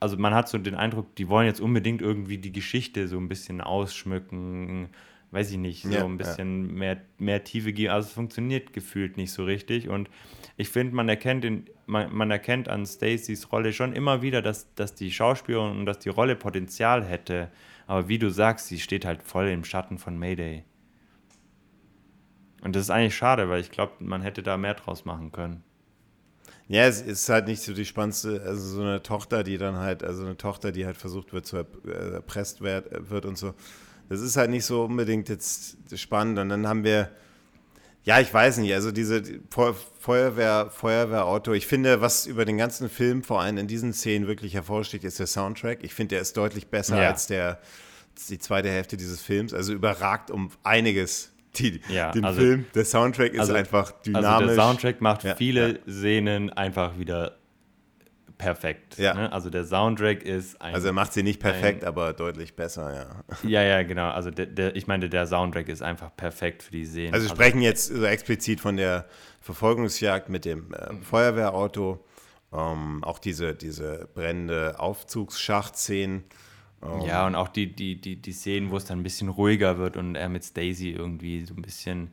also man hat so den Eindruck, die wollen jetzt unbedingt irgendwie die Geschichte so ein bisschen ausschmücken, weiß ich nicht, so ja, ein bisschen ja. mehr, mehr Tiefe geben. Also es funktioniert gefühlt nicht so richtig. Und ich finde, man erkennt den, man, man erkennt an Stacys Rolle schon immer wieder, dass, dass die Schauspielerin und dass die Rolle Potenzial hätte. Aber wie du sagst, sie steht halt voll im Schatten von Mayday. Und das ist eigentlich schade, weil ich glaube, man hätte da mehr draus machen können. Ja, es ist halt nicht so die spannendste, also so eine Tochter, die dann halt, also eine Tochter, die halt versucht wird, zu erpresst wird, wird und so. Das ist halt nicht so unbedingt jetzt spannend. Und dann haben wir, ja, ich weiß nicht, also diese Feuerwehr, Feuerwehrauto. Ich finde, was über den ganzen Film, vor allem in diesen Szenen, wirklich hervorsticht, ist der Soundtrack. Ich finde, der ist deutlich besser ja. als der, die zweite Hälfte dieses Films. Also überragt um einiges. Die, ja, den also, Film, der Soundtrack ist also, einfach dynamisch. Also der Soundtrack macht ja, viele ja. Szenen einfach wieder perfekt. Ja. Ne? Also der Soundtrack ist ein... Also er macht sie nicht perfekt, ein, aber deutlich besser, ja. Ja, ja, genau. Also der, der, ich meine, der Soundtrack ist einfach perfekt für die Szene. Also wir sprechen also, jetzt so explizit von der Verfolgungsjagd mit dem äh, Feuerwehrauto, ähm, auch diese, diese brennende Aufzugsschachszenen. Ähm. Ja, und auch die, die, die, die Szenen, wo es dann ein bisschen ruhiger wird und er mit Stacey irgendwie so ein bisschen...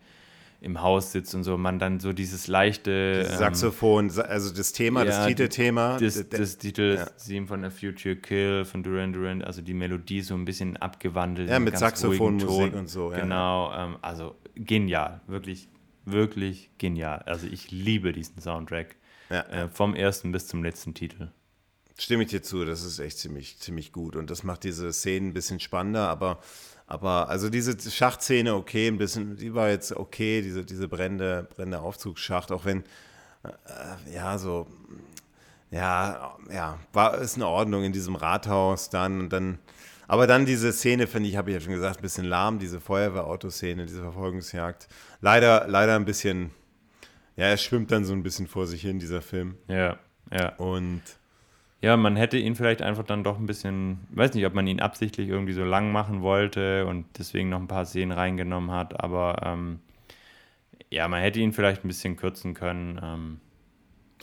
im Haus sitzt und so, man dann so dieses leichte... Dieses Saxophon, ähm, also das Thema, ja, das Titelthema. Das, das, das Titel ja. Theme von A View to a Kill, von Duran Duran, also die Melodie so ein bisschen abgewandelt. Ja, mit Saxophonmusik und so. Ja. Genau, ähm, also genial, wirklich, wirklich genial. Also ich liebe diesen Soundtrack, ja. äh, vom ersten bis zum letzten Titel. Stimme ich dir zu, das ist echt ziemlich, ziemlich gut und das macht diese Szenen ein bisschen spannender, aber... Aber also diese Schachtszene, okay, ein bisschen, die war jetzt okay, diese, diese brennende, brennende Aufzugsschacht, auch wenn, äh, ja, so, ja, ja, war, ist in Ordnung in diesem Rathaus dann und dann, aber dann diese Szene, finde ich, habe ich ja schon gesagt, ein bisschen lahm, diese Feuerwehrautoszene, diese Verfolgungsjagd, leider, leider ein bisschen, ja, er schwimmt dann so ein bisschen vor sich hin, dieser Film. Ja, ja. Und... Ja, man hätte ihn vielleicht einfach dann doch ein bisschen, weiß nicht, ob man ihn absichtlich irgendwie so lang machen wollte und deswegen noch ein paar Szenen reingenommen hat, aber ähm, ja, man hätte ihn vielleicht ein bisschen kürzen können. Ähm,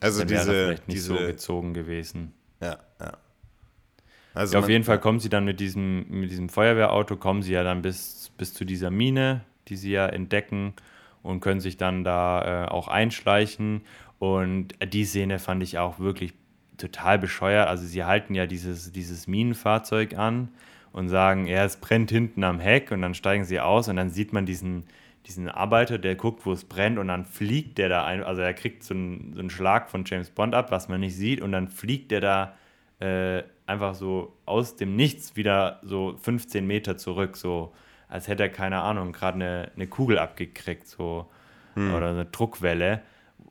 also dann diese, wäre das vielleicht nicht diese, so gezogen gewesen. Ja, ja. Also ja, auf man, jeden Fall kommen sie dann mit diesem, mit diesem Feuerwehrauto, kommen sie ja dann bis, bis zu dieser Mine, die sie ja entdecken und können sich dann da äh, auch einschleichen und die Szene fand ich auch wirklich total bescheuert, also sie halten ja dieses, dieses Minenfahrzeug an und sagen, ja, es brennt hinten am Heck und dann steigen sie aus und dann sieht man diesen, diesen Arbeiter, der guckt, wo es brennt und dann fliegt der da ein, also er kriegt so einen, so einen Schlag von James Bond ab, was man nicht sieht und dann fliegt der da äh, einfach so aus dem Nichts wieder so fünfzehn Meter zurück, so als hätte er, keine Ahnung, gerade eine, eine Kugel abgekriegt, so hm. oder eine Druckwelle,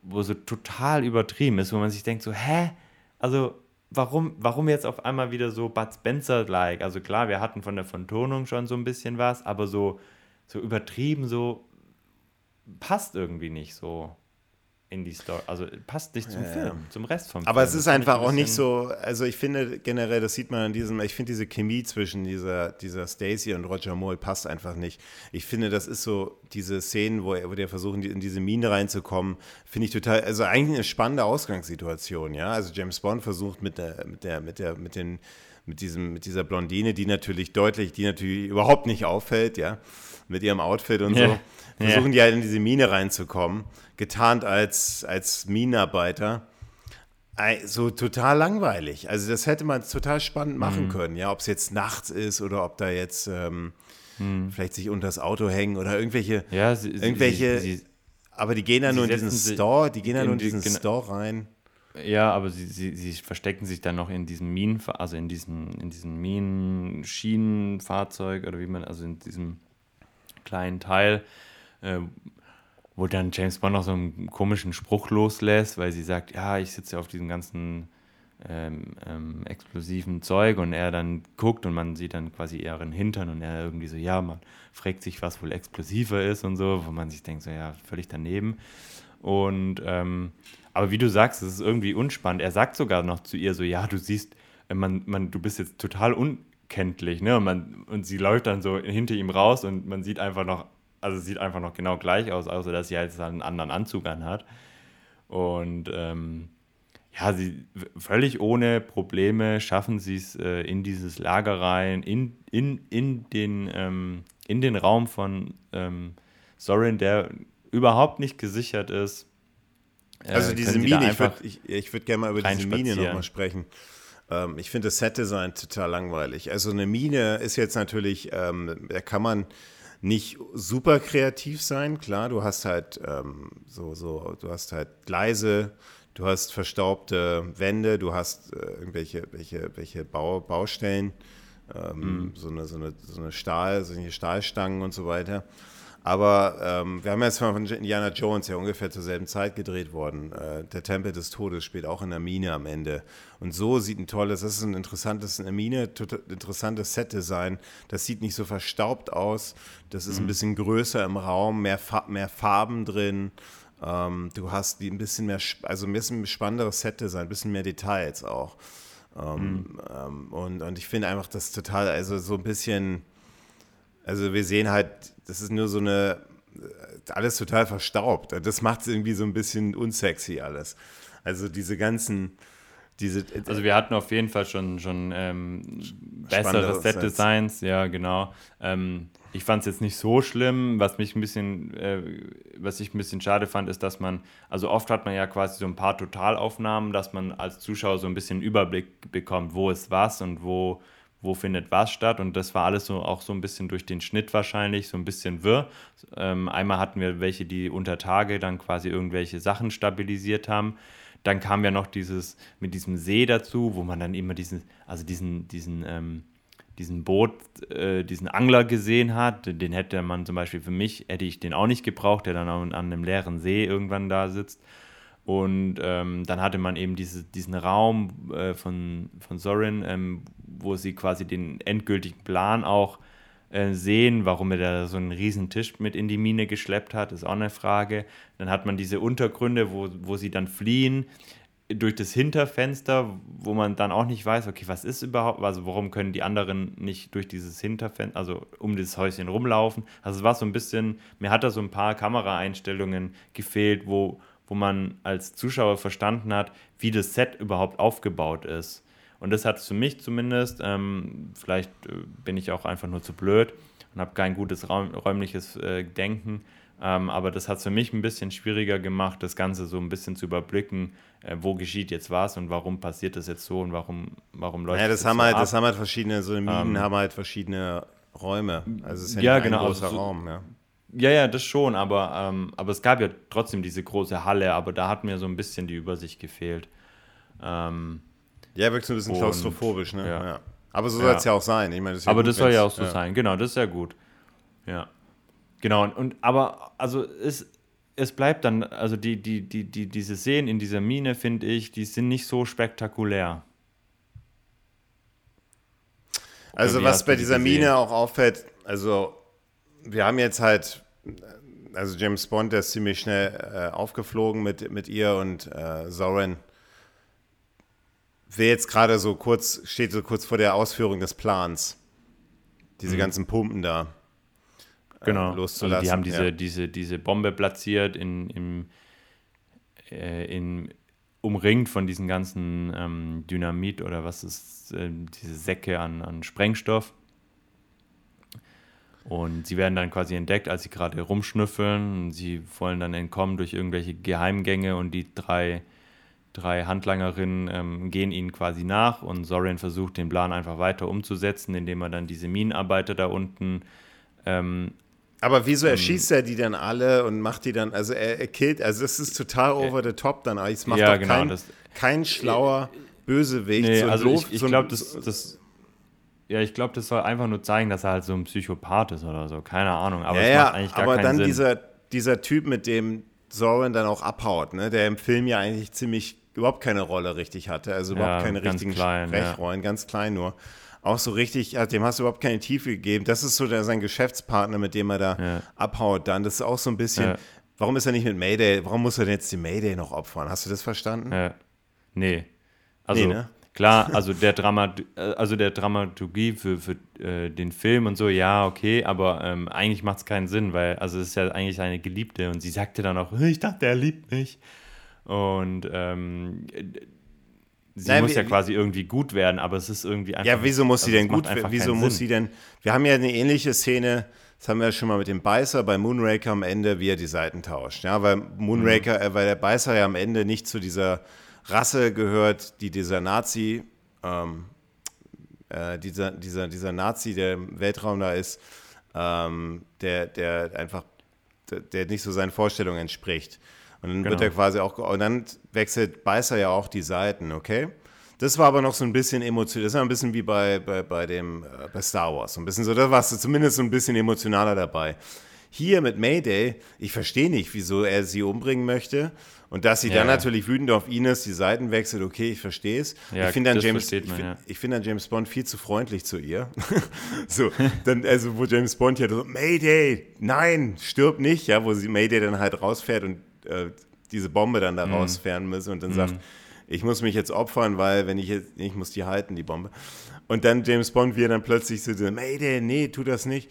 wo so total übertrieben ist, wo man sich denkt so, hä? Also warum, warum jetzt auf einmal wieder so Bud Spencer-like? Also klar, wir hatten von der Vertonung schon so ein bisschen was, aber so, so übertrieben, so passt irgendwie nicht so in die Story. Also passt nicht zum ja, Film, ja. zum Rest vom aber Film. Aber es ist das einfach auch nicht so, also ich finde generell, das sieht man an diesem, ich finde diese Chemie zwischen dieser, dieser Stacey und Roger Moore passt einfach nicht. Ich finde, das ist so, diese Szenen, wo er, wo der versucht, in diese Mine reinzukommen, finde ich total, also eigentlich eine spannende Ausgangssituation, ja. Also James Bond versucht mit der, mit der, mit der, mit den, mit diesem, mit dieser Blondine, die natürlich deutlich, die natürlich überhaupt nicht auffällt, ja, mit ihrem Outfit und yeah. so, versuchen yeah. die halt in diese Mine reinzukommen, getarnt als, als Minenarbeiter, so total langweilig, also das hätte man total spannend machen mhm. können, ja, ob es jetzt nachts ist oder ob da jetzt ähm, mhm. vielleicht sich unter das Auto hängen oder irgendwelche, ja, sie, irgendwelche sie, sie, aber die gehen da nur in diesen Store, die gehen da nur in diesen genau. Store rein. Ja, aber sie, sie, sie verstecken sich dann noch in diesem Minen, also in diesem, in diesem Minenschienenfahrzeug oder wie man, also in diesem kleinen Teil, äh, wo dann James Bond noch so einen komischen Spruch loslässt, weil sie sagt, ja, ich sitze auf diesem ganzen ähm, ähm, explosiven Zeug und er dann guckt und man sieht dann quasi ihren Hintern und er irgendwie so, ja, man fragt sich, was wohl explosiver ist und so, wo man sich denkt, so ja, völlig daneben. Und ähm, aber wie du sagst, es ist irgendwie unspannend. Er sagt sogar noch zu ihr so, ja, du siehst, man, man, du bist jetzt total unkenntlich, ne? Und, man, und sie läuft dann so hinter ihm raus und man sieht einfach noch, also sieht einfach noch genau gleich aus, außer dass sie halt einen anderen Anzug anhat. Und ähm, ja, sie völlig ohne Probleme schaffen sie es äh, in dieses Lager rein, in, in, in, den, ähm, in den Raum von ähm, Sorin, der überhaupt nicht gesichert ist. Also diese Mine, ich würde ich, ich würd gerne mal über diese Mine nochmal sprechen. Ähm, ich finde das Set-Design total langweilig. Also eine Mine ist jetzt natürlich, ähm, da kann man nicht super kreativ sein, klar, du hast halt ähm, so, so, du hast halt Gleise, du hast verstaubte Wände, du hast äh, irgendwelche welche, welche Bau, Baustellen, ähm, mhm. so eine, so eine, so eine Stahl, solche Stahlstangen und so weiter. Aber ähm, wir haben jetzt von Indiana Jones, ja ungefähr zur selben Zeit gedreht worden. Äh, der Tempel des Todes spielt auch in der Mine am Ende. Und so sieht ein tolles, das ist ein interessantes, eine Mine, to- interessantes Set-Design. Das sieht nicht so verstaubt aus. Das ist mhm. ein bisschen größer im Raum, mehr, Fa- mehr Farben drin. Ähm, du hast die ein bisschen mehr, also ein bisschen spannenderes Set-Design, ein bisschen mehr Details auch. Ähm, mhm. ähm, und, und ich finde einfach das total, also so ein bisschen, also wir sehen halt, das ist nur so eine, alles total verstaubt. Das macht es irgendwie so ein bisschen unsexy alles. Also diese ganzen, diese... Also wir hatten auf jeden Fall schon, schon ähm, bessere Set-Designs, ja genau. Ähm, ich fand es jetzt nicht so schlimm, was mich ein bisschen, äh, was ich ein bisschen schade fand, ist, dass man, also oft hat man ja quasi so ein paar Totalaufnahmen, dass man als Zuschauer so ein bisschen Überblick bekommt, wo ist was und wo... wo findet was statt, und das war alles so auch so ein bisschen durch den Schnitt wahrscheinlich so ein bisschen wirr. Ähm, einmal hatten wir welche, die unter Tage dann quasi irgendwelche Sachen stabilisiert haben. Dann kam ja noch dieses mit diesem See dazu, wo man dann immer diesen, also diesen, diesen, ähm, diesen Boot, äh, diesen Angler gesehen hat. Den hätte man zum Beispiel für mich, hätte ich den auch nicht gebraucht, der dann an einem leeren See irgendwann da sitzt. Und ähm, dann hatte man eben diese, diesen Raum äh, von, von Sorin, ähm, wo sie quasi den endgültigen Plan auch äh, sehen, warum er da so einen riesen Tisch mit in die Mine geschleppt hat, ist auch eine Frage. Dann hat man diese Untergründe, wo, wo sie dann fliehen, durch das Hinterfenster, wo man dann auch nicht weiß, okay, was ist überhaupt, also warum können die anderen nicht durch dieses Hinterfenster, also um das Häuschen rumlaufen. Also es war so ein bisschen, mir hat da so ein paar Kameraeinstellungen gefehlt, wo wo man als Zuschauer verstanden hat, wie das Set überhaupt aufgebaut ist. Und das hat es für mich zumindest, ähm, vielleicht äh, bin ich auch einfach nur zu blöd und habe kein gutes Raum, räumliches äh, Denken, ähm, aber das hat es für mich ein bisschen schwieriger gemacht, das Ganze so ein bisschen zu überblicken, äh, wo geschieht jetzt was und warum passiert das jetzt so und warum, warum läuft ja, das, das haben so halt, ab. Das haben halt verschiedene, so Minen ähm, haben halt verschiedene Räume, also es ist ja, ja ein genau, großer also so, Raum, ja. Ja, ja, das schon, aber, ähm, aber es gab ja trotzdem diese große Halle, aber da hat mir so ein bisschen die Übersicht gefehlt. Ähm, ja, wirkt so ein bisschen und, klaustrophobisch, ne? Ja. Ja. Aber so soll es ja. ja auch sein. Ich mein, das ist ja aber gut, das soll ja auch so ja. sein, genau, das ist ja gut. Ja, genau, und, und aber also es, es bleibt dann, also die, die, die, die, diese Szenen in dieser Mine, finde ich, die sind nicht so spektakulär. Also was bei dieser gesehen? Mine auch auffällt, also wir haben jetzt halt, also James Bond, der ist ziemlich schnell äh, aufgeflogen mit, mit ihr, und äh, Sorin will jetzt gerade so kurz, steht so kurz vor der Ausführung des Plans, diese mhm. ganzen Pumpen da äh, genau. loszulassen. Also die haben diese, ja. diese, diese Bombe platziert, in, im, äh, in, umringt von diesen ganzen ähm, Dynamit oder was ist, äh, diese Säcke an, an Sprengstoff. Und sie werden dann quasi entdeckt, als sie gerade rumschnüffeln. Und sie wollen dann entkommen durch irgendwelche Geheimgänge, und die drei, drei Handlangerinnen ähm, gehen ihnen quasi nach. Und Sorin versucht, den Plan einfach weiter umzusetzen, indem er dann diese Minenarbeiter da unten... Ähm, Aber wieso ähm, erschießt er die dann alle und macht die dann... Also er, er killt... Also das ist total over the top dann. Es macht ja, doch genau, kein, das, kein schlauer Bösewicht. Nee, so also Luft, ich, ich so glaube, das... das Ja, ich glaube, das soll einfach nur zeigen, dass er halt so ein Psychopath ist oder so. Keine Ahnung, aber ja, es macht eigentlich gar keinen Sinn. Aber dann dieser, dieser Typ, mit dem Sorin dann auch abhaut, ne, der im Film ja eigentlich ziemlich überhaupt keine Rolle richtig hatte, also überhaupt ja, keine richtigen klein, Sprechrollen, ja. ganz klein nur. Auch so richtig, dem hast du überhaupt keine Tiefe gegeben. Das ist so der, sein Geschäftspartner, mit dem er da ja. abhaut dann. Das ist auch so ein bisschen, ja. warum ist er nicht mit Mayday, warum muss er denn jetzt die Mayday noch opfern? Hast du das verstanden? Ja. Nee. Also... Nee, ne? Klar, also der Dramat- also der Dramaturgie für, für äh, den Film und so, ja, okay, aber ähm, eigentlich macht es keinen Sinn, weil, also es ist ja eigentlich seine Geliebte, und sie sagte dann auch, ich dachte, er liebt mich. Und ähm, sie Nein, muss wie, ja quasi irgendwie gut werden, aber es ist irgendwie einfach... Ja, wieso muss also sie denn gut werden? Wieso muss sie denn... Wir haben ja eine ähnliche Szene, das haben wir ja schon mal mit dem Beißer bei Moonraker am Ende, wie er die Seiten tauscht. Ja, weil Moonraker, mhm. äh, weil der Beißer ja am Ende nicht zu dieser... Rasse gehört, die dieser Nazi, ähm, äh, dieser, dieser, dieser Nazi, der im Weltraum da ist, ähm, der, der einfach, der, der nicht so seinen Vorstellungen entspricht. Und dann genau. wird er quasi auch, und dann wechselt Beißer ja auch die Seiten, okay? Das war aber noch so ein bisschen emotional, das war ein bisschen wie bei, bei, bei dem, äh, bei Star Wars, so ein bisschen so, da warst du zumindest so ein bisschen emotionaler dabei. Hier mit Mayday, ich verstehe nicht, wieso er sie umbringen möchte. Und dass sie ja, dann ja. natürlich wütend auf Ines die Seiten wechselt, okay, ich verstehe es. Ja, ich finde dann, ja. find dann James Bond viel zu freundlich zu ihr. so, dann, also wo James Bond ja so, Mayday, nein, stirb nicht, ja, wo sie Mayday dann halt rausfährt und äh, diese Bombe dann da mhm. rausfern müssen und dann mhm. sagt, ich muss mich jetzt opfern, weil wenn ich jetzt, ich muss die halten, die Bombe. Und dann James Bond, wie er dann plötzlich so, Mayday, nee, tu das nicht.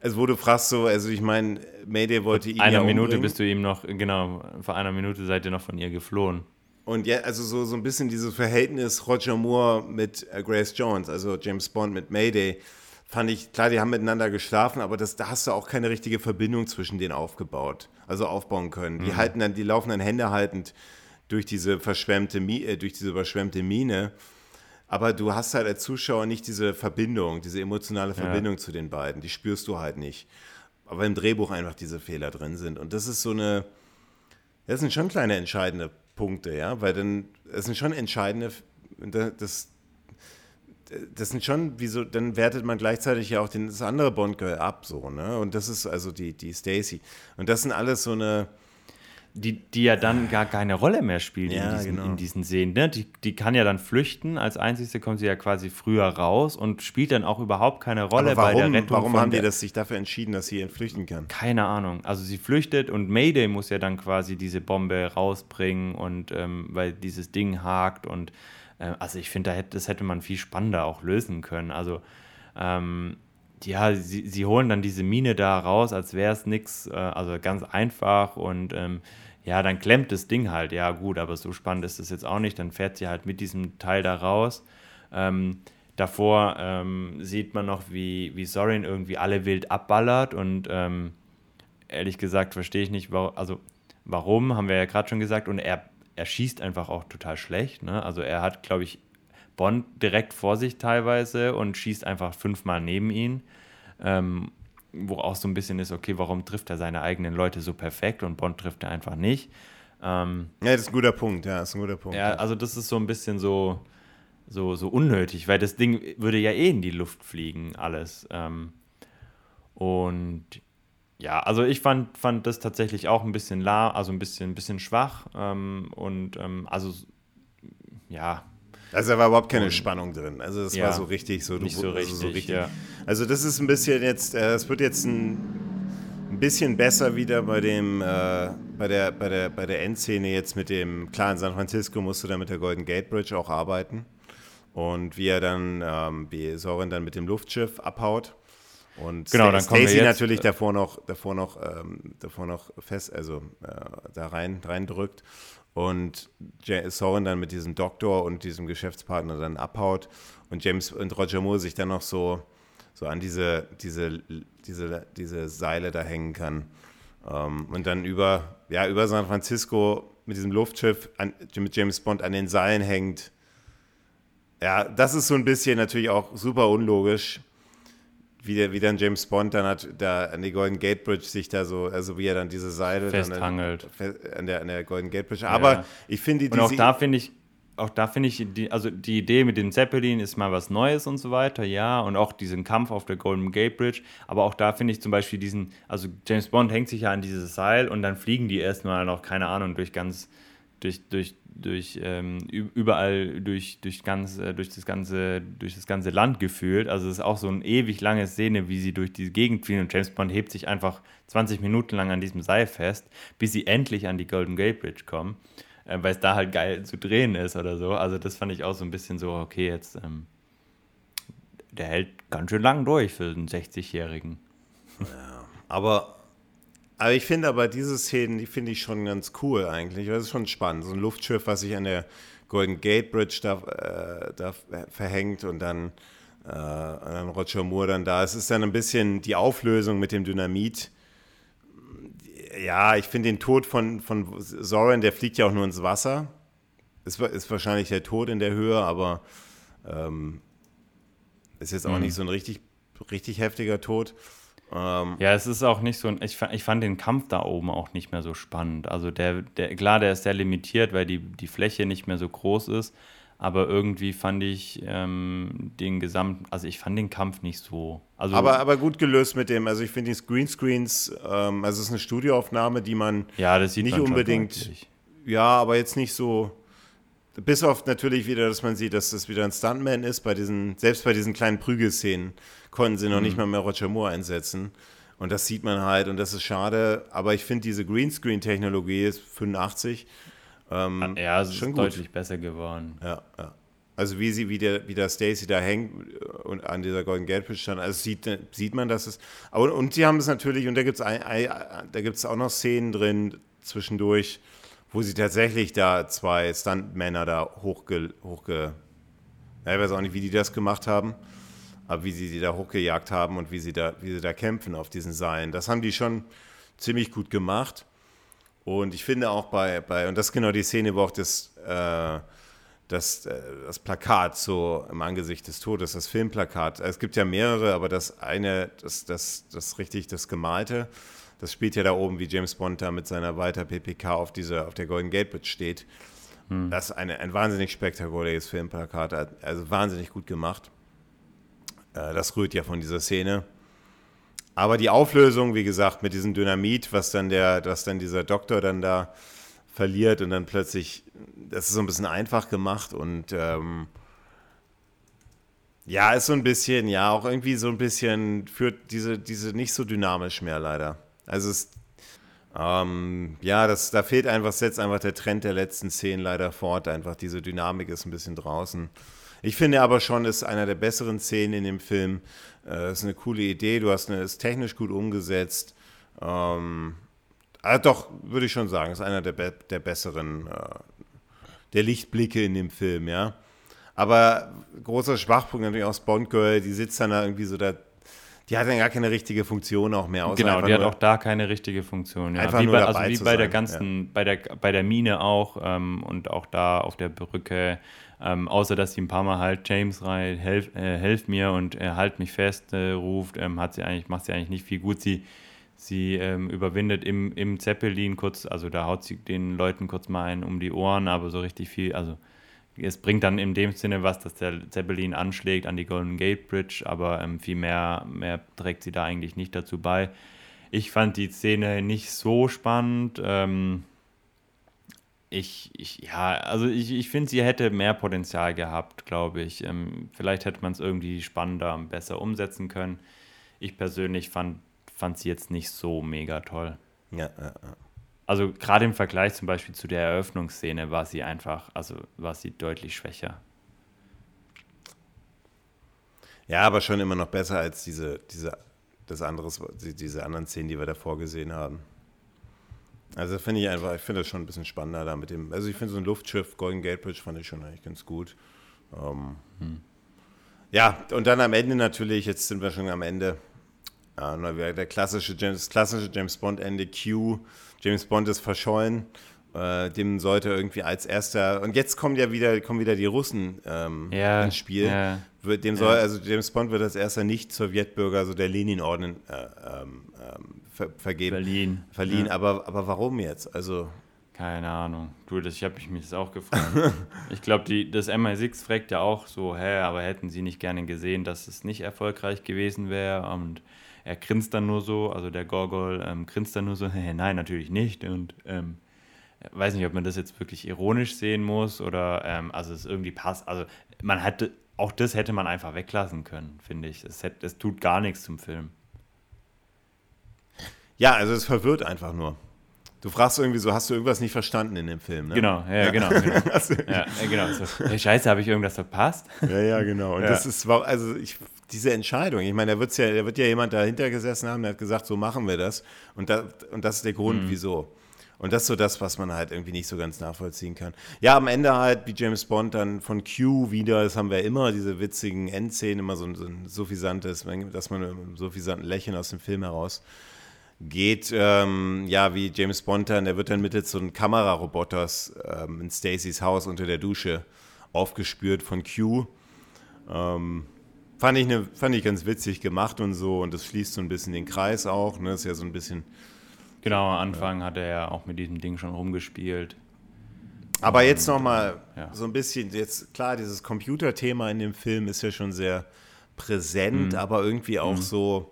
Also wo du fragst so, also ich meine, Mayday wollte ihn ja umbringen. Vor einer Minute bist du ihm noch, genau, vor einer Minute seid ihr noch von ihr geflohen. Und ja, also so, so ein bisschen dieses Verhältnis Roger Moore mit Grace Jones, also James Bond mit Mayday, fand ich, klar, die haben miteinander geschlafen, aber das, da hast du auch keine richtige Verbindung zwischen denen aufgebaut, also aufbauen können. Die mhm. halten dann, die laufen dann händehaltend durch diese verschwemmte, äh, durch diese überschwemmte Mine, aber du hast halt als Zuschauer nicht diese Verbindung, diese emotionale Verbindung ja. zu den beiden, die spürst du halt nicht. Aber im Drehbuch einfach diese Fehler drin sind und das ist so eine, das sind schon kleine entscheidende Punkte, ja, weil dann, das sind schon entscheidende, das, das sind schon, wieso, dann wertet man gleichzeitig ja auch den, das andere Bond-Girl ab, so, ne, und das ist also die, die Stacey und das sind alles so eine, Die, die ja dann gar keine Rolle mehr spielt ja, in, diesen, genau. in diesen Szenen. Ne? Die, die kann ja dann flüchten. Als Einzigste kommt sie ja quasi früher raus und spielt dann auch überhaupt keine Rolle aber warum, bei der Rettung. Warum haben die das sich dafür entschieden, dass sie entflüchten kann? Keine Ahnung. Also sie flüchtet und Mayday muss ja dann quasi diese Bombe rausbringen und ähm, weil dieses Ding hakt und äh, also ich finde, da hätte, das hätte man viel spannender auch lösen können. Also ähm, ja, sie, sie holen dann diese Mine da raus, als wäre es nichts, äh, also ganz einfach und ähm, ja, dann klemmt das Ding halt, ja gut, aber so spannend ist das jetzt auch nicht, dann fährt sie halt mit diesem Teil da raus. Ähm, davor ähm, sieht man noch, wie, wie Sorin irgendwie alle wild abballert und ähm, ehrlich gesagt verstehe ich nicht, warum, also warum, haben wir ja gerade schon gesagt und er, er schießt einfach auch total schlecht, ne? Also er hat, glaube ich, Bond direkt vor sich teilweise und schießt einfach fünfmal neben ihn, ähm, wo auch so ein bisschen ist, okay, warum trifft er seine eigenen Leute so perfekt und Bond trifft er einfach nicht. Ähm, ja, das ist ein guter Punkt, ja, das ist ein guter Punkt. Ja, also das ist so ein bisschen so, so, so unnötig, weil das Ding würde ja eh in die Luft fliegen, alles. Ähm, und ja, also ich fand, fand das tatsächlich auch ein bisschen lahm, also ein bisschen, ein bisschen schwach ähm, und ähm, also ja, also da war überhaupt keine Spannung drin. Also das ja, war so richtig so. Du, nicht so richtig, also, so richtig. Ja. Also das ist ein bisschen jetzt, es äh, wird jetzt ein, ein bisschen besser wieder bei dem, äh, bei der, bei der, bei der Endszene jetzt mit dem, klar, in San Francisco musst du da mit der Golden Gate Bridge auch arbeiten. Und wie er dann, ähm, wie Sorin dann mit dem Luftschiff abhaut. Und genau, St- Stacey natürlich äh, davor noch, davor noch, ähm, davor noch fest, also äh, da rein, reindrückt. Und Sorin dann mit diesem Doktor und diesem Geschäftspartner dann abhaut und James und Roger Moore sich dann noch so, so an diese, diese, diese, diese Seile da hängen kann. Und dann über, ja, über San Francisco mit diesem Luftschiff an, mit James Bond an den Seilen hängt. Ja, das ist so ein bisschen natürlich auch super unlogisch, wie, der, wie dann James Bond dann hat, da an die Golden Gate Bridge sich da so, also wie er dann diese Seile festhangelt. Dann an, an, der, an der Golden Gate Bridge. Aber ja. ich finde die... Und auch da finde ich, auch da finde ich, die, also die Idee mit dem Zeppelin ist mal was Neues und so weiter, ja, und auch diesen Kampf auf der Golden Gate Bridge, aber auch da finde ich zum Beispiel diesen, also James Bond hängt sich ja an dieses Seil und dann fliegen die erstmal noch, keine Ahnung, durch ganz, durch, durch, durch, ähm, überall durch, durch, ganz, durch, das ganze, durch das ganze Land gefühlt. Also es ist auch so eine ewig lange Szene, wie sie durch die Gegend fliehen und James Bond hebt sich einfach zwanzig Minuten lang an diesem Seil fest, bis sie endlich an die Golden Gate Bridge kommen, äh, weil es da halt geil zu drehen ist oder so. Also das fand ich auch so ein bisschen so, okay, jetzt, ähm, der hält ganz schön lang durch für einen sechzigjährigen. Ja, aber... Aber ich finde aber diese Szenen, die finde ich schon ganz cool eigentlich, weil es ist schon spannend. So ein Luftschiff, was sich an der Golden Gate Bridge da, äh, da verhängt und dann, äh, und dann Roger Moore dann da. Es ist dann ein bisschen die Auflösung mit dem Dynamit. Ja, ich finde den Tod von, von Sorin, der fliegt ja auch nur ins Wasser. Ist, ist wahrscheinlich der Tod in der Höhe, aber ähm, ist jetzt auch mhm. nicht so ein richtig, richtig heftiger Tod. Ja, es ist auch nicht so, ich fand, ich fand den Kampf da oben auch nicht mehr so spannend. Also der, der klar, der ist sehr limitiert, weil die, die Fläche nicht mehr so groß ist, aber irgendwie fand ich ähm, den gesamten, also ich fand den Kampf nicht so. Also, aber, aber gut gelöst mit dem, also ich finde die Greenscreens, ähm, also es ist eine Studioaufnahme, die man ja, das sieht nicht man unbedingt, schon ja, aber jetzt nicht so, bis auf natürlich wieder, dass man sieht, dass das wieder ein Stuntman ist, bei diesen, selbst bei diesen kleinen Prügelszenen. Konnten sie noch mhm. nicht mal mehr Roger Moore einsetzen. Und das sieht man halt und das ist schade. Aber ich finde, diese Greenscreen-Technologie ist fünfundachtzig. Ähm, ja, es ist schon deutlich besser geworden. Ja, ja. Also wie sie, wie der, wie der Stacy da hängt und an dieser Golden Gate Bridge stand, also sieht, sieht man, dass es. Aber und sie haben es natürlich, und da gibt es da gibt's auch noch Szenen drin zwischendurch, wo sie tatsächlich da zwei Stuntmänner da hochge, hochge ich weiß auch nicht, wie die das gemacht haben, aber wie sie die da hochgejagt haben und wie sie da, wie sie da kämpfen auf diesen Seilen. Das haben die schon ziemlich gut gemacht. Und ich finde auch bei, bei und das ist genau die Szene, wo auch das, äh, das, äh, das Plakat so im Angesicht des Todes, das Filmplakat, es gibt ja mehrere, aber das eine, das, das, das richtig, das Gemalte, das spielt ja da oben, wie James Bond da mit seiner weiter P P K auf, dieser, auf der Golden Gate Bridge steht. Hm. Das ist eine, ein wahnsinnig spektakuläres Filmplakat, also wahnsinnig gut gemacht. Äh, das rührt ja von dieser Szene. Aber die Auflösung, wie gesagt, mit diesem Dynamit, was dann der, was dann dieser Doktor dann da verliert und dann plötzlich, das ist so ein bisschen einfach gemacht und ähm, ja, ist so ein bisschen, ja, auch irgendwie so ein bisschen führt diese, diese nicht so dynamisch mehr leider. Also es, ähm, ja, das, da fehlt einfach, setzt einfach der Trend der letzten Szenen leider fort, einfach diese Dynamik ist ein bisschen draußen. Ich finde aber schon, ist einer der besseren Szenen in dem Film. Äh, ist eine coole Idee, du hast eine, ist technisch gut umgesetzt. Ähm, also doch, würde ich schon sagen, ist einer der, be- der besseren, äh, der Lichtblicke in dem Film, ja. Aber großer Schwachpunkt natürlich auch Bond Girl, die sitzt dann da irgendwie so da, die hat dann gar keine richtige Funktion auch mehr. Außer genau, die hat auch da keine richtige Funktion, ja. Einfach wie nur bei, also wie bei sein, der ganzen, ja. bei, der, bei der Mine auch ähm, und auch da auf der Brücke. Ähm, außer, dass sie ein paar Mal halt James rein, helf, äh, helf mir und äh, halt mich fest, äh, ruft, ähm, hat sie eigentlich, macht sie eigentlich nicht viel gut. Sie, sie ähm, überwindet im, im Zeppelin kurz, also da haut sie den Leuten kurz mal einen um die Ohren, aber so richtig viel, also es bringt dann in dem Sinne was, dass der Zeppelin anschlägt an die Golden Gate Bridge, aber ähm, viel mehr, mehr trägt sie da eigentlich nicht dazu bei. Ich fand die Szene nicht so spannend, ähm, Ich, ich, ja, also ich, ich finde, sie hätte mehr Potenzial gehabt, glaube ich. Ähm, vielleicht hätte man es irgendwie spannender und besser umsetzen können. Ich persönlich fand, fand sie jetzt nicht so mega toll. Ja, ja, ja. Also gerade im Vergleich zum Beispiel zu der Eröffnungsszene war sie einfach, also war sie deutlich schwächer. Ja, aber schon immer noch besser als diese, diese, das anderes, diese anderen Szenen, die wir davor gesehen haben. Also finde ich einfach, ich finde das schon ein bisschen spannender da mit dem, also ich finde so ein Luftschiff, Golden Gate Bridge fand ich schon eigentlich ganz gut. Ähm, hm. Ja, und dann am Ende natürlich, jetzt sind wir schon am Ende, ja, der klassische James, das klassische James Bond Ende, Q, James Bond ist verschollen, äh, dem sollte irgendwie als erster, und jetzt kommen ja wieder, kommen wieder die Russen ähm, ja, ins Spiel, ja, dem soll, ja. Also James Bond wird als erster Nicht-Sowjetbürger, also der Lenin-Orden äh, ähm, ähm, Ver- vergeben. Berlin. Verliehen, ja. aber, aber warum jetzt? Also keine Ahnung. Du, das, ich habe mich das auch gefragt. Ich glaube, das M I sechs fragt ja auch so, hä, aber hätten sie nicht gerne gesehen, dass es nicht erfolgreich gewesen wäre? Und er grinst dann nur so, also der Gorgol ähm, grinst dann nur so, hä, nein, natürlich nicht. Und ähm, weiß nicht, ob man das jetzt wirklich ironisch sehen muss oder, ähm, also es irgendwie passt. Also man hätte, auch das hätte man einfach weglassen können, finde ich. Es, hätte, es tut gar nichts zum Film. Ja, also es verwirrt einfach nur. Du fragst irgendwie so, hast du irgendwas nicht verstanden in dem Film, ne? Genau, ja, ja. genau. genau. ja, genau so. Hey, Scheiße, habe ich irgendwas verpasst? Ja, ja, genau. Und ja. das ist, also ich, diese Entscheidung, ich meine, da, wird's ja, da wird ja jemand dahinter gesessen haben, der hat gesagt, so machen wir das. Und, da, und das ist der Grund, mhm. wieso. Und das ist so das, was man halt irgendwie nicht so ganz nachvollziehen kann. Ja, am Ende halt, wie James Bond dann von Q wieder, das haben wir immer, diese witzigen Endszenen, immer so ein, so ein suffisantes, dass man mit einem suffisanten Lächeln aus dem Film heraus geht, ähm, ja, wie James Bond dann, der wird dann mittels so einem Kameraroboters ähm, in Stacys Haus unter der Dusche aufgespürt von Q. Ähm, fand ich ne, fand ich ganz witzig gemacht und so, und das schließt so ein bisschen den Kreis auch, ne, ist ja so ein bisschen... Genau, am Anfang äh, hat er ja auch mit diesem Ding schon rumgespielt. Aber und, jetzt nochmal ja. so ein bisschen, jetzt klar, dieses Computerthema in dem Film ist ja schon sehr präsent, mhm. aber irgendwie auch mhm. so...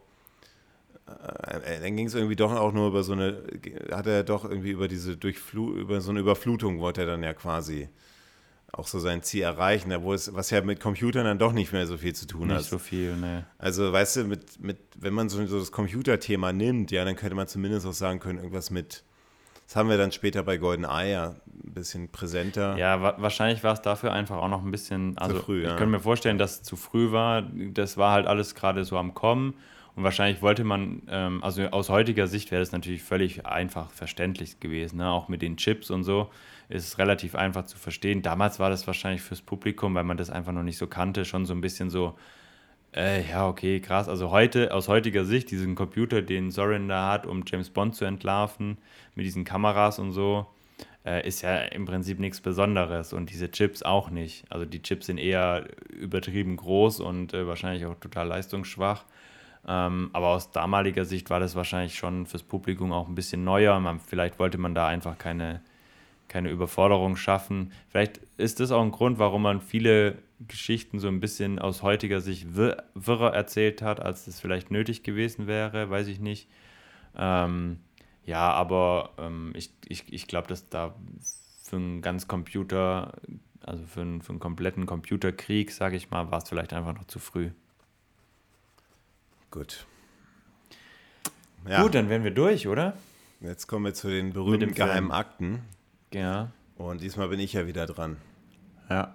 Dann ging es irgendwie doch auch nur über so eine, hat er doch irgendwie über diese Durchflu- über so eine Überflutung, wollte er dann ja quasi auch so sein Ziel erreichen, wo es, was ja mit Computern dann doch nicht mehr so viel zu tun hat. Nicht so viel, ne. Also, weißt du, mit, mit, wenn man so, so das Computerthema nimmt, ja, dann könnte man zumindest auch sagen können, irgendwas mit, das haben wir dann später bei GoldenEye ja ein bisschen präsenter. Ja, wa- wahrscheinlich war es dafür einfach auch noch ein bisschen, also zu früh, ja. Ich könnte mir vorstellen, dass es zu früh war, das war halt alles gerade so am Kommen. Und wahrscheinlich wollte man, ähm, also aus heutiger Sicht wäre das natürlich völlig einfach verständlich gewesen, ne? Auch mit den Chips und so ist es relativ einfach zu verstehen. Damals war das wahrscheinlich fürs Publikum, weil man das einfach noch nicht so kannte, schon so ein bisschen so, äh, ja, okay, krass. Also heute, aus heutiger Sicht, diesen Computer, den Sorin da hat, um James Bond zu entlarven, mit diesen Kameras und so, äh, ist ja im Prinzip nichts Besonderes und diese Chips auch nicht. Also die Chips sind eher übertrieben groß und äh, wahrscheinlich auch total leistungsschwach. Ähm, aber aus damaliger Sicht war das wahrscheinlich schon fürs Publikum auch ein bisschen neuer. Man, vielleicht wollte man da einfach keine, keine Überforderung schaffen. Vielleicht ist das auch ein Grund, warum man viele Geschichten so ein bisschen aus heutiger Sicht wir- wirrer erzählt hat, als es vielleicht nötig gewesen wäre, weiß ich nicht. Ähm, ja, aber ähm, ich, ich, ich glaube, dass da für einen ganz Computer, also für einen, für einen kompletten Computerkrieg, sage ich mal, war es vielleicht einfach noch zu früh. Gut. Ja. Gut, dann wären wir durch, oder? Jetzt kommen wir zu den berühmten geheimen Akten. Ja. Und diesmal bin ich ja wieder dran. Ja.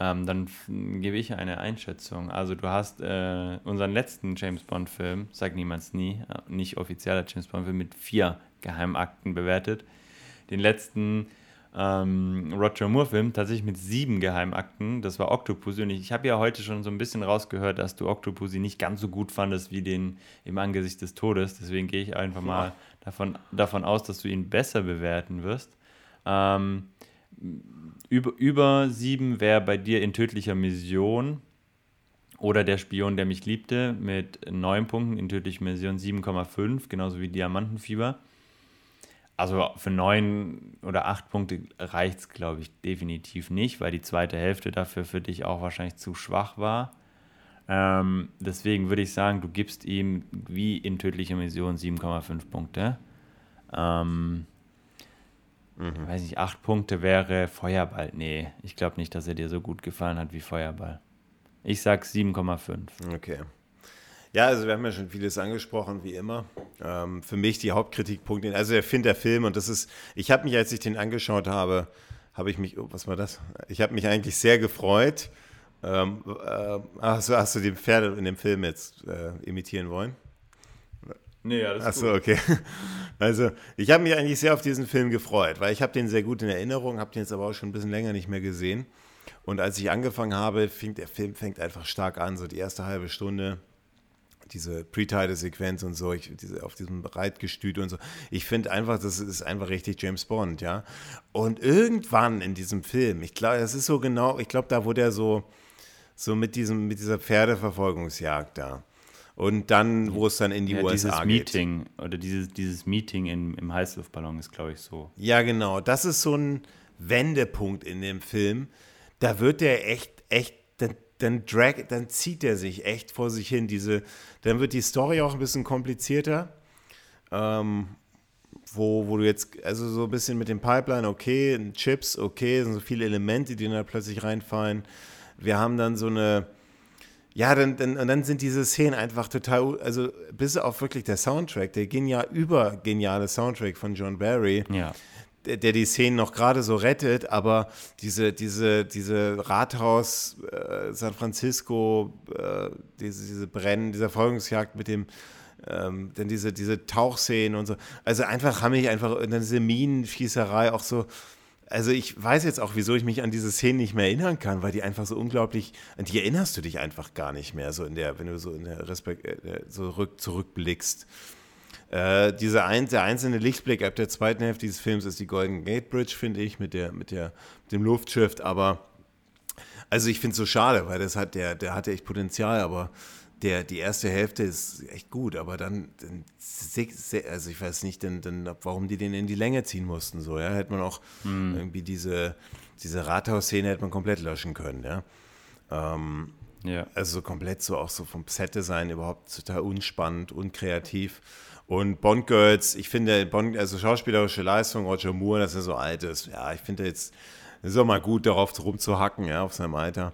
Ähm, dann f- gebe ich eine Einschätzung. Also du hast äh, unseren letzten James-Bond-Film, sag niemals nie, nicht offizieller James-Bond-Film, mit vier geheimen Akten bewertet. Den letzten ähm, Roger Moore-Film tatsächlich mit sieben Geheimakten. Das war Octopussy. Und ich, ich habe ja heute schon so ein bisschen rausgehört, dass du Octopussy nicht ganz so gut fandest wie den im Angesicht des Todes. Deswegen gehe ich einfach mal ja. davon, davon aus, dass du ihn besser bewerten wirst. Ähm, über, über sieben wäre bei dir In tödlicher Mission oder Der Spion, der mich liebte, mit neun Punkten. In tödlicher Mission sieben Komma fünf, genauso wie Diamantenfieber. Also für neun oder acht Punkte reicht es, glaube ich, definitiv nicht, weil die zweite Hälfte dafür für dich auch wahrscheinlich zu schwach war. Ähm, deswegen würde ich sagen, du gibst ihm wie In tödlicher Mission sieben Komma fünf Punkte. Ähm, mhm. Weiß nicht, acht Punkte wäre Feuerball. Nee, ich glaube nicht, dass er dir so gut gefallen hat wie Feuerball. Ich sag sieben Komma fünf. Okay. Ja, also wir haben ja schon vieles angesprochen, wie immer. Ähm, für mich die Hauptkritikpunkte, also ich finde der Film, und das ist, ich habe mich, als ich den angeschaut habe, habe ich mich, oh, was war das? Ich habe mich eigentlich sehr gefreut. Ähm, äh, hast, du, hast du die Pferde in dem Film jetzt äh, imitieren wollen? Nee, alles gut. Achso, okay. Also ich habe mich eigentlich sehr auf diesen Film gefreut, weil ich habe den sehr gut in Erinnerung, habe den jetzt aber auch schon ein bisschen länger nicht mehr gesehen. Und als ich angefangen habe, fing, der Film fängt einfach stark an, so die erste halbe Stunde. Diese Pre-Title-Sequenz und so, ich, diese, auf diesem Reitgestüt und so. Ich finde einfach, das ist einfach richtig James Bond, ja. Und irgendwann in diesem Film, ich glaube, das ist so genau, ich glaube, da wurde er so, so mit, diesem, mit dieser Pferdeverfolgungsjagd da. Und dann, wo es dann in die ja, U S A dieses geht. Meeting, oder dieses, dieses Meeting in, im Heißluftballon ist, glaube ich, so. Ja, genau. Das ist so ein Wendepunkt in dem Film. Da wird der echt, echt, Dann, drag, dann zieht er sich echt vor sich hin. Diese, dann wird die Story auch ein bisschen komplizierter, ähm, wo, wo du jetzt, also so ein bisschen mit dem Pipeline, okay, Chips, okay, sind so viele Elemente, die dann plötzlich reinfallen. Wir haben dann so eine, ja, dann, dann, und dann sind diese Szenen einfach total, also bis auf wirklich der Soundtrack, der genial, übergeniale Soundtrack von John Barry, ja. der die Szenen noch gerade so rettet, aber diese, diese, diese Rathaus, äh, San Francisco, äh, diese, diese Brennen, diese Verfolgungsjagd mit dem, ähm, dann diese, diese Tauchszenen und so, also einfach haben mich einfach, dann diese Minenschießerei auch so, also ich weiß jetzt auch, wieso ich mich an diese Szenen nicht mehr erinnern kann, weil die einfach so unglaublich, an die erinnerst du dich einfach gar nicht mehr, so in der, wenn du so in der Respekt, äh, so rück, zurückblickst. Äh, dieser ein, der einzelne Lichtblick ab der zweiten Hälfte dieses Films ist die Golden Gate Bridge, finde ich, mit, der, mit, der, mit dem Luftschiff. Aber, also ich finde es so schade, weil das hat der, der hatte echt Potenzial, aber der, die erste Hälfte ist echt gut. Aber dann, dann also ich weiß nicht, dann, dann, warum die den in die Länge ziehen mussten. So, ja? Hätte man auch mhm. irgendwie diese, diese Rathaus-Szene hätte man komplett löschen können. Ja? Ähm, ja. Also komplett so auch so vom Set-Design überhaupt total unspannend, unkreativ. Und Bond Girls, ich finde, Bond, also schauspielerische Leistung, Roger Moore, dass er so alt ist, ja, ich finde jetzt, ist auch mal gut, darauf rumzuhacken, ja, auf seinem Alter.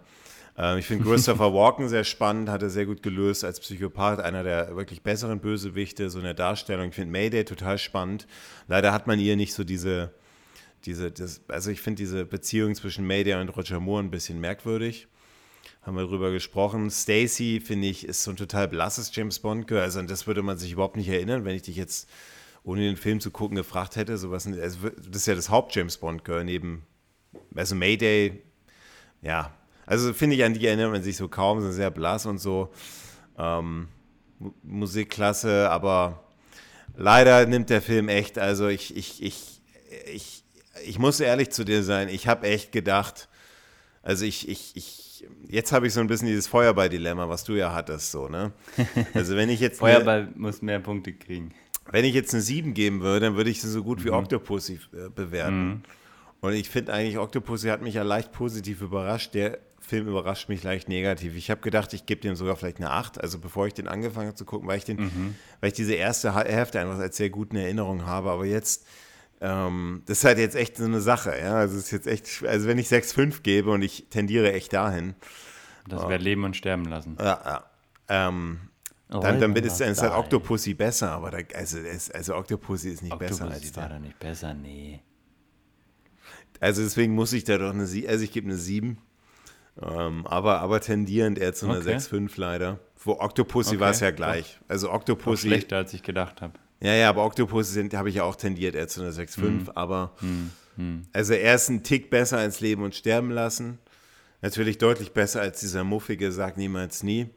Ähm, ich finde Christopher Walken sehr spannend, hat er sehr gut gelöst als Psychopath, einer der wirklich besseren Bösewichte, so in der Darstellung. Ich finde May Day total spannend. Leider hat man hier nicht so diese, diese das, also ich finde diese Beziehung zwischen May Day und Roger Moore ein bisschen merkwürdig. Haben wir drüber gesprochen. Stacy, finde ich, ist so ein total blasses James-Bond-Girl. Also an das würde man sich überhaupt nicht erinnern, wenn ich dich jetzt, ohne den Film zu gucken, gefragt hätte. Sowas, also das ist ja das Haupt-James-Bond-Girl neben, also May Day, ja. Also finde ich, an die erinnert man sich so kaum, sind sehr blass und so. Ähm, Musikklasse, aber leider nimmt der Film echt, also ich, ich, ich, ich, ich muss ehrlich zu dir sein, ich habe echt gedacht, also ich, ich, ich, jetzt habe ich so ein bisschen dieses Feuerball-Dilemma, was du ja hattest, so, ne? Also wenn ich jetzt Feuerball eine, muss mehr Punkte kriegen. Wenn ich jetzt eine sieben geben würde, dann würde ich sie so gut wie mhm. Octopussy bewerten. Mhm. Und ich finde eigentlich, Octopussy hat mich ja leicht positiv überrascht. Der Film überrascht mich leicht negativ. Ich habe gedacht, ich gebe dem sogar vielleicht eine acht. Also bevor ich den angefangen habe zu gucken, weil ich, den, mhm. weil ich diese erste Hälfte einfach als sehr gut in Erinnerung habe. Aber jetzt... das ist halt jetzt echt so eine Sache, ja. Also es ist jetzt echt, also wenn ich sechs Komma fünf gebe und ich tendiere echt dahin. Das wäre Leben und Sterben lassen. Ja, ja. Ähm, oh, dann dann ist es halt Octopussy besser, aber da, also, es, also Octopussy ist nicht Octopussy besser als da. War da nicht besser, nee. Also deswegen muss ich da doch eine sieben, also ich gebe eine sieben, ähm, aber, aber tendierend eher zu einer okay. sechs Komma fünf leider. Wo Octopussy okay. war es ja gleich. Doch. Also Octopussy. Doch schlechter, als ich gedacht habe. Ja, ja, aber Octopus habe ich ja auch tendiert, er zu einer sechs Komma fünf, mhm. aber mhm. also er ist ein Tick besser als Leben und Sterben lassen, natürlich deutlich besser als dieser muffige Sag niemals nie,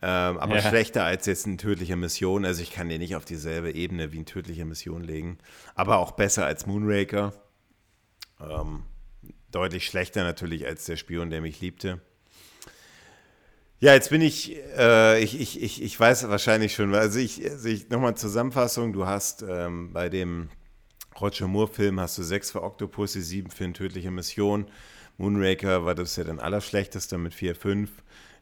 ähm, aber ja. schlechter als jetzt eine tödliche Mission, also ich kann den nicht auf dieselbe Ebene wie eine tödliche Mission legen, aber auch besser als Moonraker, ähm, deutlich schlechter natürlich als der Spion, der mich liebte. Ja, jetzt bin ich, äh, ich, ich, ich, ich weiß wahrscheinlich schon, also ich, also ich nochmal Zusammenfassung, du hast ähm, bei dem Roger Moore-Film hast du sechs für Octopussy, sieben für eine tödliche Mission, Moonraker war das ja dann allerschlechteste mit vier Komma fünf,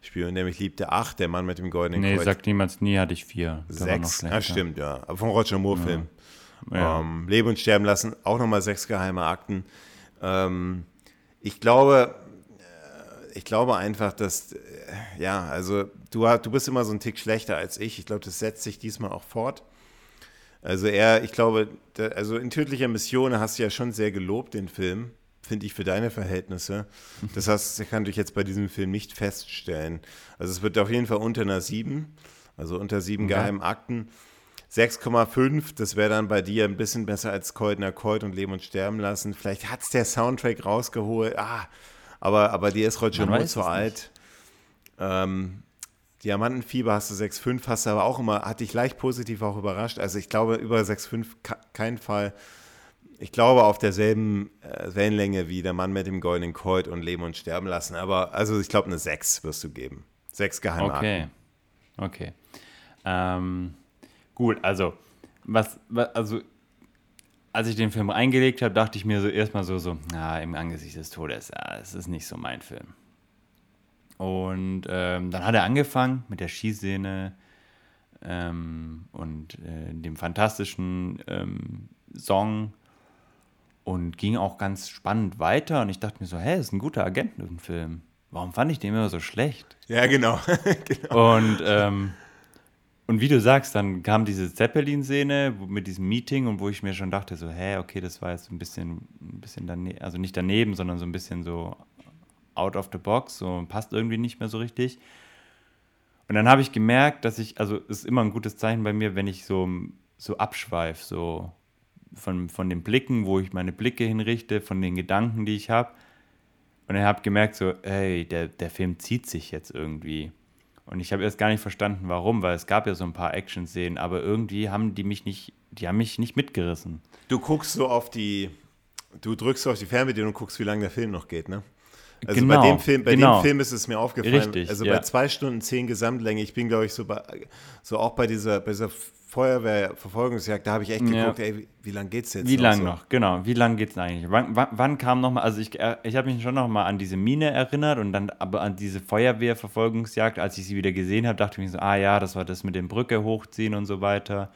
Spion, der mich liebte, acht, der Mann mit dem goldenen nee, Kreuz. Nee, sagt niemals nie, hatte ich vier. sechs, ah, stimmt, ja, aber vom Roger Moore-Film. Ja. Ja. Ähm, Leben und Sterben lassen, auch nochmal sechs geheime Akten. Ähm, ich glaube... Ich glaube einfach, dass, ja, also du, du bist immer so ein Tick schlechter als ich. Ich glaube, das setzt sich diesmal auch fort. Also er, ich glaube, da, also in tödlicher Mission hast du ja schon sehr gelobt, den Film, finde ich, für deine Verhältnisse. Das heißt, das kann ich jetzt bei diesem Film nicht feststellen. Also es wird auf jeden Fall unter einer sieben, also unter sieben okay. geheimen Akten. sechs Komma fünf, das wäre dann bei dir ein bisschen besser als Coldner Cold und Leben und Sterben lassen. Vielleicht hat es der Soundtrack rausgeholt, ah, Aber, aber die ist Roger Moore zu alt. Ähm, Diamantenfieber hast du sechs Komma fünf, hast du aber auch immer, hat dich leicht positiv auch überrascht. Also ich glaube, über sechs Komma fünf ka- kein Fall. Ich glaube, auf derselben äh, Wellenlänge wie der Mann mit dem goldenen Colt und Leben und Sterben lassen. Aber also ich glaube, eine sechs wirst du geben. sechs Geheimarten. Okay, okay. Ähm, gut, also, was, was also als ich den Film reingelegt habe, dachte ich mir so erstmal so, so, na, im Angesicht des Todes, ja, es ist nicht so mein Film. Und ähm, dann hat er angefangen mit der Schießszene ähm, und äh, dem fantastischen ähm, Song und ging auch ganz spannend weiter. Und ich dachte mir so, hä, ist ein guter Agentenfilm. Warum fand ich den immer so schlecht? Ja, genau. genau. Und ähm, Und wie du sagst, dann kam diese Zeppelin-Szene mit diesem Meeting und wo ich mir schon dachte, so, hä, okay, das war jetzt ein bisschen, ein bisschen daneben, also nicht daneben, sondern so ein bisschen so out of the box, so passt irgendwie nicht mehr so richtig. Und dann habe ich gemerkt, dass ich, also ist immer ein gutes Zeichen bei mir, wenn ich so, so abschweife, so von, von den Blicken, wo ich meine Blicke hinrichte, von den Gedanken, die ich habe. Und dann habe ich gemerkt, so, hey, der, der Film zieht sich jetzt irgendwie. Und ich habe erst gar nicht verstanden, warum, weil es gab ja so ein paar Action-Szenen, aber irgendwie haben die mich nicht, die haben mich nicht mitgerissen. Du guckst so auf die, du drückst so auf die Fernbedienung und guckst, wie lange der Film noch geht, ne? Also genau, bei dem Film, bei genau. dem Film ist es mir aufgefallen. Richtig, also ja. bei zwei Stunden zehn Gesamtlänge, ich bin, glaube ich, so bei, so auch bei dieser, bei dieser Feuerwehrverfolgungsjagd, da habe ich echt geguckt, ja. ey, wie lange geht's jetzt? Wie lange so? noch, genau, wie lange geht's eigentlich? Wann, wann, wann kam nochmal, also ich, ich habe mich schon nochmal an diese Mine erinnert und dann aber an diese Feuerwehrverfolgungsjagd, als ich sie wieder gesehen habe, dachte ich mir so, ah ja, das war das mit dem Brücke hochziehen und so weiter.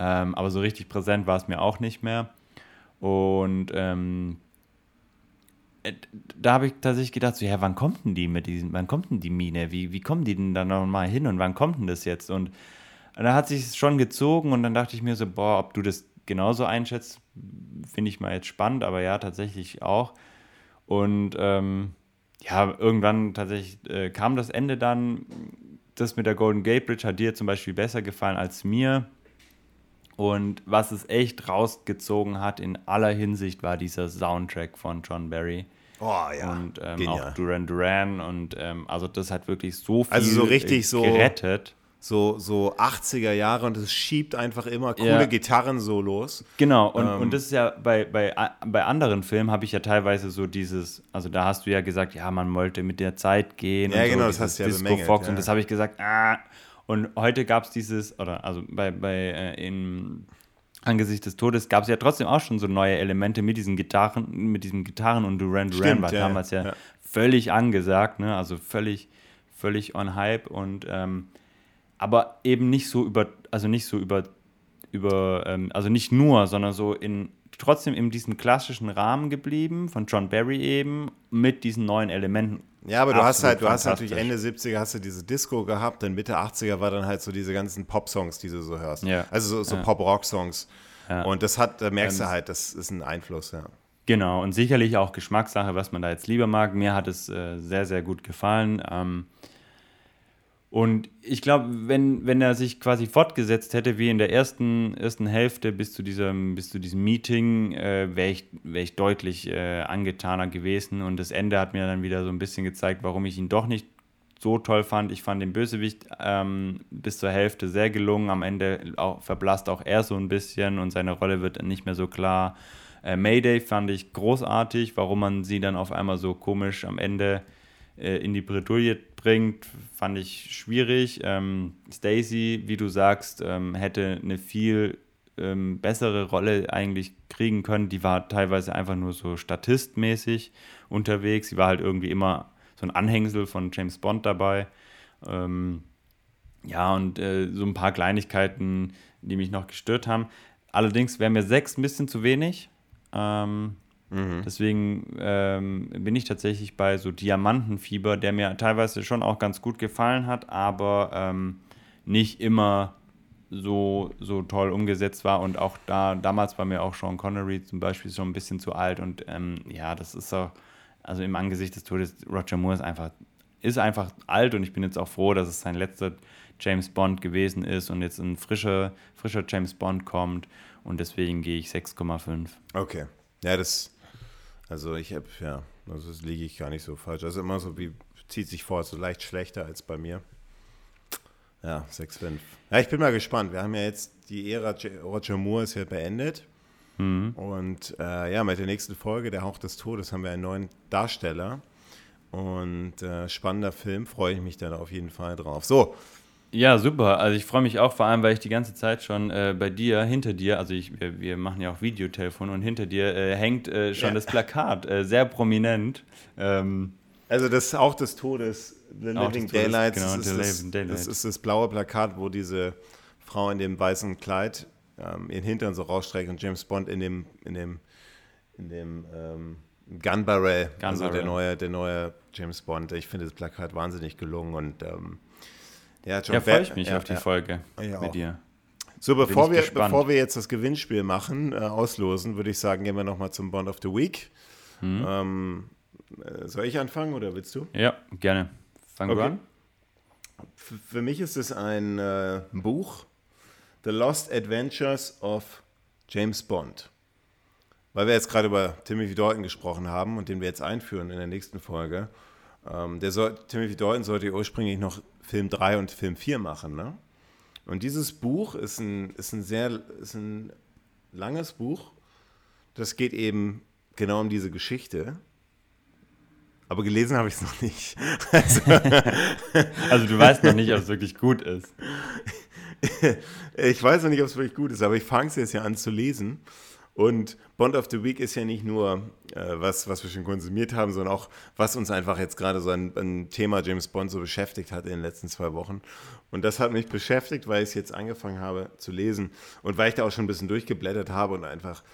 Ähm, aber so richtig präsent war es mir auch nicht mehr. Und ähm, da habe ich tatsächlich gedacht, so, ja, wann kommt denn die mit diesen, wann kommt denn die Mine? Wie, wie kommen die denn da nochmal hin und wann kommt denn das jetzt? Und, und da hat sich es schon gezogen und dann dachte ich mir so, boah, ob du das genauso einschätzt, finde ich mal jetzt spannend, aber ja, tatsächlich auch. Und ähm, ja, irgendwann tatsächlich äh, kam das Ende dann. Das mit der Golden Gate Bridge hat dir zum Beispiel besser gefallen als mir. Und was es echt rausgezogen hat in aller Hinsicht, war dieser Soundtrack von John Barry. Oh ja, und ähm, auch Duran Duran. Und ähm, also das hat wirklich so viel also so richtig gerettet. So, so achtziger Jahre und es schiebt einfach immer coole ja. Gitarren-Solos. Genau, und, ähm. und das ist ja bei, bei, bei anderen Filmen habe ich ja teilweise so dieses, also da hast du ja gesagt, ja, man wollte mit der Zeit gehen. Ja, und genau, so das hast du ja bemängelt. Disco Fox, ja. Und das habe ich gesagt, ah. Und heute gab es dieses, oder also bei, bei äh, in Angesicht des Todes gab es ja trotzdem auch schon so neue Elemente mit diesen Gitarren, mit diesen Gitarren und Duran Duran war ja, damals ja, ja völlig angesagt, ne? Also völlig, völlig on Hype und ähm, aber eben nicht so über, also nicht so über, über ähm, also nicht nur, sondern so in trotzdem in diesem klassischen Rahmen geblieben, von John Barry eben, mit diesen neuen Elementen. Ja, aber du hast halt, du hast natürlich Ende siebziger hast du diese Disco gehabt, dann Mitte achtziger war dann halt so diese ganzen Pop-Songs, die du so hörst. Ja. Also so, so ja. Pop-Rock-Songs. Ja. Und das hat, da merkst ähm, du halt, das ist ein Einfluss, ja. Genau, und sicherlich auch Geschmackssache, was man da jetzt lieber mag. Mir hat es äh, sehr, sehr gut gefallen. Ähm, und ich glaube, wenn, wenn er sich quasi fortgesetzt hätte, wie in der ersten, ersten Hälfte bis zu diesem, bis zu diesem Meeting, äh, wäre ich, wär ich deutlich äh, angetaner gewesen. Und das Ende hat mir dann wieder so ein bisschen gezeigt, warum ich ihn doch nicht so toll fand. Ich fand den Bösewicht ähm, bis zur Hälfte sehr gelungen. Am Ende auch, verblasst auch er so ein bisschen und seine Rolle wird nicht mehr so klar. Äh, May Day fand ich großartig, warum man sie dann auf einmal so komisch am Ende in die Bredouille bringt, fand ich schwierig. Ähm, Stacy, wie du sagst, ähm, hätte eine viel ähm, bessere Rolle eigentlich kriegen können. Die war teilweise einfach nur so statistmäßig unterwegs. Sie war halt irgendwie immer so ein Anhängsel von James Bond dabei. Ähm, ja, und äh, so ein paar Kleinigkeiten, die mich noch gestört haben. Allerdings wäre mir sechs ein bisschen zu wenig. Ähm, Mhm. Deswegen ähm, bin ich tatsächlich bei so Diamantenfieber, der mir teilweise schon auch ganz gut gefallen hat, aber ähm, nicht immer so, so toll umgesetzt war. Und auch da damals war mir auch Sean Connery zum Beispiel schon ein bisschen zu alt. Und ähm, ja, das ist auch, also im Angesicht des Todes, Roger Moore ist einfach, ist einfach alt und ich bin jetzt auch froh, dass es sein letzter James Bond gewesen ist und jetzt ein frischer, frischer James Bond kommt. Und deswegen gehe ich sechs Komma fünf. Okay, ja, das... Also ich habe, ja, also das liege ich gar nicht so falsch. Also immer so wie, zieht sich vor, so leicht schlechter als bei mir. Ja, sechs Komma fünf. Ja, ich bin mal gespannt. Wir haben ja jetzt, die Ära Roger Moore ist ja beendet. Mhm. Und äh, ja, mit der nächsten Folge, der Hauch des Todes, haben wir einen neuen Darsteller. Und äh, spannender Film, freue ich mich dann auf jeden Fall drauf. So. Ja, super. Also ich freue mich auch, vor allem, weil ich die ganze Zeit schon äh, bei dir, hinter dir, also ich, wir, wir machen ja auch Videotelefon und hinter dir äh, hängt äh, schon ja. das Plakat, äh, sehr prominent. Ähm, also das auch des Todes, The Living Daylights, genau, das, ist das, das ist das blaue Plakat, wo diese Frau in dem weißen Kleid ähm, ihren Hintern so rausstreckt und James Bond in dem, in dem, in dem ähm, Gun Barrel, Gun also Barrel. Der neue, der neue James Bond. Ich finde das Plakat wahnsinnig gelungen und ähm, ja, ja, freue ich mich ja, auf die ja, Folge ja, mit dir. So, bevor wir, bevor wir jetzt das Gewinnspiel machen, äh, auslosen, würde ich sagen, gehen wir nochmal zum Bond of the Week. Mhm. Ähm, soll ich anfangen oder willst du? Ja, gerne. Fangen okay. wir an. F- für mich ist es ein äh, Buch, The Lost Adventures of James Bond. Weil wir jetzt gerade über Timothy Dalton gesprochen haben und den wir jetzt einführen in der nächsten Folge. Ähm, der soll, Timothy Dalton sollte ursprünglich noch Film drei und Film vier machen, ne? Und dieses Buch ist ein, ist ein sehr ist ein langes Buch. Das geht eben genau um diese Geschichte. Aber gelesen habe ich es noch nicht. Also, also du weißt noch nicht, ob es wirklich gut ist. Ich weiß noch nicht, ob es wirklich gut ist, aber ich fange es jetzt ja an zu lesen. Und Bond of the Week ist ja nicht nur äh, was, was wir schon konsumiert haben, sondern auch, was uns einfach jetzt gerade so ein, ein Thema James Bond so beschäftigt hat in den letzten zwei Wochen. Und das hat mich beschäftigt, weil ich es jetzt angefangen habe zu lesen und weil ich da auch schon ein bisschen durchgeblättert habe und einfach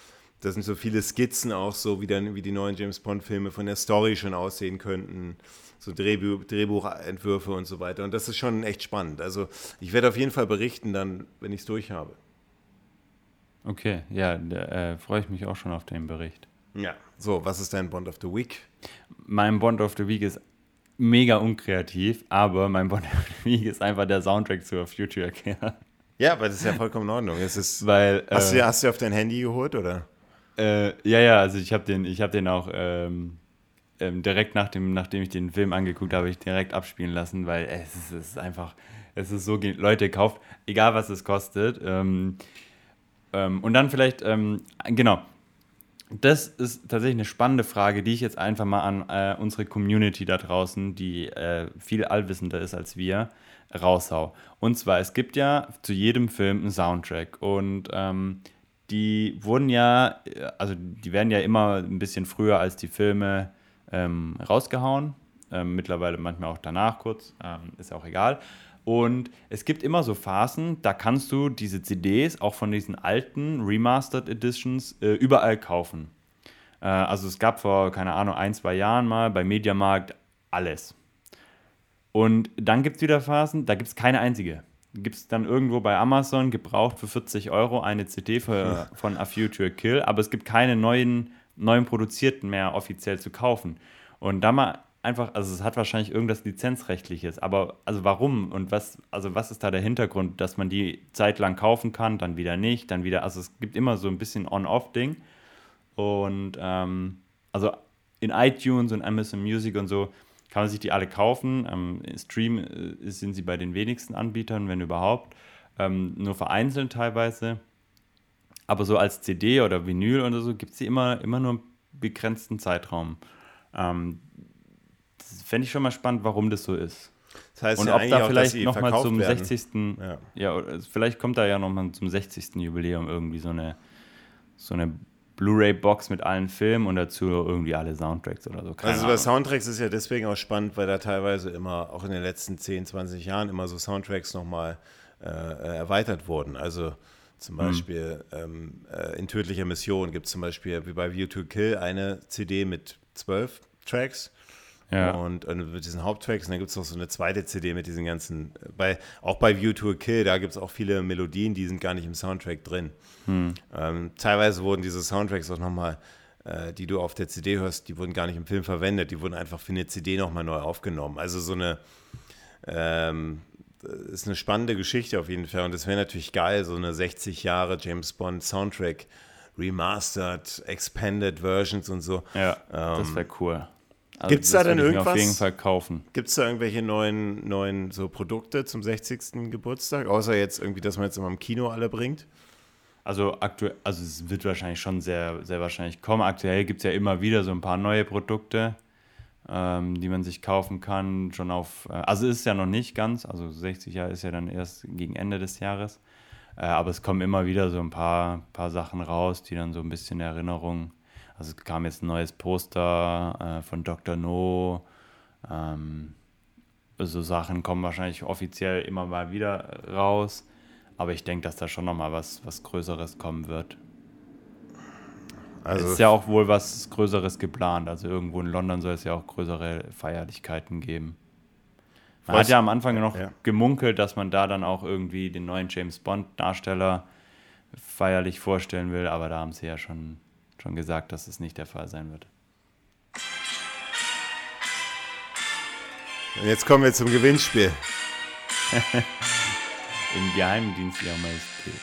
da sind so viele Skizzen auch so, wie, dann, wie die neuen James-Bond-Filme von der Story schon aussehen könnten, so Drehbuch, Drehbuchentwürfe und so weiter. Und das ist schon echt spannend. Also ich werde auf jeden Fall berichten dann, wenn ich es durch habe. Okay, ja, da, äh, freue ich mich auch schon auf den Bericht. Ja, so, was ist dein Bond of the Week? Mein Bond of the Week ist mega unkreativ, aber mein Bond of the Week ist einfach der Soundtrack zu A View to a Kill. Ja, aber das ist ja vollkommen in Ordnung. Es ist, Weil, äh, hast, du, hast du auf dein Handy geholt, oder? Äh, ja, ja, also ich habe den, ich hab den auch ähm, ähm, direkt nach dem, nachdem ich den Film angeguckt habe, ich direkt abspielen lassen, weil äh, es, ist, es ist einfach, es ist so, Leute, kauft, egal was es kostet. Ähm, ähm, und dann vielleicht, ähm, genau, das ist tatsächlich eine spannende Frage, die ich jetzt einfach mal an äh, unsere Community da draußen, die äh, viel allwissender ist als wir, raushau. Und zwar, es gibt ja zu jedem Film einen Soundtrack und ähm, die wurden ja, also die werden ja immer ein bisschen früher als die Filme ähm, rausgehauen. Ähm, mittlerweile manchmal auch danach kurz, ähm, ist auch egal. Und es gibt immer so Phasen, da kannst du diese C Ds auch von diesen alten Remastered Editions äh, überall kaufen. Äh, also es gab vor, keine Ahnung, ein, zwei Jahren mal bei Mediamarkt alles. Und dann gibt es wieder Phasen, da gibt es keine einzige. Gibt es dann irgendwo bei Amazon gebraucht für vierzig Euro eine C D für, ja. von A View to a Kill, aber es gibt keine neuen, neuen produzierten mehr offiziell zu kaufen. Und da mal einfach, also es hat wahrscheinlich irgendwas Lizenzrechtliches, aber also warum und was, also was ist da der Hintergrund, dass man die zeitlang kaufen kann, dann wieder nicht, dann wieder, also es gibt immer so ein bisschen On-Off-Ding. Und ähm, also in iTunes und Amazon Music und so, kann man sich die alle kaufen. Im Stream sind sie bei den wenigsten Anbietern, wenn überhaupt. Ähm, nur vereinzelt teilweise. Aber so als C D oder Vinyl oder so gibt es sie immer, immer nur einen begrenzten Zeitraum. Ähm, das fände ich schon mal spannend, warum das so ist. Das heißt und ja ob da vielleicht nochmal zum werden. sechzigsten Ja. ja, vielleicht kommt da ja nochmal zum sechzigsten Jubiläum irgendwie so eine, so eine Blu-ray-Box mit allen Filmen und dazu irgendwie alle Soundtracks oder so. Keine also bei Ahnung. Soundtracks ist ja deswegen auch spannend, weil da teilweise immer, auch in den letzten zehn, zwanzig Jahren, immer so Soundtracks nochmal äh, erweitert wurden. Also zum Beispiel hm. ähm, äh, in Tödlicher Mission gibt es zum Beispiel wie bei View to Kill eine C D mit zwölf Tracks ja. und, und mit diesen Haupttracks. Und dann gibt es noch so eine zweite C D mit diesen ganzen, bei, auch bei View to Kill, da gibt es auch viele Melodien, die sind gar nicht im Soundtrack drin. Hm. Ähm, teilweise wurden diese Soundtracks auch nochmal, äh, die du auf der C D hörst, die wurden gar nicht im Film verwendet, die wurden einfach für eine C D nochmal neu aufgenommen. Also so eine, ähm, ist eine spannende Geschichte auf jeden Fall und es wäre natürlich geil, so eine sechzig Jahre James Bond Soundtrack, Remastered, Expanded Versions und so. Ja, ähm, das wäre cool. Also gibt es da denn irgendwas? Auf jeden Fall kaufen. Gibt es da irgendwelche neuen, neuen so Produkte zum sechzigsten Geburtstag, außer jetzt irgendwie, dass man jetzt immer im Kino alle bringt? Also aktuell, also es wird wahrscheinlich schon sehr, sehr wahrscheinlich kommen. Aktuell gibt es ja immer wieder so ein paar neue Produkte, ähm, die man sich kaufen kann. Schon auf, äh, also ist ja noch nicht ganz, also sechzig Jahre ist ja dann erst gegen Ende des Jahres. Äh, aber es kommen immer wieder so ein paar, paar Sachen raus, die dann so ein bisschen Erinnerung. Also es kam jetzt ein neues Poster äh, von Doktor No. Ähm, so Sachen kommen wahrscheinlich offiziell immer mal wieder raus. Aber ich denke, dass da schon nochmal was, was Größeres kommen wird. Also ist ja auch wohl was Größeres geplant. Also irgendwo in London soll es ja auch größere Feierlichkeiten geben. Man hat ja am Anfang noch ja. gemunkelt, dass man da dann auch irgendwie den neuen James-Bond-Darsteller feierlich vorstellen will. Aber da haben sie ja schon, schon gesagt, dass es nicht der Fall sein wird. Und jetzt kommen wir zum Gewinnspiel. Im Geheimdienst Ihrer Majestät.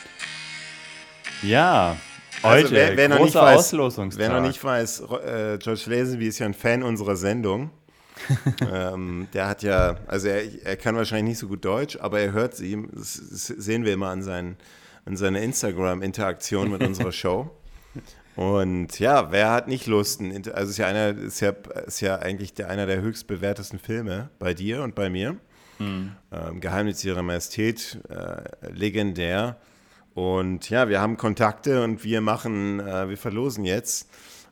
Ja, heute, also wer, wer großer weiß, Auslosungstag. Wer noch nicht weiß, äh, George Lazenby ist ja ein Fan unserer Sendung. ähm, der hat ja, also er, er kann wahrscheinlich nicht so gut Deutsch, aber er hört sie, das, das sehen wir immer an, seinen, an seiner Instagram-Interaktion mit unserer Show. Und ja, wer hat nicht Lust, also ist ja, einer, ist ja, ist ja eigentlich der, einer der höchst bewährtesten Filme bei dir und bei mir. Mhm. Ähm, Geheimnis Ihrer Majestät, äh, legendär. Und ja, wir haben Kontakte und wir machen, äh, wir verlosen jetzt,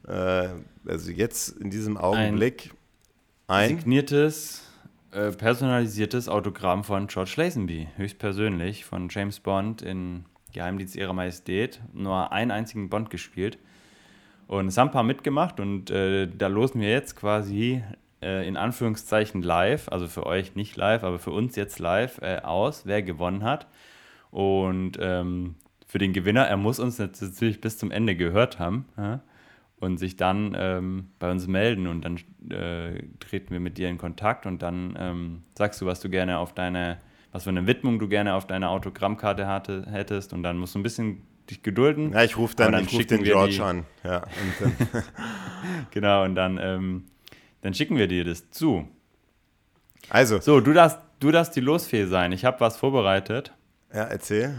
äh, also jetzt in diesem Augenblick ein, ein signiertes, äh, personalisiertes Autogramm von George Lazenby, höchstpersönlich von James Bond in Geheimdienst Ihrer Majestät, nur einen einzigen Bond gespielt. und Sampa mitgemacht und äh, da losen wir jetzt quasi äh, in Anführungszeichen live, also für euch nicht live, aber für uns jetzt live äh, aus, wer gewonnen hat. Und ähm, für den Gewinner, er muss uns natürlich bis zum Ende gehört haben, ja? Und sich dann ähm, bei uns melden und dann äh, treten wir mit dir in Kontakt und dann ähm, sagst du, was du gerne auf deine, was für eine Widmung du gerne auf deiner Autogrammkarte hatte, hättest und dann musst du ein bisschen dich gedulden. Ja, ich rufe dann, dann ich ruf den George die, an. Ja, und dann genau, und dann, ähm, dann schicken wir dir das zu. Also. So, du darfst, du darfst die Losfee sein. Ich habe was vorbereitet. Ja, erzähl.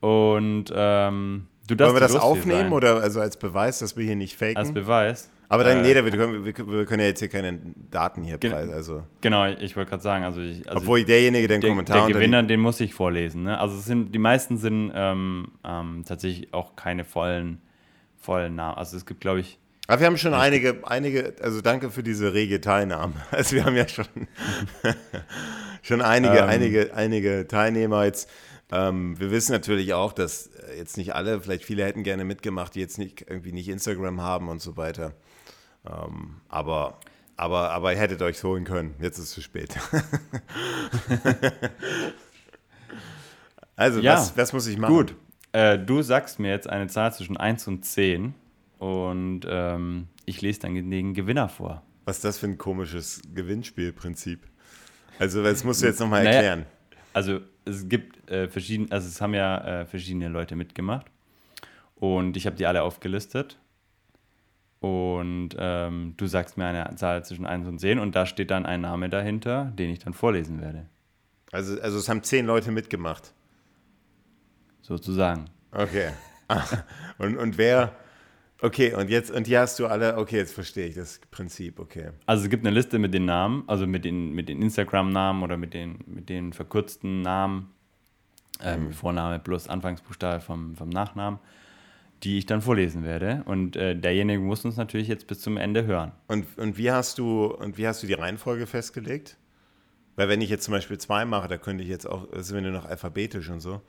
Und ähm, du darfst wollen wir das aufnehmen sein. Oder also als Beweis, dass wir hier nicht faken? Als Beweis. Aber dann, äh, nee, wir können, wir können ja jetzt hier keine Daten hier ge- preisen. Also. Genau, ich wollte gerade sagen, also, ich, also obwohl derjenige den der, Kommentar... Der Gewinner, den muss ich vorlesen. Ne? Also es sind, die meisten sind ähm, ähm, tatsächlich auch keine vollen, vollen Namen. Also es gibt, glaube ich... Aber wir haben schon einige, einige, also danke für diese rege Teilnahme. Also wir haben ja schon, schon einige, ähm, einige, einige Teilnehmer jetzt. Ähm, wir wissen natürlich auch, dass jetzt nicht alle, vielleicht viele hätten gerne mitgemacht, die jetzt nicht irgendwie nicht Instagram haben und so weiter. Um, aber, aber, aber ihr hättet euch holen können. Jetzt ist es zu spät. Also, ja, was, was muss ich machen? Gut, äh, du sagst mir jetzt eine Zahl zwischen eins und zehn und ähm, ich lese dann den Gewinner vor. Was ist das für ein komisches Gewinnspielprinzip? Also, das musst du jetzt nochmal erklären. Naja, also, es gibt äh, verschiedene, also, es haben ja äh, verschiedene Leute mitgemacht und ich habe die alle aufgelistet. Und ähm, du sagst mir eine Zahl zwischen eins und zehn und da steht dann ein Name dahinter, den ich dann vorlesen werde. Also, also es haben zehn Leute mitgemacht? Sozusagen. Okay. und, und wer... Okay, und jetzt und hier hast du alle... Okay, jetzt verstehe ich das Prinzip, okay. Also es gibt eine Liste mit den Namen, also mit den, mit den Instagram-Namen oder mit den, mit den verkürzten Namen, ähm, mhm. Vorname plus Anfangsbuchstabe vom, vom Nachnamen, die ich dann vorlesen werde. Und äh, derjenige muss uns natürlich jetzt bis zum Ende hören. Und, und, wie hast du, und wie hast du die Reihenfolge festgelegt? Weil wenn ich jetzt zum Beispiel zwei mache, da könnte ich jetzt auch, sind wir nur noch alphabetisch und so.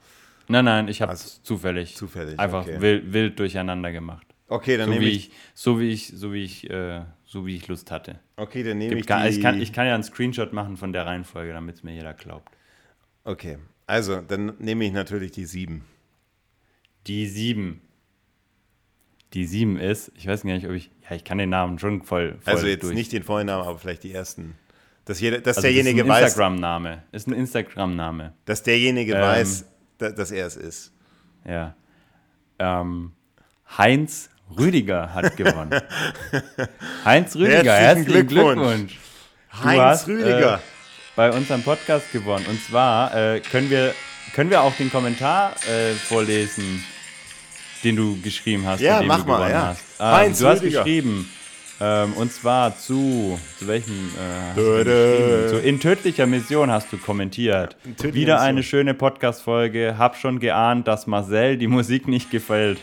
Nein, nein, ich habe es also, zufällig. Zufällig, einfach okay. wild, wild durcheinander gemacht. Okay, dann so nehme ich, ich... So wie ich, so wie ich, äh, so wie ich Lust hatte. Okay, dann nehme ich gar, die... Ich kann, ich kann ja einen Screenshot machen von der Reihenfolge, damit es mir jeder glaubt. Okay, also dann nehme ich natürlich die sieben. Die sieben. Die sieben ist, ich weiß gar nicht, ob ich, ja, ich kann den Namen schon voll, voll also jetzt durch. Nicht den vollen Namen, aber vielleicht die ersten. Dass, jeder, dass also derjenige weiß. Das ist ein Instagram-Name. Ist ein Instagram-Name. Dass derjenige ähm, weiß, dass er es ist. Ja. Ähm, Heinz Rüdiger hat gewonnen. Heinz Rüdiger, herzlichen Glückwunsch. Glückwunsch. Heinz hast, Rüdiger. Äh, bei unserem Podcast gewonnen. Und zwar äh, können, wir, können wir auch den Kommentar äh, vorlesen, den du geschrieben hast. Ja, mach mal, ja. Heinz Rüdiger. Du hast geschrieben, ähm, und zwar zu, zu welchem, äh, dö, dö. Zu In tödlicher Mission hast du kommentiert. Wieder Mission. Eine schöne Podcast-Folge. Hab schon geahnt, dass Marcel die Musik nicht gefällt.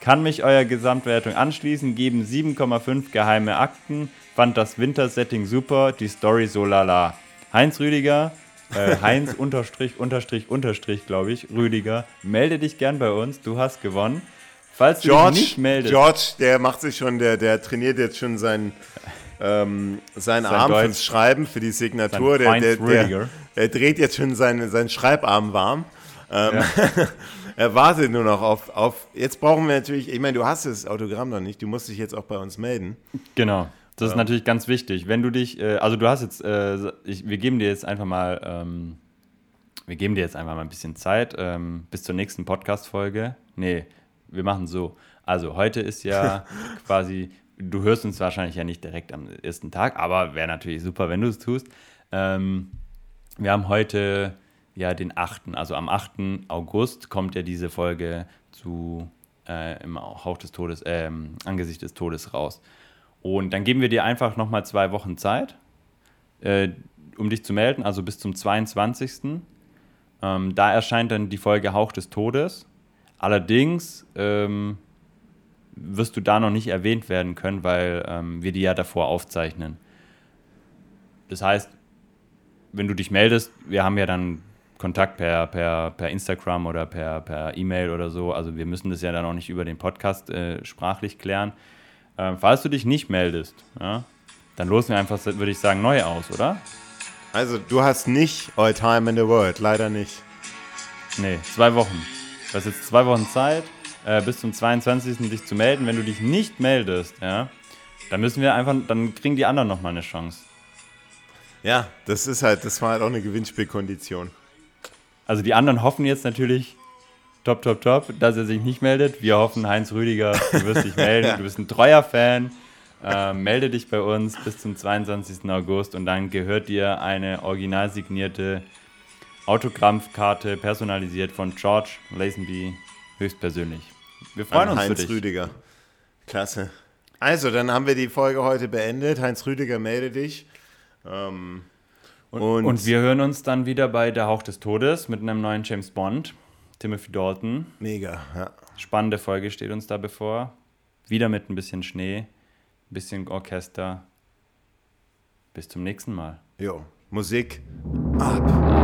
Kann mich eurer Gesamtwertung anschließen, geben sieben Komma fünf geheime Akten. Fand das Wintersetting super, die Story so lala. Heinz Rüdiger... Heinz unterstrich, unterstrich, unterstrich, glaube ich, Rüdiger, melde dich gern bei uns, du hast gewonnen. Falls du George, dich nicht meldest... George, der macht sich schon, der, der trainiert jetzt schon seinen, ähm, seinen sein Arm Deutsch, fürs Schreiben, für die Signatur. Der, der, der, der dreht jetzt schon seinen, seinen Schreibarm warm. Ähm, ja. Er wartet nur noch auf, auf... Jetzt brauchen wir natürlich... Ich meine, du hast das Autogramm noch nicht, du musst dich jetzt auch bei uns melden. Genau. Das ist natürlich ganz wichtig. Wenn du dich, äh, also du hast jetzt, äh, ich, wir geben dir jetzt einfach mal, ähm, wir geben dir jetzt einfach mal ein bisschen Zeit ähm, bis zur nächsten Podcast-Folge. Nee, wir machen so. Also heute ist ja quasi, du hörst uns wahrscheinlich ja nicht direkt am ersten Tag, aber wäre natürlich super, wenn du es tust. Ähm, wir haben heute ja den achten, also am achten August kommt ja diese Folge zu äh, im Hauch des Todes, äh, im Angesicht des Todes raus. Und dann geben wir dir einfach nochmal zwei Wochen Zeit, äh, um dich zu melden, also bis zum zweiundzwanzigsten Ähm, da erscheint dann die Folge Hauch des Todes. Allerdings ähm, wirst du da noch nicht erwähnt werden können, weil ähm, wir die ja davor aufzeichnen. Das heißt, wenn du dich meldest, wir haben ja dann Kontakt per, per, per Instagram oder per, per E-Mail oder so. Also wir müssen das ja dann auch nicht über den Podcast äh, sprachlich klären. Ähm, falls du dich nicht meldest, ja, dann losen wir einfach, würde ich sagen, neu aus, oder? Also, du hast nicht All Time in the World, leider nicht. Nee, zwei Wochen. Du hast jetzt zwei Wochen Zeit, äh, bis zum zweiundzwanzigsten dich zu melden. Wenn du dich nicht meldest, ja, dann müssen wir einfach, dann kriegen die anderen nochmal eine Chance. Ja, das ist halt, das war halt auch eine Gewinnspielkondition. Also die anderen hoffen jetzt natürlich, top, top, top, dass er sich nicht meldet. Wir hoffen, Heinz Rüdiger, du wirst dich melden, ja. Du bist ein treuer Fan. Äh, melde dich bei uns bis zum zweiundzwanzigsten August und dann gehört dir eine original signierte Autogrammkarte, personalisiert von George Lazenby, höchstpersönlich. Wir freuen uns für dich. Heinz Rüdiger, klasse. Also, dann haben wir die Folge heute beendet. Heinz Rüdiger, melde dich. Ähm, und, und, und wir hören uns dann wieder bei Der Hauch des Todes mit einem neuen James Bond, Timothy Dalton. Mega, ja. Spannende Folge steht uns da bevor. Wieder mit ein bisschen Schnee, ein bisschen Orchester. Bis zum nächsten Mal. Jo, Musik ab.